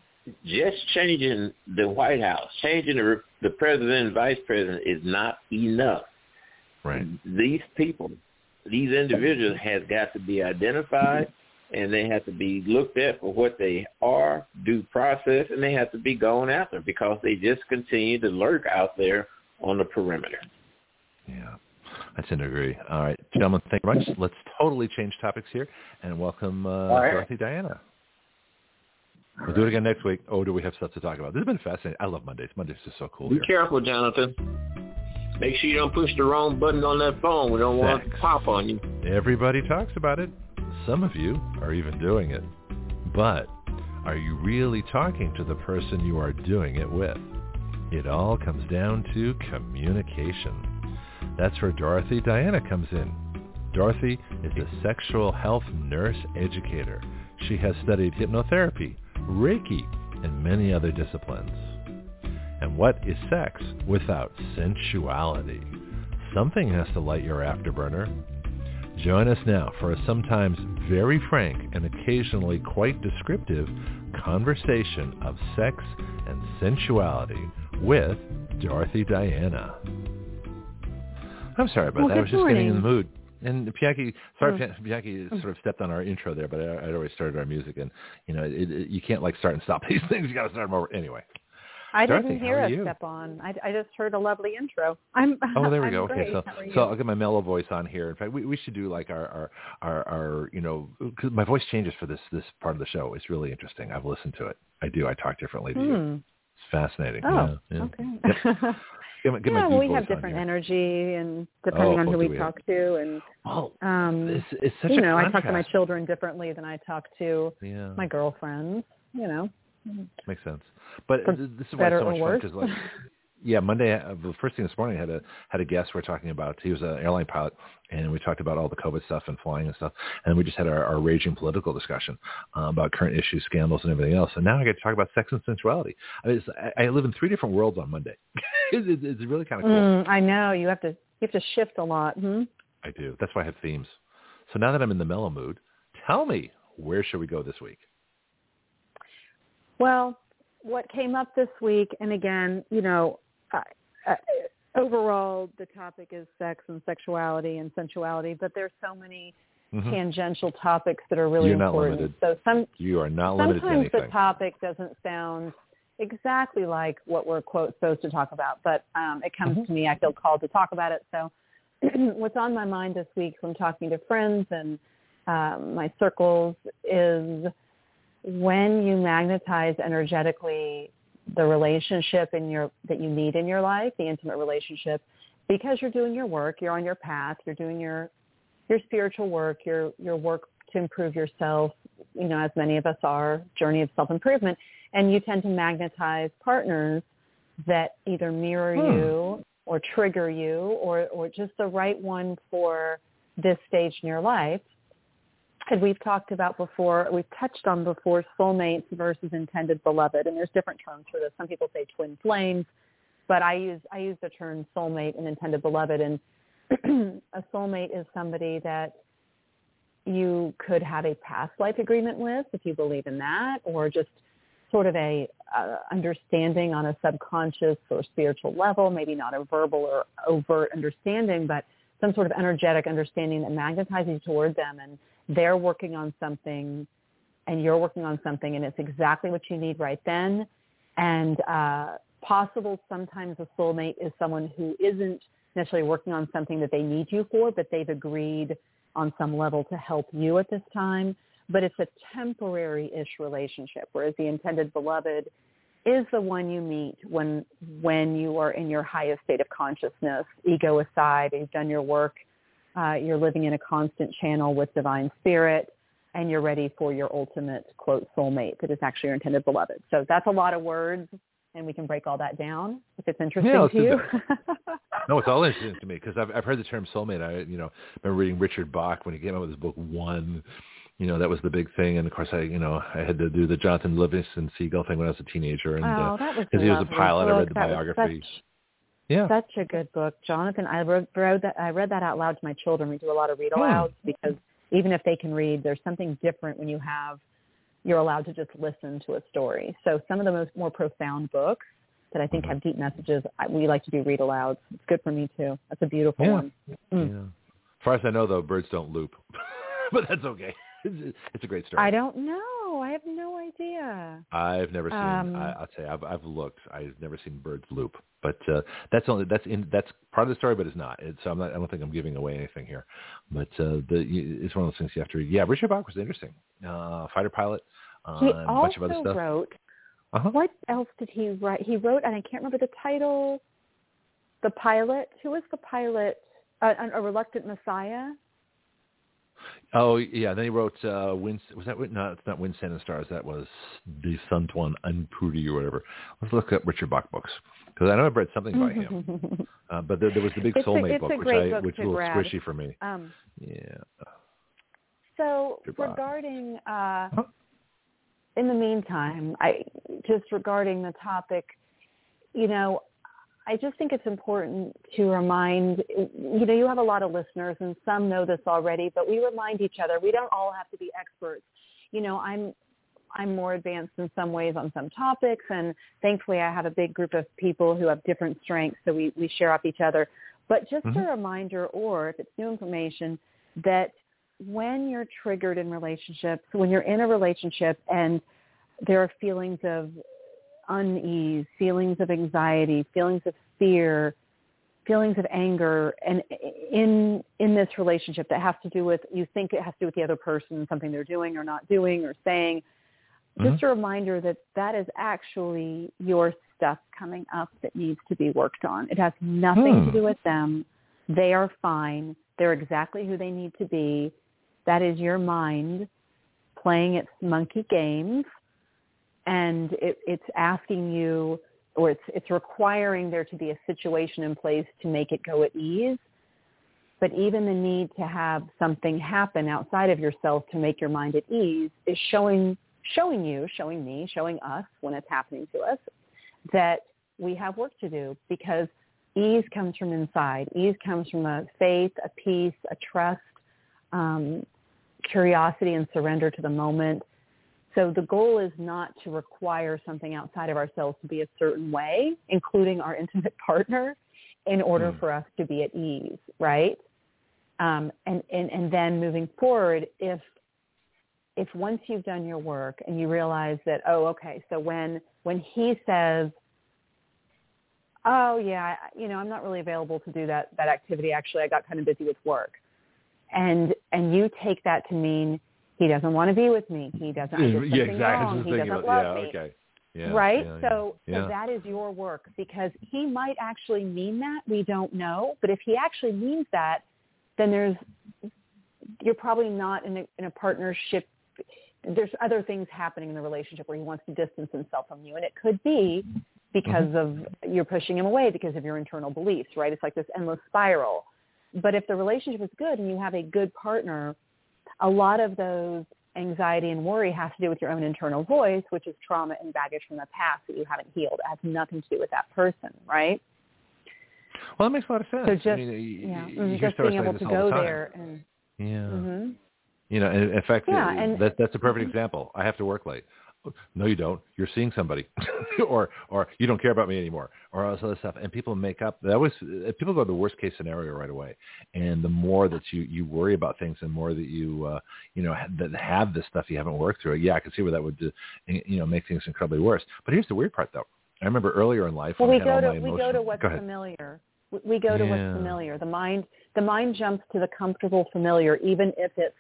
Just changing the White House, changing the president and vice president is not enough. Right. These people, these individuals have got to be identified. And they have to be looked at for what they are, due process, and they have to be gone after because they just continue to lurk out there on the perimeter. Yeah, I tend to agree. All right, gentlemen, thank you very much. Let's totally change topics here and welcome Dorothy Diana. We'll do it again next week. Oh, do we have stuff to talk about? This has been fascinating. I love Mondays. Mondays are so cool. Be careful, Jonathan. Make sure you don't push the wrong button on that phone. We don't want it to pop on you. Everybody talks about it. Some of you are even doing it. But are you really talking to the person you are doing it with? It all comes down to communication. That's where Dorothy Diana comes in. Dorothy is a sexual health nurse educator. She has studied hypnotherapy, Reiki, and many other disciplines. And what is sex without sensuality? Something has to light your afterburner. Join us now for a sometimes very frank and occasionally quite descriptive conversation of sex and sensuality with Dorothy Diana. I'm sorry about that. I was just getting in the mood. And Pianki sort of stepped on our intro there, but I'd already started our music. And, you can't, start and stop these things. You got to start them over. Anyway. Dorothy, didn't hear a step on. I just heard a lovely intro. There we go. Great. Okay, so I'll get my mellow voice on here. In fact, we should do our cause my voice changes for this part of the show. It's really interesting. I've listened to it. I do. I talk differently to you. It's fascinating. Oh, yeah. Okay. Yep. We have different energy, and depending on who we talk to, and it's such a contrast. I talk to my children differently than I talk to my girlfriends. Makes sense, but this is why it's so much fun. Monday, the first thing this morning, I had a guest. We're talking about, he was an airline pilot, and we talked about all the COVID stuff and flying and stuff. And we just had our raging political discussion about current issues, scandals, and everything else. And now I get to talk about sex and sensuality. I live in three different worlds on Monday. It's really kind of cool. I know you have to shift a lot. I do. That's why I have themes. So now that I'm in the mellow mood, tell me, where should we go this week? Well, what came up this week, and again, overall the topic is sex and sexuality and sensuality, but there's so many tangential topics that are really important. Limited. So you are not limited to anything. Sometimes the topic doesn't sound exactly like what we're, quote, supposed to talk about, but it comes to me. I feel called to talk about it. So what's on my mind this week from talking to friends and my circles is, when you magnetize energetically the relationship that you need in your life, the intimate relationship, because you're doing your work, you're on your path, you're doing your spiritual work, your work to improve yourself, as many of us are, journey of self-improvement, and you tend to magnetize partners that either mirror you or trigger you or just the right one for this stage in your life. Because we've touched on before, soulmates versus intended beloved, and there's different terms for this. Some people say twin flames, but I use the term soulmate and intended beloved. And a soulmate is somebody that you could have a past life agreement with, if you believe in that, or just sort of a understanding on a subconscious or spiritual level, maybe not a verbal or overt understanding, but some sort of energetic understanding that magnetizes you toward them, and they're working on something and you're working on something, and it's exactly what you need right then. And possible sometimes a soulmate is someone who isn't necessarily working on something that they need you for, but they've agreed on some level to help you at this time. But it's a temporary-ish relationship, whereas the intended beloved is the one you meet when you are in your highest state of consciousness, ego aside, you've done your work, you're living in a constant channel with divine spirit, and you're ready for your ultimate, quote, soulmate that is actually your intended beloved. So that's a lot of words, and we can break all that down if it's interesting to you. No, it's all interesting to me, because I've heard the term soulmate. I remember reading Richard Bach when he came out with his book, One. That was the big thing. And of course, I had to do the Jonathan Livingston Seagull thing when I was a teenager. And because he was a pilot, book. I read the biography. Such a good book, Jonathan. I read that out loud to my children. We do a lot of read alouds because even if they can read, there's something different when you're allowed to just listen to a story. So some of the more profound books that I think have deep messages, we like to do read alouds. It's good for me too. That's a beautiful one. As far as I know, though, birds don't loop, but that's okay. It's a great story. I don't know. I have no idea. I've never seen. I'll tell you, I've looked. I've never seen birds loop, but that's part of the story, but it's not. I don't think I'm giving away anything here, but it's one of those things you have to read. Yeah, Richard Bach was interesting. Fighter pilot. He also a bunch of other stuff. Wrote. Uh-huh. What else did he write? He wrote, and I can't remember the title. The pilot. Who was the pilot? A Reluctant Messiah. Oh yeah, then he wrote it's not Wind, Sand, and Stars. That was the Santuan Unpuri or whatever. Let's look up Richard Bach books because I know I've read something by him. But there was the big soulmate book, which was a little squishy for me. So regarding in the meantime, regarding the topic, I just think it's important to remind, you have a lot of listeners and some know this already, but we remind each other, we don't all have to be experts. I'm more advanced in some ways on some topics, and thankfully I have a big group of people who have different strengths, so we share off each other. But just a reminder, or if it's new information, that when you're triggered in relationships, when you're in a relationship and there are feelings of unease, feelings of anxiety, feelings of fear, feelings of anger, and in this relationship that has to do with, you think it has to do with the other person, something they're doing or not doing or saying, just a reminder that is actually your stuff coming up that needs to be worked on. It has nothing to do with them. They are fine. They're exactly who they need to be. That is your mind playing its monkey games. And it's asking you, or it's requiring there to be a situation in place to make it go at ease. But even the need to have something happen outside of yourself to make your mind at ease is showing you, showing me, showing us when it's happening to us that we have work to do, because ease comes from inside. Ease comes from a faith, a peace, a trust, curiosity, and surrender to the moment. So the goal is not to require something outside of ourselves to be a certain way, including our intimate partner, in order for us to be at ease, right? And then moving forward, if once you've done your work and you realize that, so when he says, I'm not really available to do that activity. Actually, I got kind of busy with work. And you take that to mean, he doesn't want to be with me. He doesn't. I did something wrong. He doesn't love me. Okay. Yeah, right. So that is your work, because he might actually mean that. We don't know. But if he actually means that, then you're probably not in a partnership. There's other things happening in the relationship where he wants to distance himself from you, and it could be because of you're pushing him away because of your internal beliefs. Right. It's like this endless spiral. But if the relationship is good and you have a good partner, a lot of those anxiety and worry has to do with your own internal voice, which is trauma and baggage from the past that you haven't healed. It has nothing to do with that person, right? Well, that makes a lot of sense. So just being able to go there. And in fact, that's a perfect example. I have to work late. No, you don't. You're seeing somebody, or you don't care about me anymore, or all this other stuff. And people make up. That was people go to the worst case scenario right away. And the more that you worry about things, and more that you have this stuff you haven't worked through. Yeah, I can see where that would make things incredibly worse. But here's the weird part, though. I remember earlier in life we go to what's familiar. We go to what's familiar. The mind jumps to the comfortable familiar, even if it's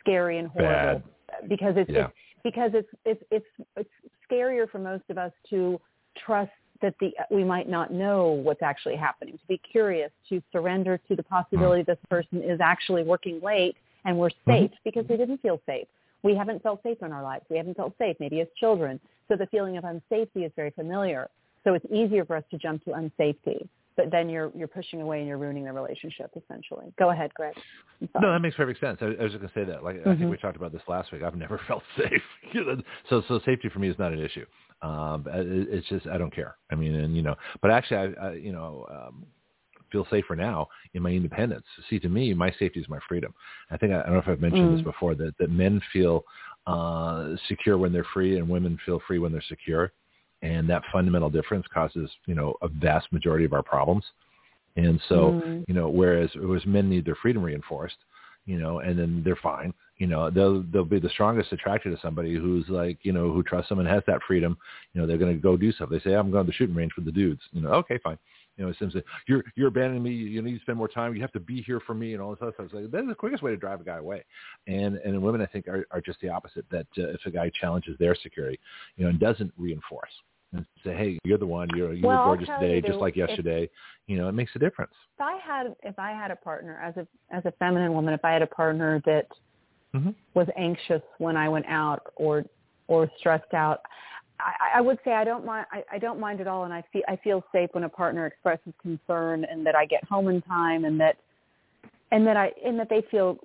scary and horrible, because it's scarier for most of us to trust that we might not know what's actually happening, to be curious, to surrender to the possibility this person is actually working late and we're safe because we didn't feel safe. We haven't felt safe in our lives. We haven't felt safe, maybe as children. So the feeling of unsafety is very familiar. So it's easier for us to jump to unsafety. But then you're pushing away and you're ruining the relationship, essentially. Go ahead, Greg. No, that makes perfect sense. I was just going to say that. I think we talked about this last week. I've never felt safe. so safety for me is not an issue. It's just I don't care. I mean, but actually, I feel safer now in my independence. See, to me, my safety is my freedom. I think I don't know if I've mentioned this before that men feel secure when they're free and women feel free when they're secure. And that fundamental difference causes, a vast majority of our problems. And so, whereas it was men need their freedom reinforced, and then they're fine. They'll be the strongest attracted to somebody who's who trusts them and has that freedom. They're going to go do something. They say, I'm going to the shooting range with the dudes. Okay, fine. It seems that you're abandoning me. You need to spend more time. You have to be here for me and all this other stuff. It's like, that's the quickest way to drive a guy away. And women, I think, are just the opposite, that if a guy challenges their security, and doesn't reinforce and say, hey, you're the one, you were gorgeous today, just like yesterday, it makes a difference. If I had a partner as a feminine woman, if I had a partner that was anxious when I went out or stressed out, I would say I don't mind at all, and I feel safe when a partner expresses concern, and that I get home in time, and that they feel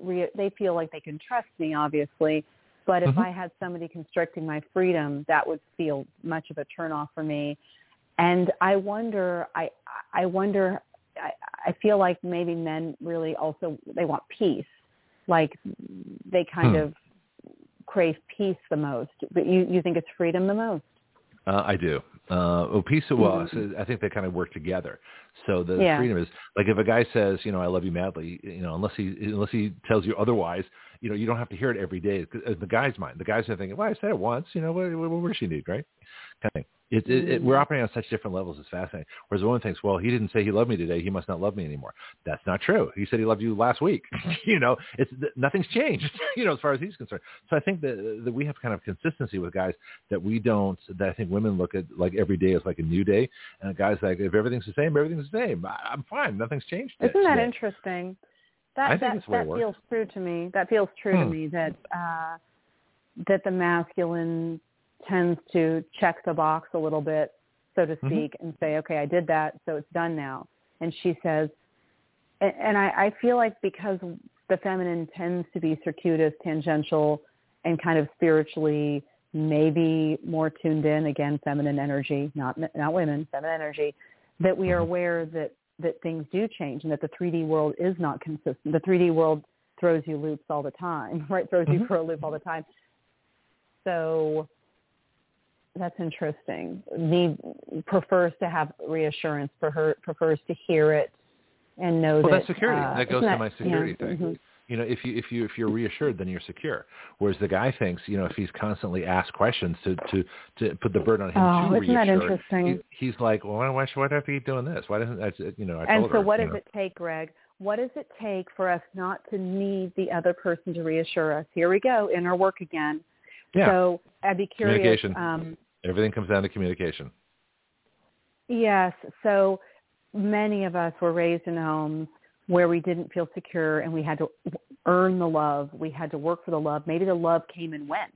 like they can trust me, obviously. But if I had somebody constricting my freedom, that would feel much of a turnoff for me. And I feel like maybe men really also, they want peace, like they kind of crave peace the most, but you think it's freedom the most? I do. Peace and well, so I think they kind of work together. So the freedom is like, if a guy says, I love you madly, unless he tells you otherwise, you don't have to hear it every day. In the guy's mind, the guys are thinking, well, I said it once, what does she need, right? Kind of thing. We're operating on such different levels. It's fascinating. Whereas the woman thinks, well, he didn't say he loved me today, he must not love me anymore. That's not true. He said he loved you last week. Nothing's changed, as far as he's concerned. So I think that we have kind of consistency with guys that we don't, that I think women look at like every day as like a new day. And a guy's like, if everything's the same, everything's the same. I'm fine. Nothing's changed. Isn't that interesting? That feels true to me. That feels true to me that the masculine tends to check the box a little bit, so to speak, and say, okay, I did that, so it's done now. And she says, and I feel like because the feminine tends to be circuitous, tangential, and kind of spiritually maybe more tuned in, again, feminine energy, not women, feminine energy, that we are aware that things do change, and that the 3D world is not consistent. The 3D world throws you loops all the time, right? Throws you for a loop all the time. So that's interesting. Need prefers to have reassurance, prefers to hear it and know that. Well, that's security. That goes to my security thing. If you're reassured, then you're secure. Whereas the guy thinks, if he's constantly asked questions to put the burden on him to reassure. Oh, isn't that interesting? He's like, well, why should I have to keep doing this? Why doesn't that, And so what does it take, Greg? What does it take for us not to need the other person to reassure us? Here we go, inner work again. Yeah. So I'd be curious. Communication. Everything comes down to communication. Yes. So many of us were raised in homes where we didn't feel secure, and we had to earn the love. We had to work for the love. Maybe the love came and went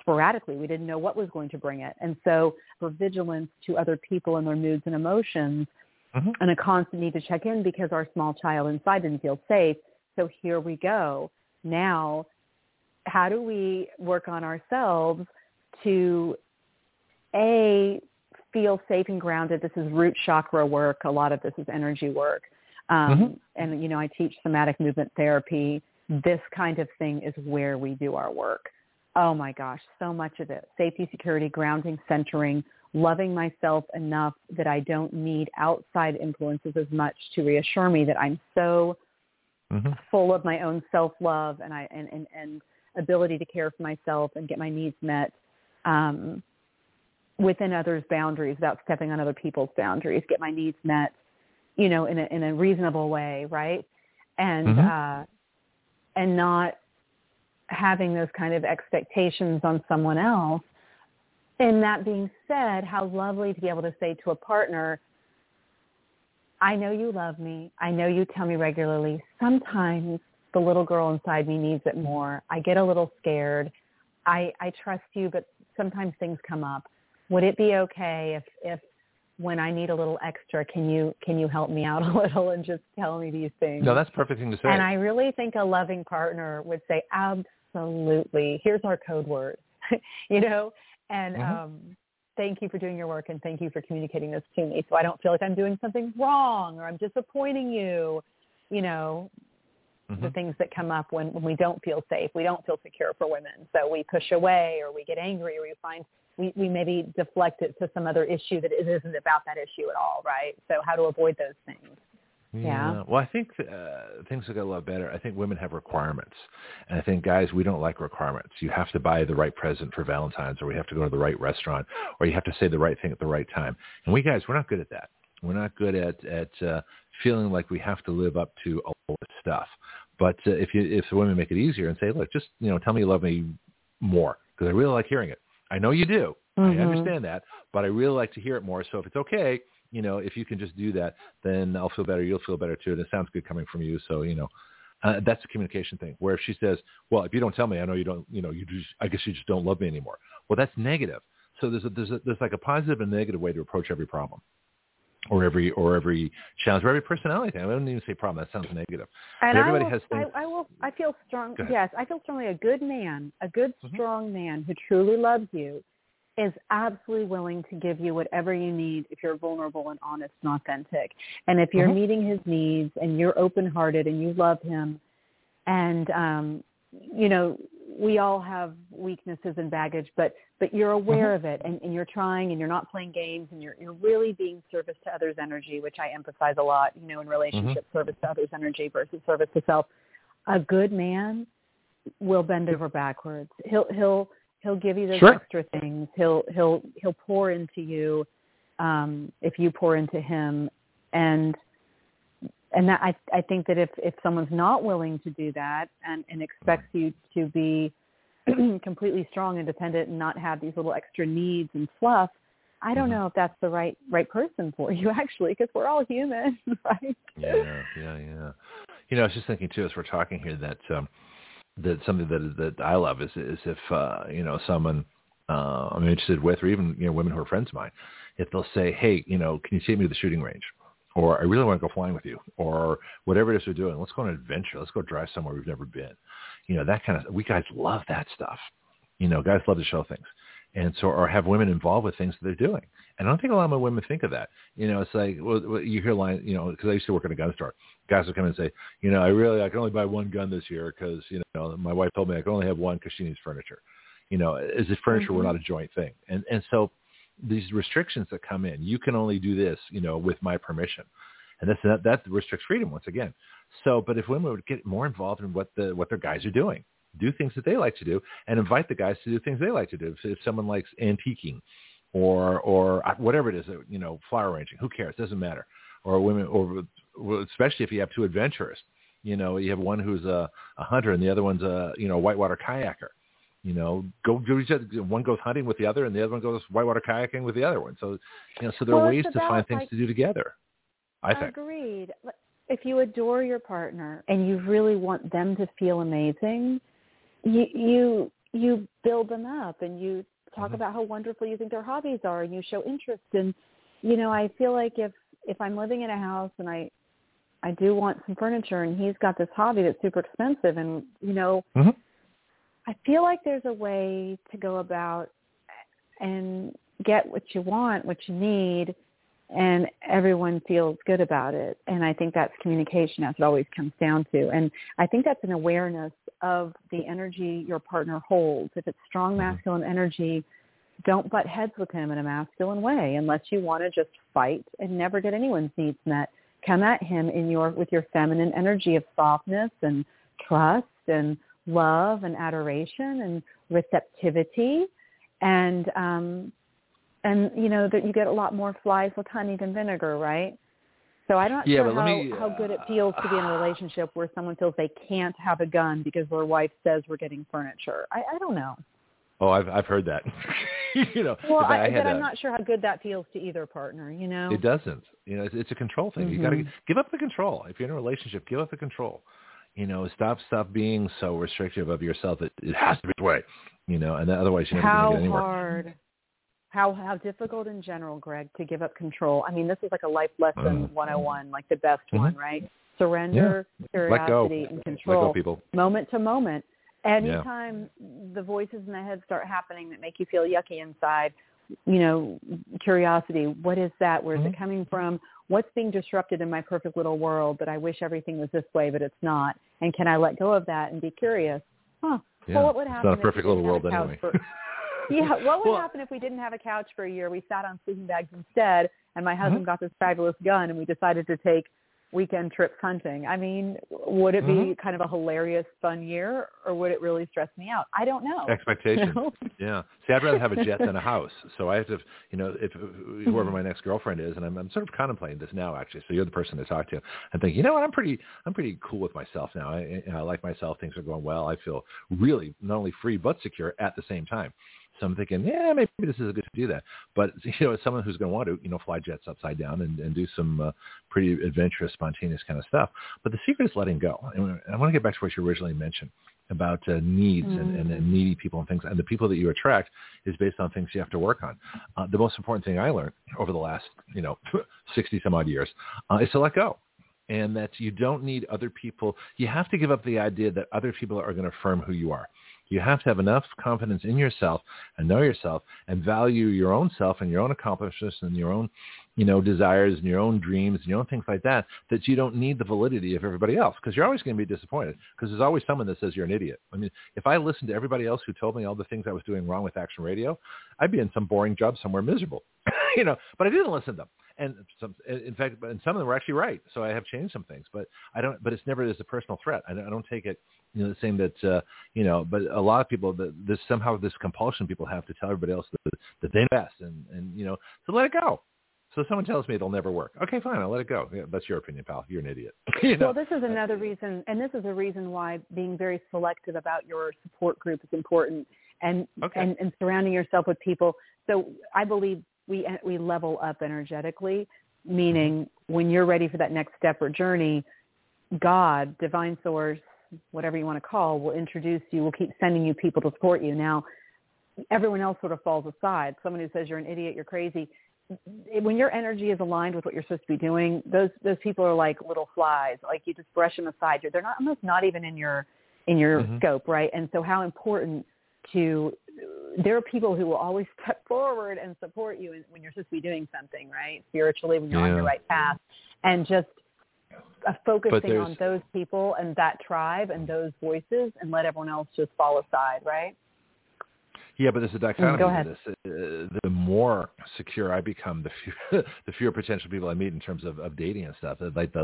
sporadically. We didn't know what was going to bring it. And so we're vigilant to other people and their moods and emotions, and a constant need to check in because our small child inside didn't feel safe. So here we go. Now, how do we work on ourselves to, A, feel safe and grounded? This is root chakra work. A lot of this is energy work. And, I teach somatic movement therapy. This kind of thing is where we do our work. Oh my gosh, so much of it. Safety, security, grounding, centering, loving myself enough that I don't need outside influences as much to reassure me that I'm so full of my own self-love and ability to care for myself and get my needs met within others' boundaries without stepping on other people's boundaries, get my needs met, you know, in a reasonable way, right? And not having those kind of expectations on someone else. And that being said, how lovely to be able to say to a partner, I know you love me. I know you tell me regularly. Sometimes the little girl inside me needs it more. I get a little scared. I trust you, but sometimes things come up. Would it be okay if when I need a little extra, can you help me out a little and just tell me these things? No, that's a perfect thing to say. And I really think a loving partner would say, absolutely. Here's our code word, you know, and thank you for doing your work and thank you for communicating this to me so I don't feel like I'm doing something wrong or I'm disappointing you, you know, the things that come up when we don't feel safe, we don't feel secure for women. So we push away or we get angry or we find we maybe deflect it to some other issue that it isn't about that issue at all, right? So how to avoid those things. Yeah. Well, I think things have got a lot better. I think women have requirements. And I think, guys, we don't like requirements. You have to buy the right present for Valentine's or we have to go to the right restaurant or you have to say the right thing at the right time. And we guys, we're not good at that. We're not good at feeling like we have to live up to all this stuff. But if the women make it easier and say, look, just, you know, tell me you love me more because I really like hearing it. I know you do. I understand that, but I really like to hear it more. So if it's okay, you know, if you can just do that, then I'll feel better. You'll feel better too. And it sounds good coming from you. So, you know, that's a communication thing where if she says, well, if you don't tell me, I know you don't, you know, I guess you just don't love me anymore. Well, that's negative. So there's like a positive and negative way to approach every problem or every challenge or every personality thing. I don't even say problem. That sounds negative. And everybody has things. I feel strong. Yes. I feel strongly a good, strong man who truly loves you is absolutely willing to give you whatever you need if you're vulnerable and honest and authentic. And if you're meeting his needs and you're open-hearted and you love him and, you know, we all have weaknesses and baggage, but you're aware of it and you're trying and you're not playing games and you're really being service to others' energy, which I emphasize a lot, you know, in relationship service to others' energy versus service to self. A good man will bend over backwards. He'll give you those extra things. He'll pour into you if you pour into him, and that, I think that if someone's not willing to do that and expects you to be completely strong, independent, and not have these little extra needs and fluff, I don't know if that's the right person for you actually, because we're all human, right? Yeah. You know, I was just thinking too as we're talking here that. That something that I love is if, you know, someone I'm interested with, or even, you know, women who are friends of mine, if they'll say, hey, you know, can you take me to the shooting range? Or I really want to go flying with you, or whatever it is we're doing. Let's go on an adventure. Let's go drive somewhere we've never been. You know, that kind of, we guys love that stuff. You know, guys love to show things. And so, or have women involved with things that they're doing. And I don't think a lot of my women think of that. You know, it's like, well you hear lines, you know, because I used to work at a gun store. Guys would come in and say, you know, I can only buy one gun this year because, you know, my wife told me I can only have one because she needs furniture. You know, as if furniture were not a joint thing. And so these restrictions that come in, you can only do this, you know, with my permission. And that restricts freedom once again. So, but if women would get more involved in what their guys are doing. Do things that they like to do and invite the guys to do things they like to do. If someone likes antiquing or whatever it is, you know, flower arranging, who cares? It doesn't matter. Or women, or especially if you have two adventurers, you know, you have one who's a hunter and the other one's a, you know, whitewater kayaker, you know, one goes hunting with the other and the other one goes whitewater kayaking with the other one. So, you know, so there are ways to find things to do together. I think. Agreed. If you adore your partner and you really want them to feel amazing, you build them up and you talk about how wonderful you think their hobbies are and you show interest. And, you know, I feel like if I'm living in a house and I do want some furniture and he's got this hobby that's super expensive and, you know, I feel like there's a way to go about and get what you want, what you need, and everyone feels good about it. And I think that's communication. That's what it always comes down to. And I think that's an awareness of the energy your partner holds. If it's strong masculine energy, don't butt heads with him in a masculine way unless you want to just fight and never get anyone's needs met. Come at him with your feminine energy of softness and trust and love and adoration and receptivity. And you know, that you get a lot more flies with honey than vinegar, right? So I'm not sure how good it feels to be in a relationship where someone feels they can't have a gun because their wife says we're getting furniture. I don't know. Oh, I've heard that. You know, well, I'm not sure how good that feels to either partner. You know, it doesn't. You know, it's a control thing. Mm-hmm. You got to give up the control. If you're in a relationship, give up the control. You know, stop being so restrictive of yourself. It has to be this way. You know, and otherwise you're never going to get anywhere. How difficult in general, Greg, to give up control. I mean, this is like a life lesson 101, like the best one, right? Surrender, curiosity, and control. Let go, people. Moment to moment. Anytime the voices in the head start happening that make you feel yucky inside, you know, curiosity, what is that? Where is it coming from? What's being disrupted in my perfect little world that I wish everything was this way, but it's not? And can I let go of that and be curious? Well, what would happen? It's not a perfect little world anyway. What would happen if we didn't have a couch for a year? We sat on sleeping bags instead, and my husband got this fabulous gun, and we decided to take weekend trips hunting. I mean, would it be kind of a hilarious, fun year, or would it really stress me out? I don't know. Expectations. You know? Yeah. See, I'd rather have a jet than a house. So I have to, you know, if whoever my next girlfriend is, and I'm sort of contemplating this now, actually. So you're the person to talk to. I think, you know what? I'm pretty cool with myself now. I like myself. Things are going well. I feel really not only free but secure at the same time. So I'm thinking, yeah, maybe this is good to do that. But, you know, as someone who's going to want to, you know, fly jets upside down and do some pretty adventurous, spontaneous kind of stuff. But the secret is letting go. And I want to get back to what you originally mentioned about needs and needy people and things. And the people that you attract is based on things you have to work on. The most important thing I learned over the last, you know, 60 some odd years is to let go. And that you don't need other people. You have to give up the idea that other people are going to affirm who you are. You have to have enough confidence in yourself and know yourself and value your own self and your own accomplishments and your own, you know, desires and your own dreams and your own things like that, that you don't need the validity of everybody else, because you're always going to be disappointed, because there's always someone that says you're an idiot. I mean, if I listened to everybody else who told me all the things I was doing wrong with Action Radio, I'd be in some boring job somewhere miserable, you know, but I didn't listen to them. And some of them were actually right. So I have changed some things, but it's never as a personal threat. I don't take it, you know, the same that, you know, but a lot of people, this compulsion people have to tell everybody else that they know best and, you know, so let it go. So someone tells me it'll never work. Okay, fine. I'll let it go. Yeah, that's your opinion, pal. You're an idiot. You know? Well, this is another reason. And this is a reason why being very selective about your support group is important and surrounding yourself with people. So I believe we level up energetically, meaning when you're ready for that next step or journey, God, divine source, whatever you want to call, will introduce you, will keep sending you people to support you. Now, everyone else sort of falls aside. Someone who says you're an idiot, you're crazy. When your energy is aligned with what you're supposed to be doing, those people are like little flies. Like you just brush them aside. They're not almost not even in your scope, right? And so how important there are people who will always step forward and support you when you're supposed to be doing something, right? Spiritually, when you're on the right path. And just focusing on those people and that tribe and those voices and let everyone else just fall aside, right? Yeah, but there's a dichotomy to this. The more secure I become, the fewer potential people I meet in terms of dating and stuff. Like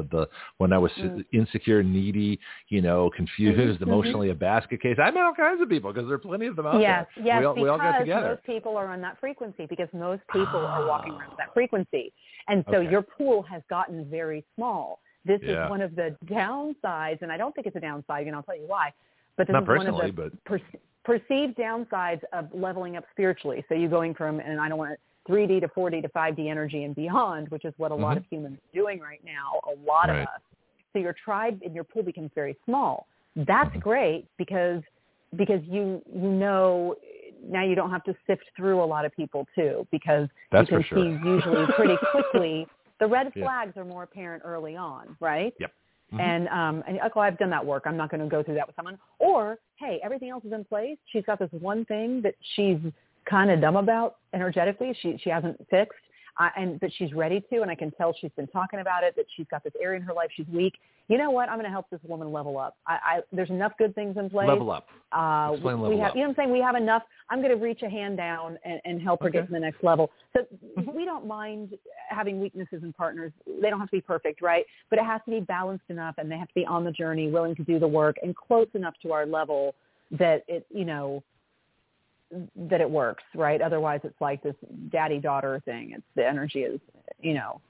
when I was insecure, needy, you know, confused, emotionally a basket case. I met all kinds of people because there are plenty of them out there. Yes, we all got together. Most people are on that frequency because most people are walking around that frequency. And so your pool has gotten very small. This is one of the downsides, and I don't think it's a downside, and I'll tell you why. But this is one of the perceived downsides of leveling up spiritually. So you're going from, and I don't want 3D to 4D to 5D energy and beyond, which is what a lot of humans are doing right now, a lot of us. So your tribe and your pool becomes very small. That's great because you know now you don't have to sift through a lot of people too, because that's you can see usually pretty quickly. The red flags are more apparent early on, right? Yep. And I've done that work. I'm not going to go through that with someone. Or, hey, everything else is in place. She's got this one thing that she's kind of dumb about energetically. She hasn't fixed, but she's ready to. And I can tell she's been talking about it, that she's got this area in her life she's weak. you know what? I'm going to help this woman level up. There's enough good things in place. Level up. Explain level up. You know what I'm saying? We have enough. I'm going to reach a hand down and help her get to the next level. So we don't mind having weaknesses in partners. They don't have to be perfect, right? But it has to be balanced enough, and they have to be on the journey, willing to do the work, and close enough to our level that it, you know, that it works, right? Otherwise, it's like this daddy-daughter thing. It's the energy is, you know.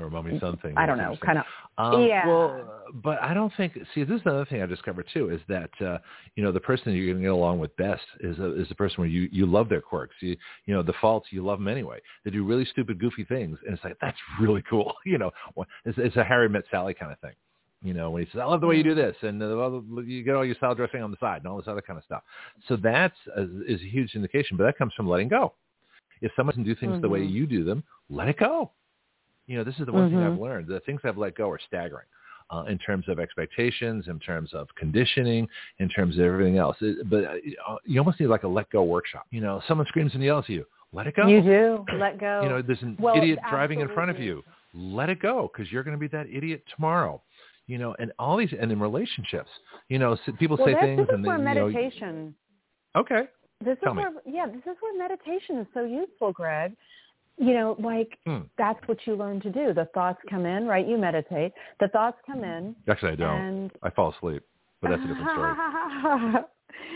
Or mommy-son thing. I don't know, kind of, yeah. Well, but I don't think, see, this is another thing I discovered, too, is that, you know, the person you're going to get along with best is the person where you love their quirks. You know, the faults, you love them anyway. They do really stupid, goofy things, and it's like, that's really cool. You know, it's a Harry Met Sally kind of thing. You know, when he says, I love the way you do this, and you get all your salad dressing on the side and all this other kind of stuff. So that is a huge indication, but that comes from letting go. If someone doesn't do things the way you do them, let it go. You know, this is the one thing I've learned. The things I've let go are staggering in terms of expectations, in terms of conditioning, in terms of everything else. But you almost need like a let go workshop. You know, someone screams and yells at you, let it go. You do. Let go. You know, there's an idiot driving in front of you. Let it go, because you're going to be that idiot tomorrow. You know, and all these, and in relationships, you know, people say things. This is where meditation. Okay. This is where meditation is so useful, Greg. You know, like that's what you learn to do. The thoughts come in, right? You meditate. The thoughts come in. Actually, I don't. I fall asleep, but that's a different story.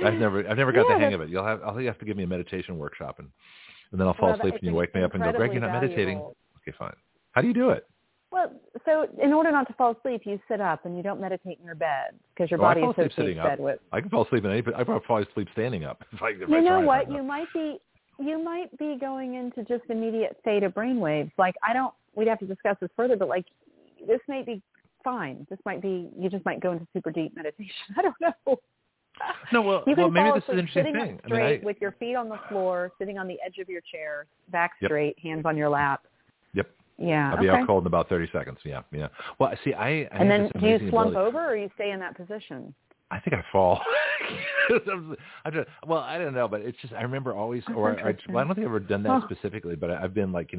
I've never got the hang of it. You'll have to give me a meditation workshop, and then I'll fall asleep, and you wake me up and go, Greg, you're not meditating. Okay, fine. How do you do it? Well, so in order not to fall asleep, you sit up, and you don't meditate in your bed because your body associates bed with. I can fall asleep in any. I probably fall asleep standing up. You know what? You might be going into just immediate theta brainwaves. Like we'd have to discuss this further, but like this may be fine. This might be, you just might go into super deep meditation. I don't know. No, well maybe this is an interesting thing. Up straight with your feet on the floor, sitting on the edge of your chair, back straight, hands on your lap. Yep. Yeah. I'll be out cold in about 30 seconds. Yeah. Well, see, I and then do you slump over, or you stay in that position? I think I fall. I don't know, but it's just I remember always, I don't think I've ever done that specifically, but I've been like, you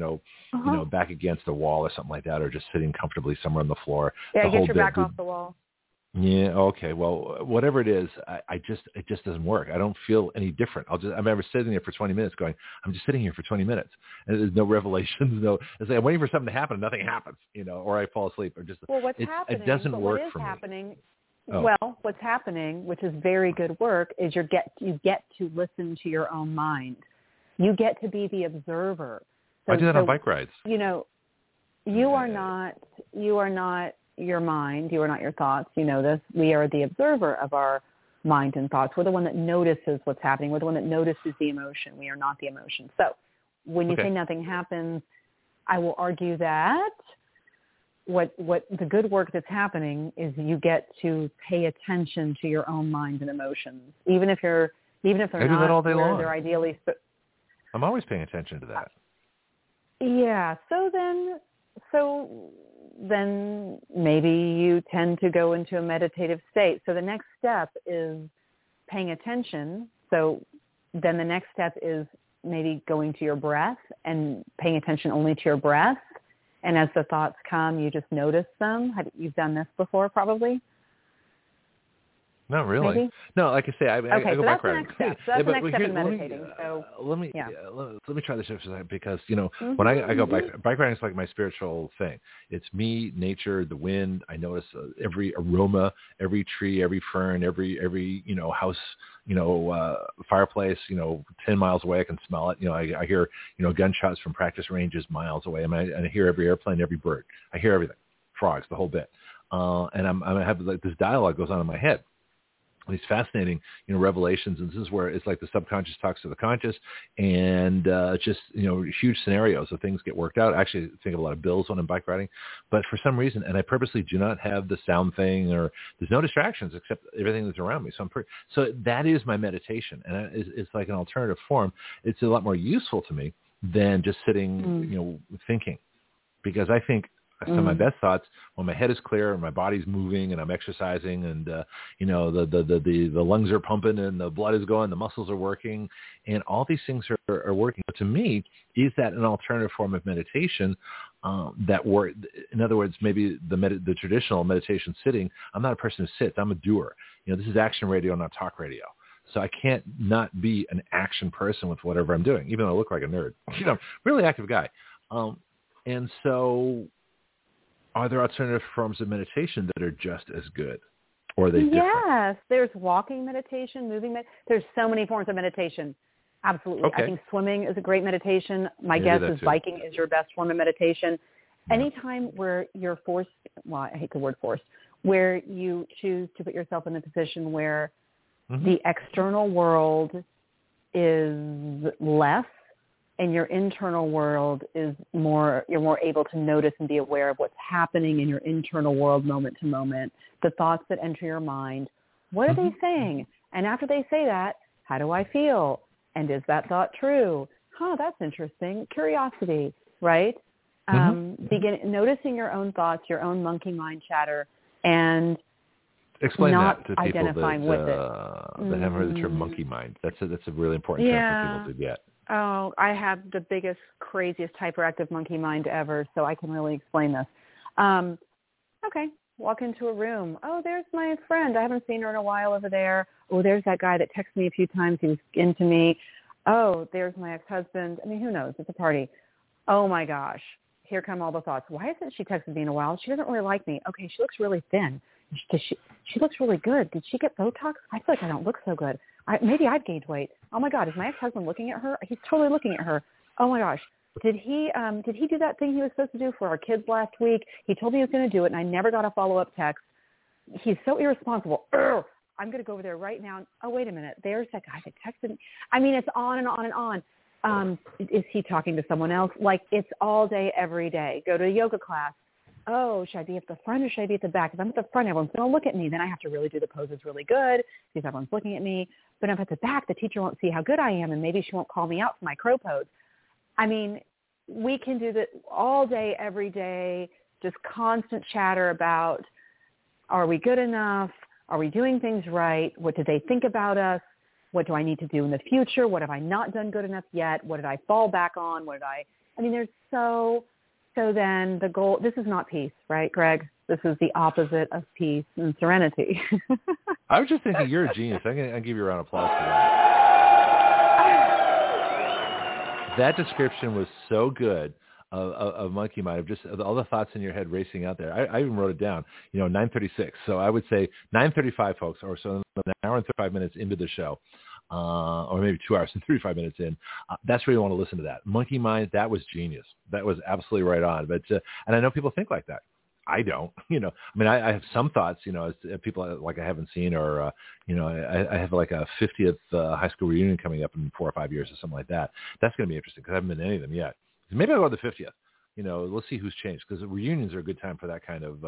know, back against a wall or something like that, or just sitting comfortably somewhere on the floor. Yeah, get your back off the wall. Yeah. Okay. Well, whatever it is, it just doesn't work. I don't feel any different. I remember sitting there for 20 minutes, going, I'm just sitting here for 20 minutes, and there's no revelations. It's like I'm waiting for something to happen, and nothing happens. You know, or I fall asleep, or just it doesn't work for me. What's happening, which is very good work, is you get to listen to your own mind. You get to be the observer. So, I do that on bike rides. You know, you are not your mind. You are not your thoughts. You know this. We are the observer of our mind and thoughts. We're the one that notices what's happening. We're the one that notices the emotion. We are not the emotion. So when you say nothing happens, I will argue that what the good work that's happening is you get to pay attention to your own mind and emotions, even if they're not all day long. They're ideally. I'm always paying attention to that. Yeah. So then maybe you tend to go into a meditative state. So the next step is paying attention. So then the next step is maybe going to your breath and paying attention only to your breath. And as the thoughts come, you just notice them. You've done this before, probably. Not really. Maybe? No, like I say, I go back around. Okay, so that's the next step in meditating. Let me try this because, you know, when I go bike riding, it's like my spiritual thing. It's me, nature, the wind. I notice every aroma, every tree, every fern, every you know, house, you know, fireplace, you know, 10 miles away, I can smell it. You know, I hear, you know, gunshots from practice ranges miles away. I hear every airplane, every bird. I hear everything, frogs, the whole bit. And I have like this dialogue goes on in my head. These fascinating, you know, revelations, and this is where it's like the subconscious talks to the conscious, and just, you know, huge scenarios of things get worked out. I actually think of a lot of bills when I'm bike riding, but for some reason, and I purposely do not have the sound thing, or there's no distractions except everything that's around me. So so that is my meditation, and it's like an alternative form. It's a lot more useful to me than just sitting, you know, thinking, because I think. Some of my best thoughts when my head is clear and my body's moving and I'm exercising and, you know, the lungs are pumping and the blood is going, the muscles are working, and all these things are working. But to me, is that an alternative form of meditation? that were, in other words, maybe the traditional meditation sitting. I'm not a person who sits. I'm a doer. You know, this is action radio, not talk radio. So I can't not be an action person with whatever I'm doing, even though I look like a nerd. You know, really active guy. And so are there alternative forms of meditation that are just as good? Or are they different? Yes. There's walking meditation, moving meditation. There's so many forms of meditation. Absolutely. Okay. I think swimming is a great meditation. My guess is biking is your best form of meditation. Yeah. Anytime where you're forced, well, I hate the word forced, where you choose to put yourself in a position where the external world is less and your internal world is more, you're more able to notice and be aware of what's happening in your internal world moment to moment, the thoughts that enter your mind. What are they saying? And after they say that, how do I feel? And is that thought true? Huh, that's interesting. Curiosity, right? Begin noticing your own thoughts, your own monkey mind chatter, and explain not that to people identifying that, with it. That haven't heard the term monkey mind. That's a really important term for people to get. Oh, I have the biggest, craziest, hyperactive monkey mind ever, so I can really explain this. Okay, walk into a room. Oh, there's my friend. I haven't seen her in a while over there. Oh, there's that guy that texted me a few times. He was into me. Oh, there's my ex-husband. I mean, who knows? It's a party. Oh, my gosh. Here come all the thoughts. Why hasn't she texted me in a while? She doesn't really like me. Okay, she looks really thin. She looks really good. Did she get Botox? I feel like I don't look so good. Maybe I've gained weight. Oh, my God. Is my ex-husband looking at her? He's totally looking at her. Oh, my gosh. Did he do that thing he was supposed to do for our kids last week? He told me he was going to do it, and I never got a follow-up text. He's so irresponsible. Urgh. I'm going to go over there right now. Oh, wait a minute. There's that guy that texted me. I mean, it's on and on and on. Is he talking to someone else? Like, it's all day, every day. Go to a yoga class. Oh, should I be at the front or should I be at the back? If I'm at the front, everyone's going to look at me. Then I have to really do the poses really good because everyone's looking at me. But if I'm at the back, the teacher won't see how good I am, and maybe she won't call me out for my crow pose. I mean, we can do that all day, every day, just constant chatter about, are we good enough? Are we doing things right? What do they think about us? What do I need to do in the future? What have I not done good enough yet? What did I fall back on? I mean, there's so then the goal, this is not peace, right, Greg? This is the opposite of peace and serenity. I was just thinking, you're a genius. I'll give you a round of applause for that. That description was so good of monkey mind, of just all the thoughts in your head racing out there. I even wrote it down, 9:36. So I would say 9:35, folks, or so an hour and 35 minutes into the show. Or maybe 2 hours and 35 minutes in, that's where you want to listen to that. Monkey mind, that was genius. That was absolutely right on. But and I know people think like that. I don't, I mean, I have some thoughts, as people like I haven't seen, or, I have like a 50th high school reunion coming up in 4 or 5 years or something like that. That's going to be interesting because I haven't been to any of them yet. Maybe I'll go to the 50th. Let's see who's changed, because reunions are a good time for that kind of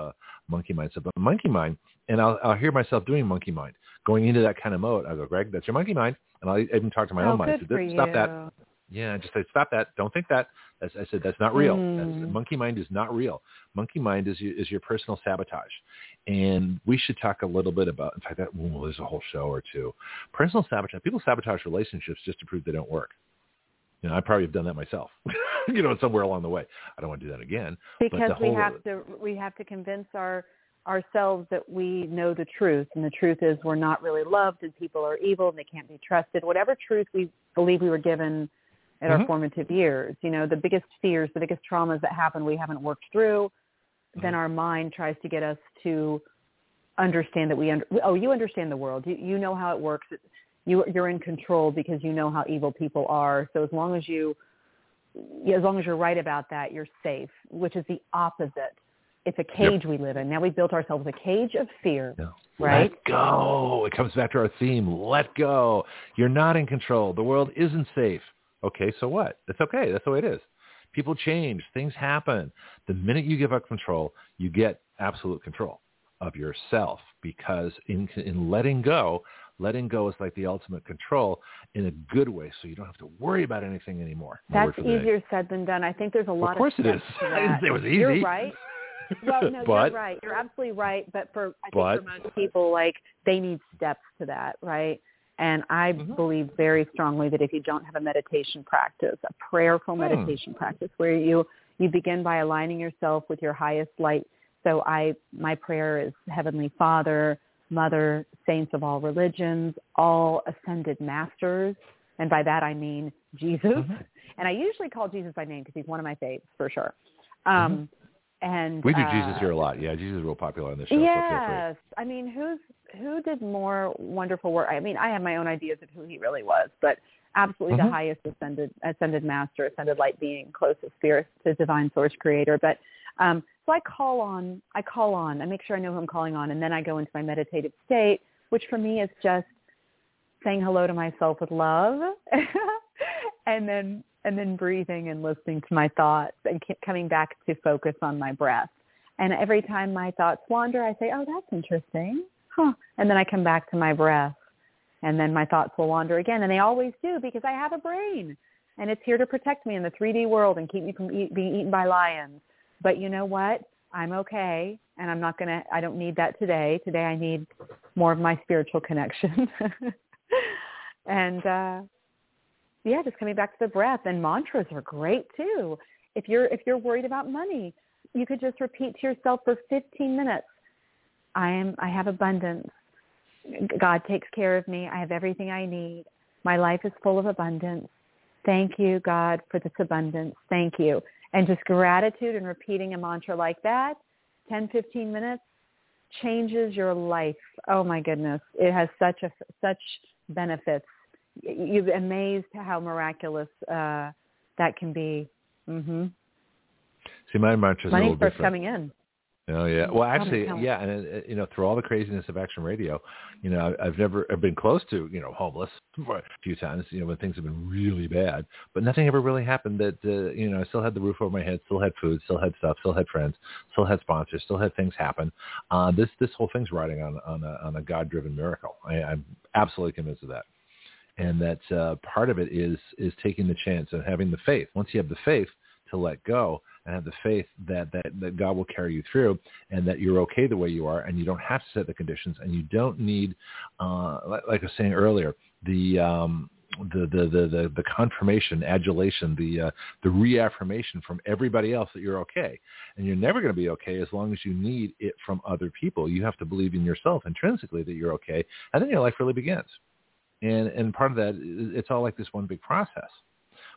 monkey mind stuff. But monkey mind, and I'll hear myself doing monkey mind, going into that kind of mode. I go, Greg, that's your monkey mind, and I'll even talk to my own mind. Stop that. Yeah, I just said, stop that. Don't think that. I said, that's not real. Monkey mind is not real. Monkey mind is your personal sabotage, and we should talk a little bit about. In fact, there's a whole show or two. Personal sabotage. People sabotage relationships just to prove they don't work. I probably have done that myself, somewhere along the way. I don't want to do that again. Because we have to convince ourselves that we know the truth. And the truth is we're not really loved, and people are evil and they can't be trusted. Whatever truth we believe we were given in our formative years, the biggest fears, the biggest traumas that happen, we haven't worked through. Then our mind tries to get us to understand that you understand the world. You know how it works. You're in control because you know how evil people are. So as long as you're right about that, you're safe, which is the opposite. It's a cage we live in. Now we built ourselves a cage of fear, right? Let go. It comes back to our theme. Let go. You're not in control. The world isn't safe. Okay, so what? It's okay. That's the way it is. People change. Things happen. The minute you give up control, you get absolute control of yourself, because in letting go, is like the ultimate control in a good way, so you don't have to worry about anything anymore. That's easier said than done. I think there's a lot of course it is. I didn't say it was easy. You're right. Well, no, you're right. You're absolutely right. But for most people, they need steps to that, right? And I believe very strongly that if you don't have a meditation practice, a prayerful meditation practice, where you You begin by aligning yourself with your highest light. So my prayer is Heavenly Father, Mother, saints of all religions, all ascended masters. And by that, I mean Jesus. Mm-hmm. And I usually call Jesus by name because he's one of my faves for sure. And we do Jesus here a lot. Yeah, Jesus is real popular on this show. Yes. So I mean, who did more wonderful work? I mean, I have my own ideas of who he really was, but absolutely the highest ascended master, ascended light being, closest spirit to divine source creator. But so I make sure I know who I'm calling on, and then I go into my meditative state, which for me is just saying hello to myself with love and then breathing and listening to my thoughts and coming back to focus on my breath. And every time my thoughts wander, I say, oh, that's interesting. Huh. And then I come back to my breath, and then my thoughts will wander again. And they always do, because I have a brain and it's here to protect me in the 3D world and keep me from being eaten by lions. But you know what? I'm okay. And I don't need that today. Today I need more of my spiritual connection. And, yeah, just coming back to the breath. And mantras are great too. If you're worried about money, you could just repeat to yourself for 15 minutes. I have abundance. God takes care of me. I have everything I need. My life is full of abundance. Thank you, God, for this abundance. Thank you. And just gratitude and repeating a mantra like that, 10, 15 minutes, changes your life. Oh my goodness. It has such benefits. You're amazed how miraculous that can be. Mm-hmm. See, my mantra is a little different. Money starts coming in. Oh, yeah. Well, actually, yeah. And, through all the craziness of Action Radio, I've been close to, homeless a few times, when things have been really bad, but nothing ever really happened that, I still had the roof over my head, still had food, still had stuff, still had friends, still had sponsors, still had things happen. This whole thing's riding on a God-driven miracle. I'm absolutely convinced of that. And that part of it is taking the chance and having the faith. Once you have the faith to let go and have the faith that God will carry you through, and that you're okay the way you are, and you don't have to set the conditions, and you don't need, like I was saying earlier, the confirmation, adulation, the reaffirmation from everybody else that you're okay. And you're never going to be okay as long as you need it from other people. You have to believe in yourself intrinsically that you're okay, and then your life really begins. And part of that, it's all like this one big process.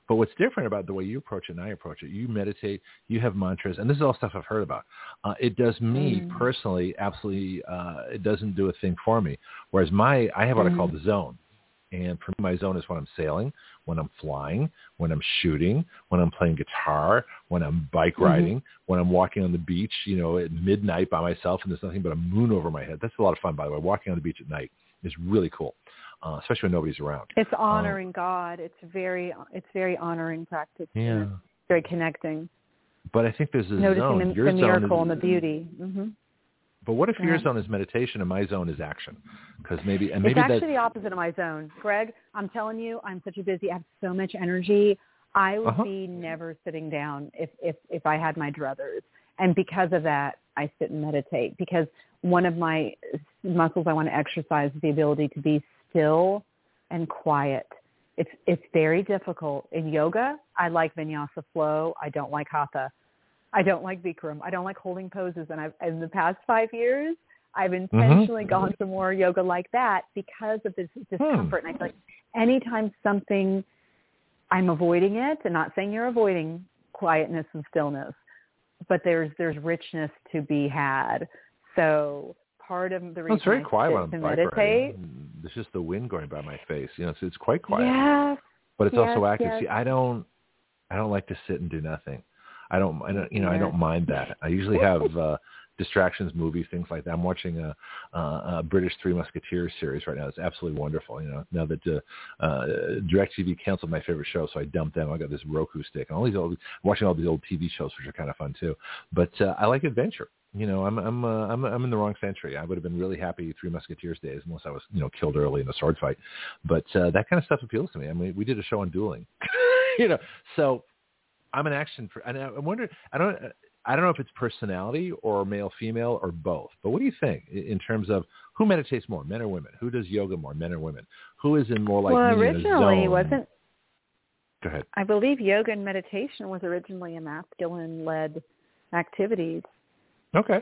But what's different about the way you approach it and I approach it, you meditate, you have mantras, and this is all stuff I've heard about. It does me personally, absolutely, it doesn't do a thing for me. Whereas I have what I call the zone. And for me, my zone is when I'm sailing, when I'm flying, when I'm shooting, when I'm playing guitar, when I'm bike riding, when I'm walking on the beach, at midnight by myself, and there's nothing but a moon over my head. That's a lot of fun, by the way. Walking on the beach at night is really cool. Especially when nobody's around. It's honoring God. It's very honoring practice. Yeah. Very connecting. But I think there's a zone. Noticing the miracle and the beauty. Mm-hmm. But what if your zone is meditation and my zone is action? Because it's actually the opposite of my zone. Greg, I'm telling you, I'm such a busy, I have so much energy. I would be never sitting down if I had my druthers. And because of that, I sit and meditate. Because one of my muscles I want to exercise is the ability to be still and quiet. It's very difficult. In yoga, I like vinyasa flow. I don't like hatha. I don't like Bikram. I don't like holding poses. And in the past 5 years, I've intentionally gone to more yoga like that because of this discomfort. And I feel like anytime something, I'm avoiding it, and not saying you're avoiding quietness and stillness, but there's richness to be had. So part of the reason it's very quiet when I'm meditate. It's just the wind going by my face. So it's quite quiet. Yes, but it's also active. Yes. See, I don't like to sit and do nothing. I don't mind that. I usually have distractions, movies, things like that. I'm watching a British Three Musketeers series right now. It's absolutely wonderful. Now that DirecTV canceled my favorite show, so I dumped them. I got this Roku stick and watching all these old TV shows, which are kind of fun too. But I like adventure. I'm in the wrong century. I would have been really happy Three Musketeers days unless I was, killed early in a sword fight. But that kind of stuff appeals to me. I mean, we did a show on dueling, so I'm an action. And I wonder, I don't know if it's personality or male, female or both, but what do you think in terms of who meditates more, men or women? Who does yoga more, men or women? Who is in more like, well, originally it wasn't. Go ahead. I believe yoga and meditation was originally a masculine-led activity. Okay.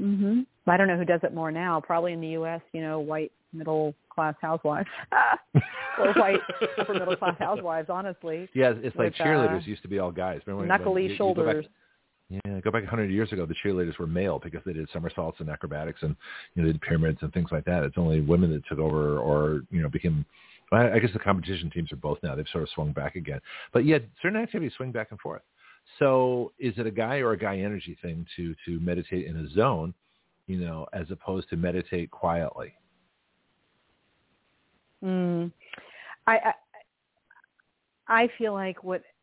Mm-hmm. I don't know who does it more now. Probably in the U.S., you know, white middle-class housewives. Or white upper middle-class housewives, honestly. Yeah, it's like cheerleaders used to be all guys. Remember knuckly shoulders. Go back 100 years ago, the cheerleaders were male because they did somersaults and acrobatics and, you know, did pyramids and things like that. It's only women that took over or, you know, became – I guess the competition teams are both now. They've sort of swung back again. But, yeah, certain activities swing back and forth. So is it a guy or a guy energy thing to meditate in a zone, you know, as opposed to meditate quietly? I feel like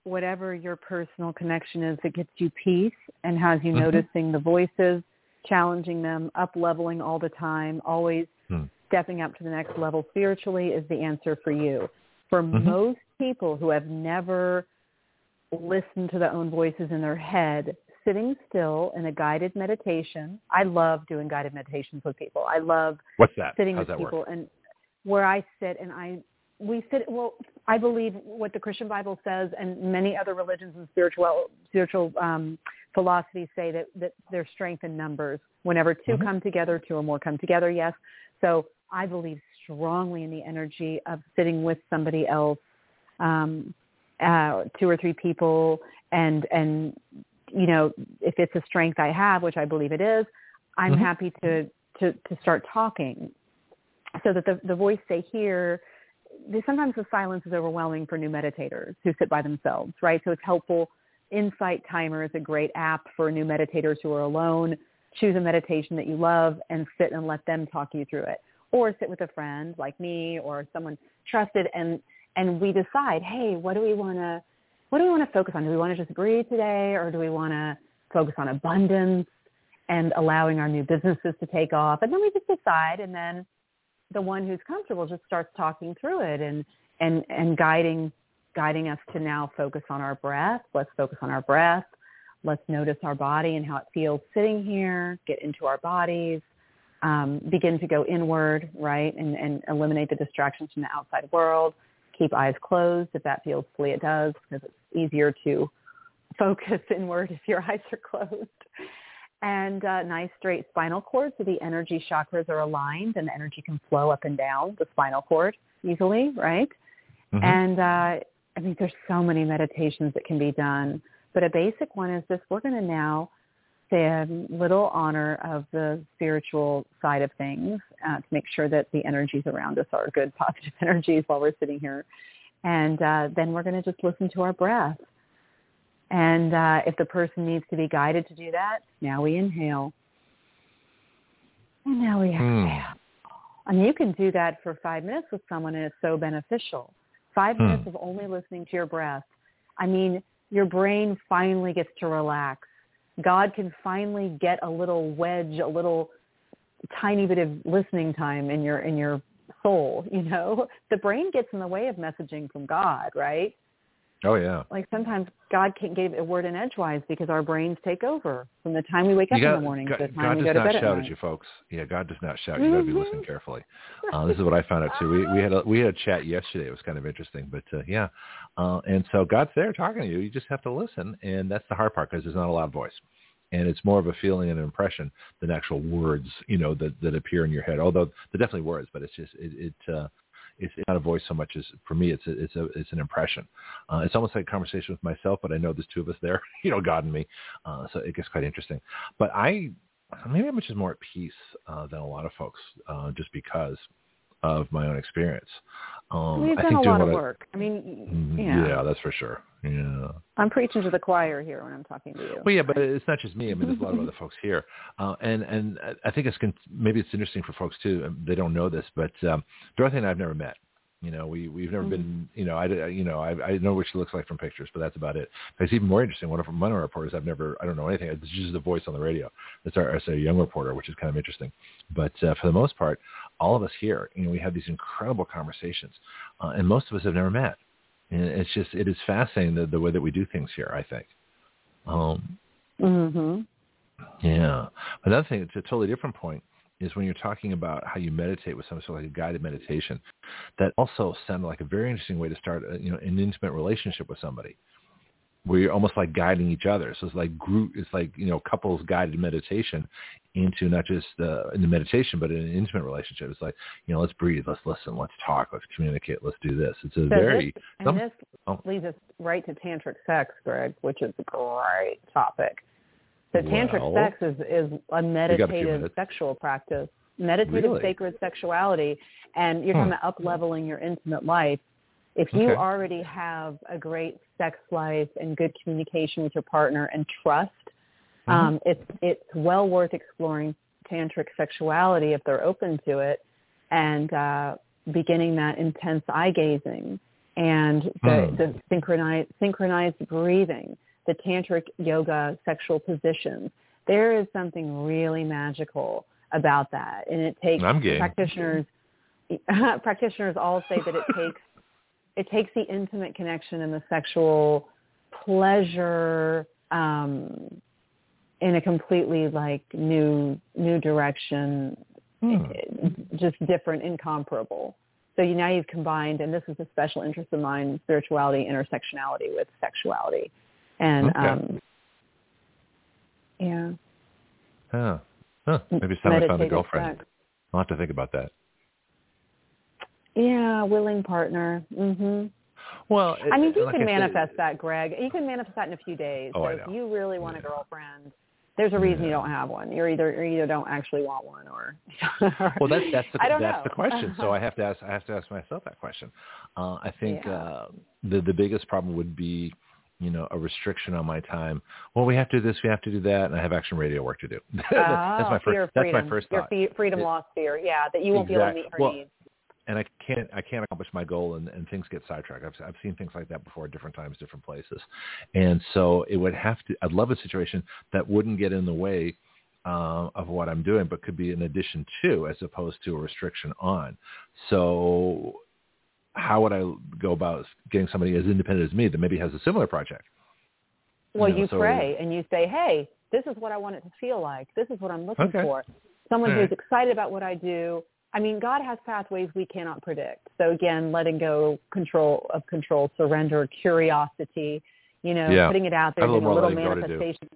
whatever your personal connection is, it gets you peace and has you noticing the voices, challenging them, up-leveling all the time, always stepping up to the next level spiritually is the answer for you. For most people who have never listened to their own voices in their head, sitting still in a guided meditation. I love doing guided meditations with people. I love What's that? Sitting How's with that people work? And where I sit and we sit. Well, I believe what the Christian Bible says, and many other religions and spiritual philosophies say that there's strength in numbers. Whenever two come together, two or more come together. Yes. So I believe strongly in the energy of sitting with somebody else, two or three people, and you know, if it's a strength I have, which I believe it is, I'm happy to start talking so that the voice they hear. Sometimes the silence is overwhelming for new meditators who sit by themselves, right? So it's helpful. Insight Timer is a great app for new meditators who are alone. Choose a meditation that you love and sit and let them talk you through it, or sit with a friend like me or someone trusted, and we decide, hey, what do we want to focus on? Do we want to just breathe today, or do we want to focus on abundance and allowing our new businesses to take off? And then we just decide, and then the one who's comfortable just starts talking through it and guiding us to now focus on our breath. Let's focus on our breath. Let's notice our body and how it feels sitting here, get into our bodies, begin to go inward, right, and eliminate the distractions from the outside world. Keep eyes closed. If that feels silly, it does, because it's easier to focus inward if your eyes are closed. And nice straight spinal cord, so the energy chakras are aligned and the energy can flow up and down the spinal cord easily, right? And I mean, there's so many meditations that can be done. But a basic one is this: we're going to now say a little honor of the spiritual side of things to make sure that the energies around us are good, positive energies while we're sitting here. And then we're going to just listen to our breath. And if the person needs to be guided to do that, now we inhale. And now we exhale. And you can do that for 5 minutes with someone, and it's so beneficial. 5 minutes of only listening to your breath. I mean, your brain finally gets to relax. God can finally get a little wedge, a little tiny bit of listening time in your soul, you know? The brain gets in the way of messaging from God, right? Oh, yeah. Like sometimes God can't give a word in edgewise because our brains take over from the time we wake up in the morning to the time we go to bed at night. God does not shout at you, folks. Yeah, God does not shout. You've got to be listening carefully. This is what I found out, too. We had a chat yesterday. It was kind of interesting. But, yeah. And so God's there talking to you. You just have to listen. And that's the hard part, because there's not a loud voice. And it's more of a feeling and an impression than actual words, you know, that appear in your head. Although they're definitely words, but it's just it's not a voice so much as, for me, it's an impression. It's almost like a conversation with myself, but I know there's two of us there, you know, God and me. So it gets quite interesting. But maybe I'm just more at peace than a lot of folks, just because of my own experience. We've done a lot of work. I mean, yeah. Yeah, that's for sure. Yeah. I'm preaching to the choir here when I'm talking to you. Well, yeah, but it's not just me. I mean, there's a lot of other folks here. And I think maybe it's interesting for folks, too. They don't know this, but Dorothy and I have never met. You know, we've never been, you know, I know what she looks like from pictures, but that's about it. But it's even more interesting. One of our reporters, I don't know anything. It's just a voice on the radio. That's our young reporter, which is kind of interesting. But for the most part, all of us here, you know, we have these incredible conversations, and most of us have never met. And it is fascinating the way that we do things here, I think. Yeah. Another thing, it's a totally different point. is when you're talking about how you meditate with something, so like a guided meditation, that also sounded like a very interesting way to start a, you know, an intimate relationship with somebody, where you're almost like guiding each other. So it's like group, it's like, you know, couples guided meditation into not just in the meditation, but in an intimate relationship. It's like, you know, let's breathe, let's listen, let's talk, let's communicate, let's do this. It's a this leads us right to tantric sex, Greg, which is a great topic. So tantric sex is a meditative sexual practice, meditative sacred sexuality, and you're talking about up-leveling your intimate life. If you already have a great sex life and good communication with your partner and trust, it's well worth exploring tantric sexuality if they're open to it, and beginning that intense eye gazing and the synchronized breathing, the tantric yoga sexual positions. There is something really magical about that, and it takes practitioners all say that it takes the intimate connection and the sexual pleasure in a completely like new direction, just different, incomparable. So now you've combined, and this is a special interest of mine, spirituality, intersectionality with sexuality. And maybe it's time I found a girlfriend. Sex. I'll have to think about that. Yeah, willing partner. Mm-hmm. Well, I mean, you can manifest that, Greg. You can manifest that in a few days. Oh, so if you really want a girlfriend, there's a reason you don't have one. You either don't actually want one, or well, that's the question. So I have to ask myself that question. I think the biggest problem would be, you know, a restriction on my time. Well, we have to do this, we have to do that, and I have Action Radio work to do. That's my first thought. Your freedom lost fear, that you won't be able to meet her needs. And I can't accomplish my goal, and things get sidetracked. I've seen things like that before, different times, different places. And so it would have to, I'd love a situation that wouldn't get in the way of what I'm doing, but could be an addition to, as opposed to a restriction on. So how would I go about getting somebody as independent as me that maybe has a similar project? Well, you pray and you say, hey, this is what I want it to feel like. This is what I'm looking for. Someone who's excited about what I do. I mean, God has pathways we cannot predict. So again, letting go of control, surrender, curiosity, you know, putting it out there, doing a little manifestation.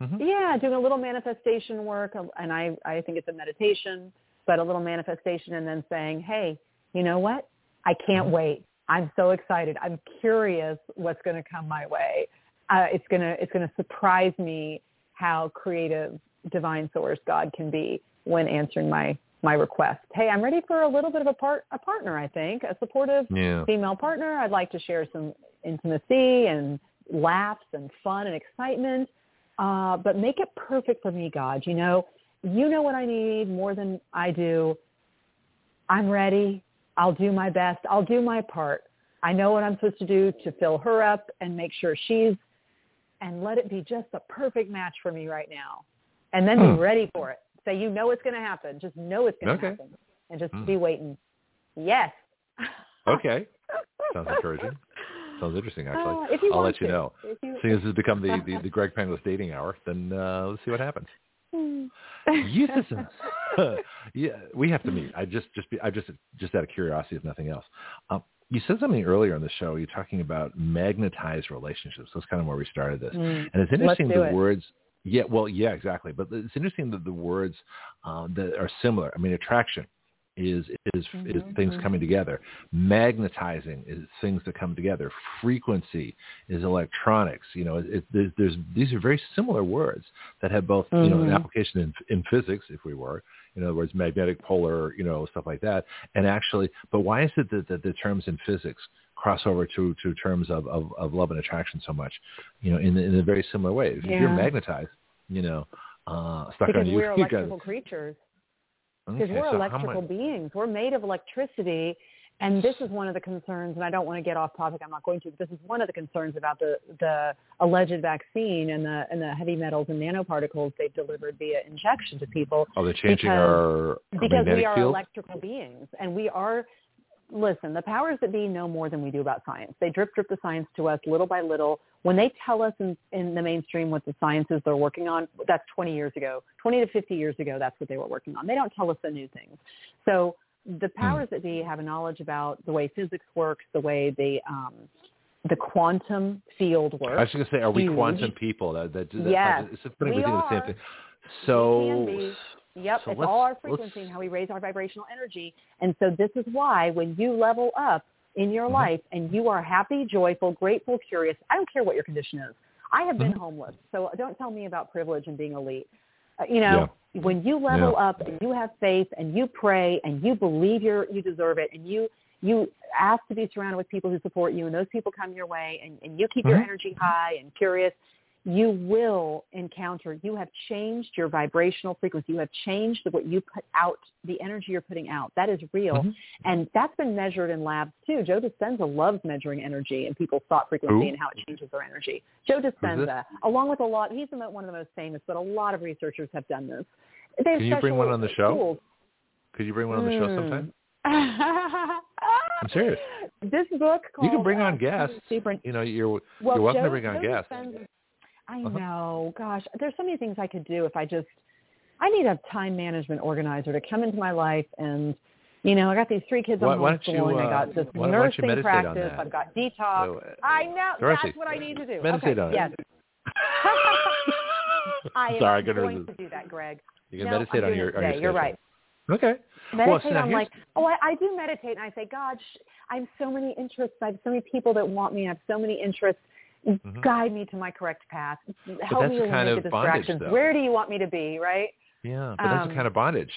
Doing a little manifestation work. And I think it's a meditation, but a little manifestation, and then saying, hey, you know what? I can't wait. I'm so excited. I'm curious what's going to come my way. It's going to surprise me how creative divine source God can be when answering my request. Hey, I'm ready for a little bit of a partner, I think, a supportive female partner. I'd like to share some intimacy and laughs and fun and excitement, but make it perfect for me, God. You know what I need more than I do. I'm ready. I'll do my best. I'll do my part. I know what I'm supposed to do to fill her up and make sure and let it be just a perfect match for me right now. And then be ready for it. So you know it's going to happen. Just know it's going to happen. And just be waiting. Yes. Okay. Sounds encouraging. Sounds interesting, actually. I'll let you know. Seeing as this has become the Greg Panglis dating hour, then let's see what happens. We have to meet. I just out of curiosity, if nothing else. You said something earlier on the show. You're talking about magnetized relationships. That's kind of where we started this. And it's interesting words. Yeah, well, yeah, exactly. But it's interesting that the words that are similar. I mean, attraction is things coming together. Magnetizing is things that come together. Frequency is electronics. You know, these are very similar words that have both, you know, an application in physics, if we were, in other words, magnetic, polar, you know, stuff like that. And actually, but why is it that the terms in physics cross over to terms of love and attraction so much, you know, in a very similar way? If you're magnetized, you know, stuck on you. Because we're electrical creatures. Because we're electrical beings. We're made of electricity. And this is one of the concerns, and I don't want to get off topic. I'm not going to. But this is one of the concerns about the alleged vaccine and the heavy metals and nanoparticles they've delivered via injection to people. Oh, they're changing our magnetic field? Because we are electrical beings, and we are listen, the powers that be know more than we do about science. They drip the science to us little by little. When they tell us in the mainstream what the science is they're working on, that's 20 years ago, 20 to 50 years ago, that's what they were working on. They don't tell us the new things. So the powers that be have a knowledge about the way physics works, the way the quantum field works. I was going to say, are we quantum people? Yes, it's funny, we are. The same thing. So, yep, so it's all our frequency and how we raise our vibrational energy. And so this is why when you level up in your life and you are happy, joyful, grateful, curious, I don't care what your condition is. I have been homeless, so don't tell me about privilege and being elite. When you level up and you have faith and you pray and you believe you deserve it and you ask to be surrounded with people who support you and those people come your way and you keep your energy high and curious, you will encounter, you have changed your vibrational frequency. You have changed what you put out, the energy you're putting out. That is real. And that's been measured in labs too. Joe Dispenza loves measuring energy and people's thought frequency and how it changes their energy. Joe Dispenza, along with a lot, he's one of the most famous, but a lot of researchers have done this. Can you bring one on the show? Could you bring one on the show sometime? I'm serious. This book called... You can bring on guests. You're welcome to bring on guests. I know. Gosh, there's so many things I could do if I need a time management organizer to come into my life. And, I got these 3 kids on homeschooling. I got this nursing practice. I've got detox. I know. That's what I need to do. Meditate on it. Sorry, I'm going to do that, Greg. You can meditate on your schedule. You're right. Okay. Meditate on I do meditate. And I say, God, I have so many interests. I have so many people that want me. I have so many interests. Guide me to my correct path. Help me eliminate the distractions. Bondage, where do you want me to be, right? Yeah, but that's a kind of bondage.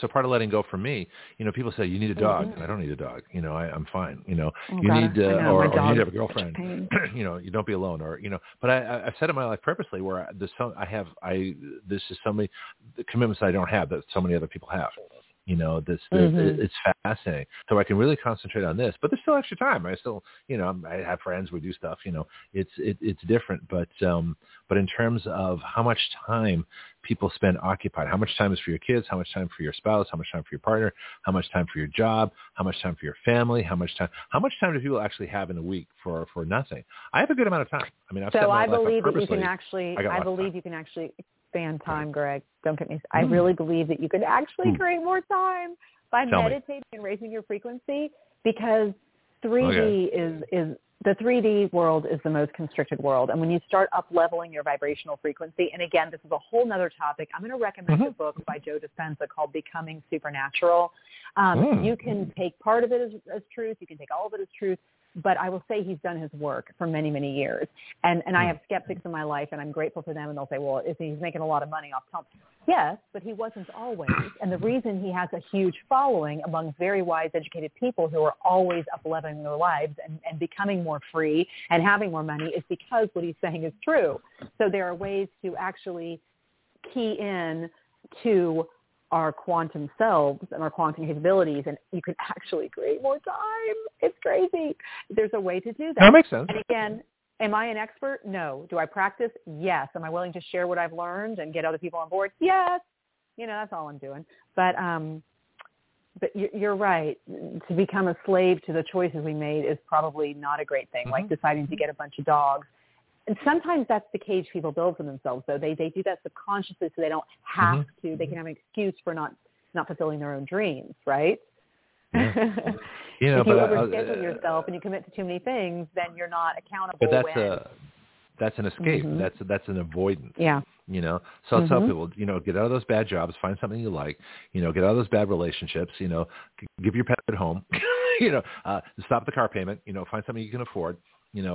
So part of letting go for me, people say, you need a dog. I don't need a dog. I'm fine. You need to have a girlfriend. You don't be alone. But I've said in my life purposely where this is so many commitments I don't have that so many other people have. It's fascinating. So I can really concentrate on this, but there's still extra time. I still, I have friends, we do stuff, it's different, but in terms of how much time people spend occupied, how much time is for your kids, how much time for your spouse, how much time for your partner, how much time for your job, how much time for your family, how much time do people actually have in a week for nothing? I have a good amount of time. I believe you can actually expand time, Greg. Don't get me. I really believe that you could actually create more time by meditating and raising your frequency, because 3D is the 3D world is the most constricted world. And when you start up leveling your vibrational frequency, and again, this is a whole nother topic. I'm going to recommend a book by Joe Dispenza called Becoming Supernatural. You can take part of it as truth. You can take all of it as truth. But I will say he's done his work for many, many years. And I have skeptics in my life, and I'm grateful for them. And they'll say, well, he's making a lot of money off Trump. Yes, but he wasn't always. And the reason he has a huge following among very wise, educated people who are always up-leveling their lives and becoming more free and having more money is because what he's saying is true. So there are ways to actually key in to our quantum selves and our quantum capabilities, and you can actually create more time. It's crazy. There's a way to do that. That makes sense. And again, am I an expert? No. Do I practice? Yes. Am I willing to share what I've learned and get other people on board? Yes. That's all I'm doing. But you're right. To become a slave to the choices we made is probably not a great thing, like deciding to get a bunch of dogs. And sometimes that's the cage people build for themselves, though. They do that subconsciously so they don't have to. They can have an excuse for not fulfilling their own dreams, right? Yeah. If you overschedule yourself and you commit to too many things, then you're not accountable. But that's an escape. That's an avoidance. Yeah. So I'll tell people, get out of those bad jobs, find something you like, get out of those bad relationships, give your pet at home, stop the car payment, find something you can afford.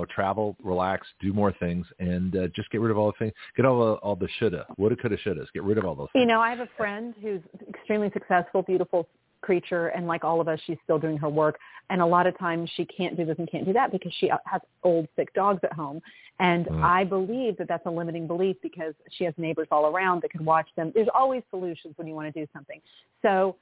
Travel, relax, do more things, and just get rid of all the things. Get all the shoulda, woulda, coulda, shouldas. Get rid of all those things. I have a friend who's extremely successful, beautiful creature, and like all of us, she's still doing her work. And a lot of times she can't do this and can't do that because she has old, sick dogs at home. And I believe that that's a limiting belief because she has neighbors all around that can watch them. There's always solutions when you want to do something. So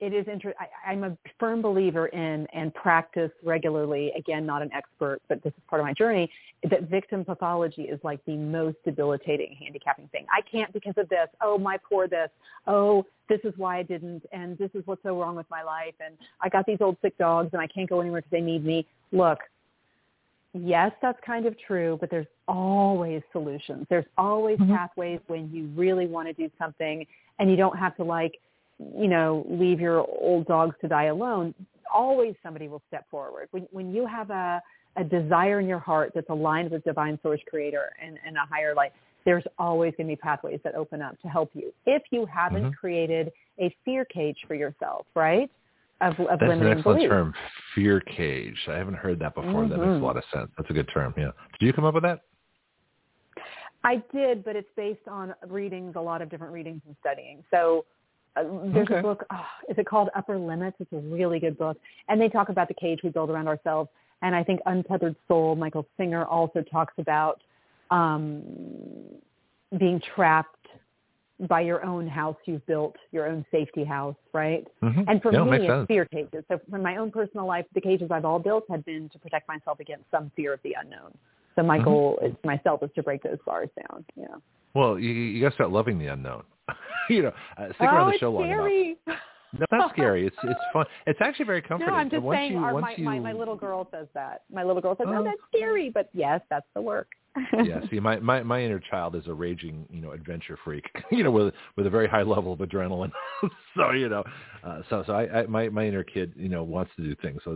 it is interesting. I'm a firm believer in and practice regularly, again, not an expert, but this is part of my journey, that victim pathology is like the most debilitating handicapping thing. I can't because of this. Oh, my poor this. Oh, this is why I didn't. And this is what's so wrong with my life. And I got these old sick dogs and I can't go anywhere because they need me. Look, yes, that's kind of true, but there's always solutions. There's always pathways when you really want to do something and you don't have to leave your old dogs to die alone. Always somebody will step forward. When you have a desire in your heart that's aligned with divine source creator and a higher life, there's always going to be pathways that open up to help you. If you haven't created a fear cage for yourself, right? Of that's an excellent term, fear cage. I haven't heard that before. That makes a lot of sense. That's a good term, yeah. Did you come up with that? I did, but it's based on readings, a lot of different readings and studying. So there's a book, is it called Upper Limits? It's a really good book. And they talk about the cage we build around ourselves. And I think Untethered Soul, Michael Singer, also talks about being trapped by your own house you've built, your own safety house, right? And for me, it's sense. Fear cages. So in my own personal life, the cages I've all built have been to protect myself against some fear of the unknown. So my goal is, myself is to break those bars down, yeah. Well, you got to start loving the unknown. Stick around the show long enough. No, it's not scary. It's fun. It's actually very comforting. No, I'm just saying my little girl says that. My little girl says, oh, that's scary. But yes, that's the work. Yeah, see, my inner child is a raging, adventure freak, with a very high level of adrenaline. So my inner kid, wants to do things. So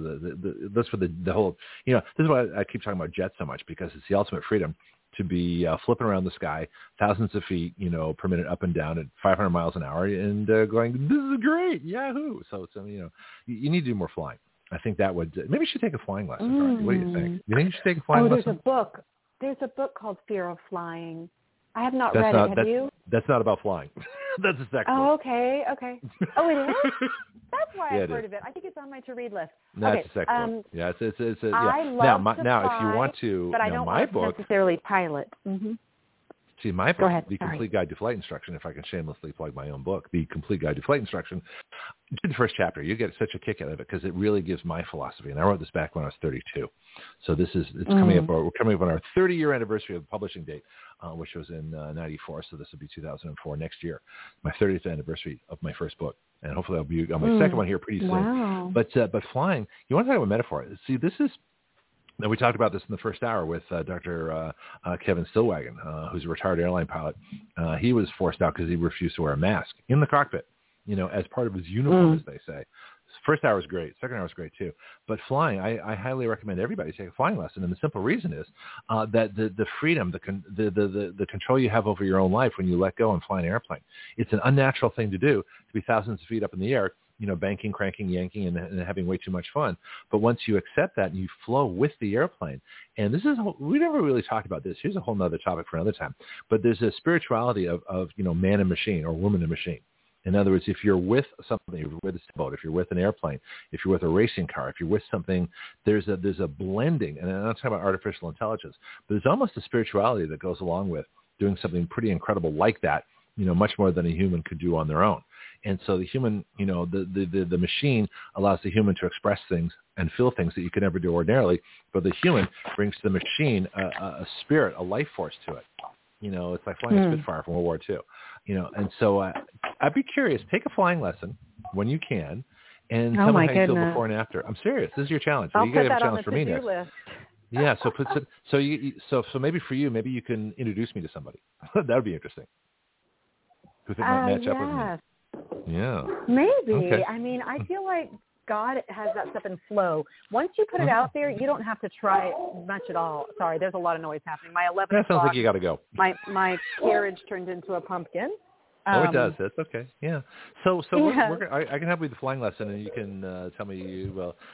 this is why I keep talking about jets so much, because it's the ultimate freedom to be flipping around the sky, thousands of feet, per minute up and down at 500 miles an hour and going, this is great, yahoo. So you need to do more flying. I think that would, maybe you should take a flying lesson. Right? What do you think? You think you should take a flying lesson? There's a book called Fear of Flying. I have not read it. Have you? That's not about flying. That's a sex book. Oh, okay. Oh, it is? That's why I've heard of it. I think it's on my to-read list. No, okay. It's a sex book. Yeah, it's yeah. I love to fly, if you want to, but I don't want to necessarily pilot. See, my book, The Complete Guide to Flight Instruction, if I can shamelessly plug my own book, The Complete Guide to Flight Instruction, do the first chapter. You get such a kick out of it because it really gives my philosophy. And I wrote this back when I was 32. So it's coming up. We're coming up on our 30-year anniversary of the publishing date, which was in 94. So this will be 2004 next year, my 30th anniversary of my first book. And hopefully I'll be on my second one here pretty soon. Wow. But flying, you want to talk about metaphor. See, this is... And we talked about this in the first hour with Dr. Kevin Stillwagon, who's a retired airline pilot. He was forced out because he refused to wear a mask in the cockpit, as part of his uniform, as they say. First hour is great. Second hour is great, too. But flying, I highly recommend everybody take a flying lesson. And the simple reason is that the freedom, the control you have over your own life when you let go and fly an airplane, it's an unnatural thing to do, to be thousands of feet up in the air, banking, cranking, yanking, and having way too much fun. But once you accept that and you flow with the airplane, and we never really talked about this. Here's a whole nother topic for another time. But there's a spirituality of man and machine or woman and machine. In other words, if you're with something, if you're with a boat, if you're with an airplane, if you're with a racing car, if you're with something, there's a blending. And I'm not talking about artificial intelligence, but there's almost a spirituality that goes along with doing something pretty incredible like that, much more than a human could do on their own. And so the human, the machine allows the human to express things and feel things that you could never do ordinarily, but the human brings to the machine a spirit, a life force to it. It's like flying a Spitfire from World War II. And so I'd be curious, take a flying lesson when you can, and tell me how you feel before and after. I'm serious. This is your challenge. I'll put that on the to-do list. Yeah. So maybe for you, maybe you can introduce me to somebody. That would be interesting. Who think might match up with me. Yeah. Maybe. Okay. I mean, I feel like God has that stuff in flow. Once you put it out there, you don't have to try much at all. Sorry, there's a lot of noise happening. My 11 o'clock. That sounds like you got to go. My carriage turned into a pumpkin. Oh, it does. That's okay. Yeah. So I can help you with the flying lesson, and you can tell me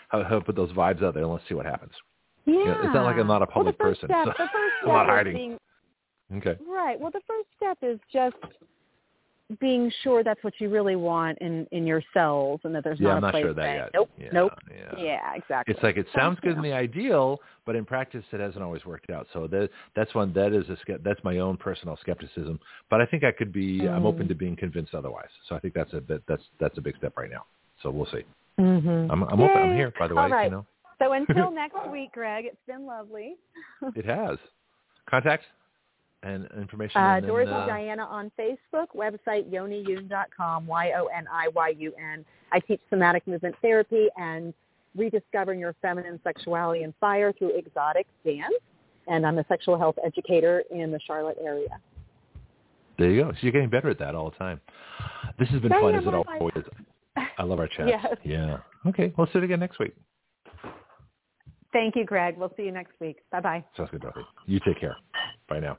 how to put those vibes out there, and let's see what happens. Yeah. It's not like I'm not a public person. I'm not hiding. Okay. Right. Well, the first step is just being sure that's what you really want in your cells, and that there's not a place to say, nope. Yeah, exactly. It's like it sounds good in the ideal, but in practice it hasn't always worked out. So that's my own personal skepticism. But I think I'm open to being convinced otherwise. So I think that's a big step right now. So we'll see. Mm-hmm. I'm open. I'm here, by the way. All right. You know. So until next week, Greg, it's been lovely. It has. Contacts and information. Dorothy Diana on Facebook, website yoniyun.com, YONIYUN. I teach somatic movement therapy and rediscovering your feminine sexuality and fire through exotic dance. And I'm a sexual health educator in the Charlotte area. There you go. So you're getting better at that all the time. This has been fun, as it always is. I love our chat. Yes. Yeah. Okay. We'll see you again next week. Thank you, Greg. We'll see you next week. Bye-bye. Sounds good, Dorothy. You take care. Bye now.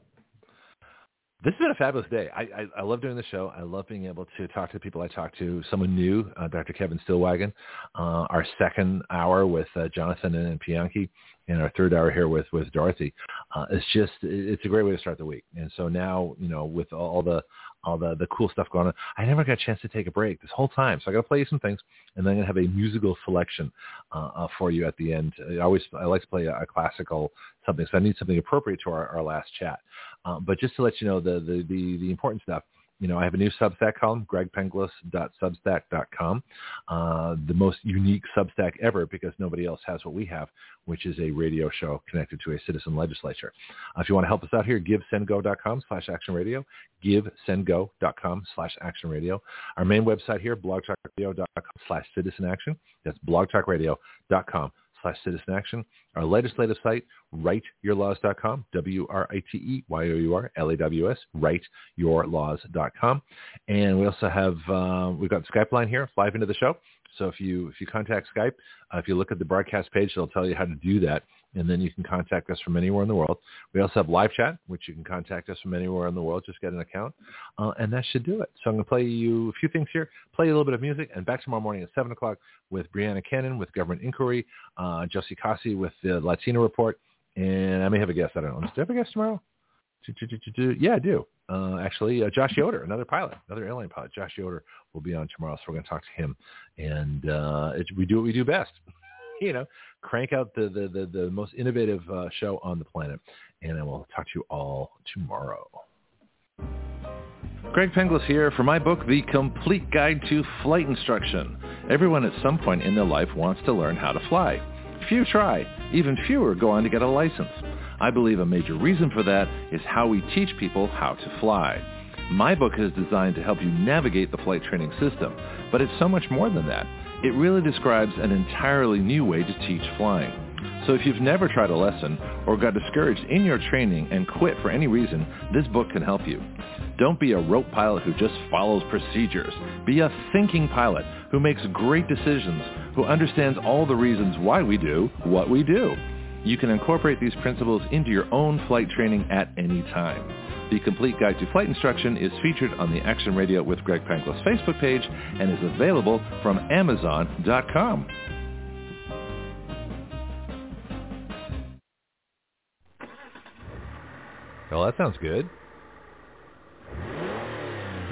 This has been a fabulous day. I love doing the show. I love being able to talk to the people I talk to. Someone new, Dr. Kevin Stillwagon, our second hour with Jonathan and Pianchi, and our third hour here with Dorothy. It's a great way to start the week. And so now, you know, with all the cool stuff going on, I never got a chance to take a break this whole time. So I got to play you some things, and then I'm going to have a musical selection for you at the end. I like to play a classical something, so I need something appropriate to our last chat. But just to let you know the important stuff. You know, I have a new Substack column, gregpenglis.substack.com, the most unique Substack ever because nobody else has what we have, which is a radio show connected to a citizen legislature. If you want to help us out here, givesendgo.com/actionradio, givesendgo.com/actionradio. Our main website here, blogtalkradio.com/citizenaction. That's blogtalkradio.com/citizenaction. Our legislative site, writeyourlaws.com, WRITEYOURLAWS, writeyourlaws.com. And we also have, we've got Skype line here, live into the show. So if you contact Skype, if you look at the broadcast page, it'll tell you how to do that. And then you can contact us from anywhere in the world. We also have live chat, which you can contact us from anywhere in the world. Just get an account. And that should do it. So I'm going to play you a few things here, play a little bit of music, and back tomorrow morning at 7 o'clock with Brianna Cannon with Government Inquiry, Josie Kasi with the Latina Report, and I may have a guest. I don't know. Do I have a guest tomorrow? Yeah, I do. Actually, Josh Yoder, another airline pilot. Josh Yoder will be on tomorrow, so we're going to talk to him. And we do what we do best. You know, crank out the most innovative show on the planet. And I will talk to you all tomorrow. Greg Penglis here for my book, The Complete Guide to Flight Instruction. Everyone at some point in their life wants to learn how to fly. Few try. Even fewer go on to get a license. I believe a major reason for that is how we teach people how to fly. My book is designed to help you navigate the flight training system, but it's so much more than that. It really describes an entirely new way to teach flying. So if you've never tried a lesson or got discouraged in your training and quit for any reason, this book can help you. Don't be a rote pilot who just follows procedures. Be a thinking pilot who makes great decisions, who understands all the reasons why we do what we do. You can incorporate these principles into your own flight training at any time. The Complete Guide to Flight Instruction is featured on the Action Radio with Greg Penglis Facebook page and is available from Amazon.com. Well, that sounds good.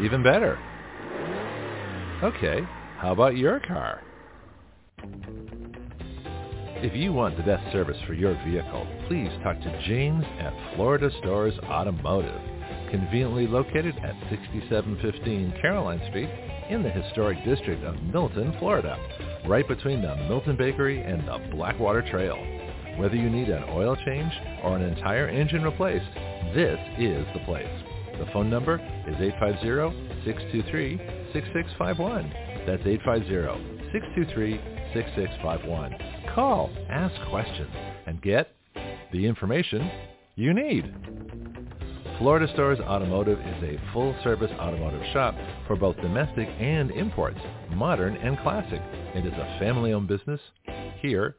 Even better. Okay, how about your car? If you want the best service for your vehicle, please talk to James at Florida Stores Automotive, conveniently located at 6715 Caroline Street in the historic district of Milton, Florida, right between the Milton Bakery and the Blackwater Trail. Whether you need an oil change or an entire engine replaced, this is the place. The phone number is 850-623-6651. That's 850-623-6651. Call, ask questions, and get the information you need. Florida Stores Automotive is a full-service automotive shop for both domestic and imports, modern and classic. It is a family-owned business here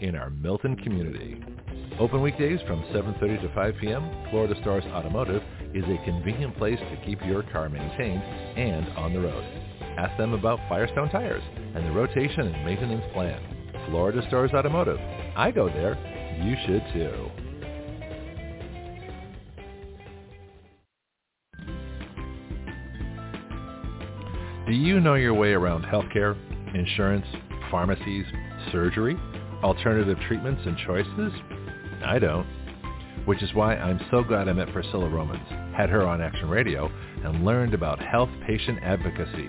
in our Milton community. Open weekdays from 7:30 to 5 p.m., Florida Stores Automotive is a convenient place to keep your car maintained and on the road. Ask them about Firestone tires and the rotation and maintenance plan. Florida Stores Automotive. I go there. You should too. Do you know your way around healthcare, insurance, pharmacies, surgery, alternative treatments and choices? I don't. Which is why I'm so glad I met Priscilla Romans, had her on Action Radio, and learned about health patient advocacy.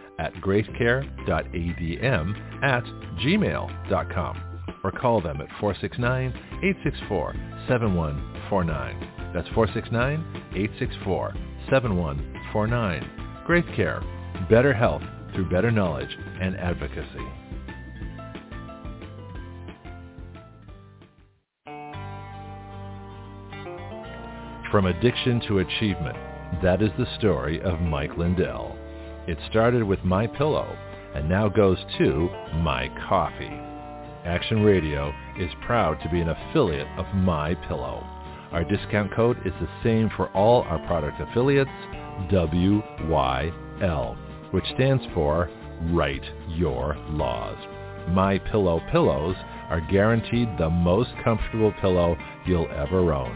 at greatcare.adm@gmail.com or call them at 469-864-7149. That's 469-864-7149. Great Care, better health through better knowledge and advocacy. From addiction to achievement, that is the story of Mike Lindell. It started with My Pillow and now goes to My Coffee. Action Radio is proud to be an affiliate of My Pillow. Our discount code is the same for all our product affiliates, WYL, which stands for Write Your Laws. My Pillow pillows are guaranteed the most comfortable pillow you'll ever own.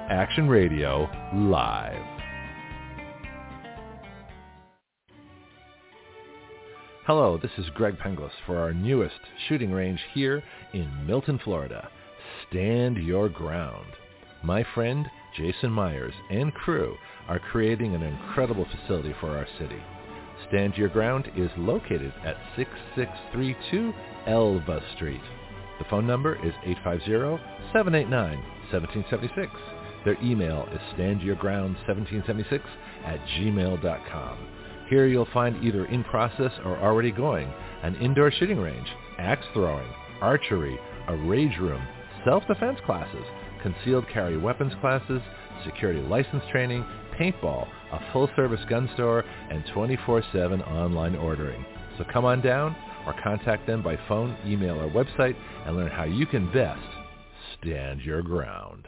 Action Radio live. Hello, this is Greg Penglis for our newest shooting range here in Milton, Florida. Stand your ground. My friend Jason Myers and crew are creating an incredible facility for our city. Stand Your Ground is located at 6632 Elva Street. The phone number is 850-789-1776. Their email is standyourground1776@gmail.com. Here you'll find either in process or already going an indoor shooting range, axe throwing, archery, a rage room, self-defense classes, concealed carry weapons classes, security license training, paintball, a full-service gun store, and 24/7 online ordering. So come on down or contact them by phone, email, or website and learn how you can best stand your ground.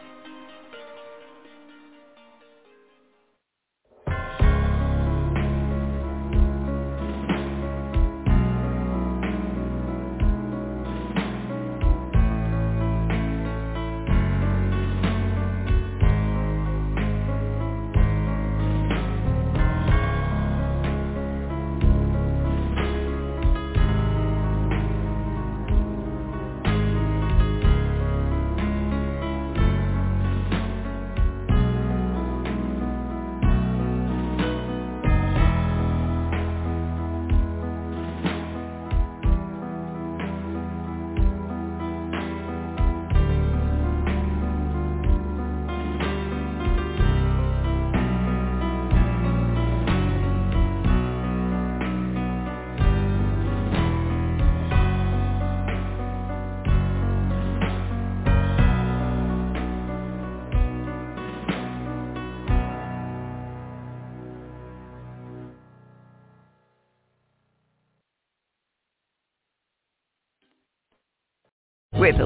With the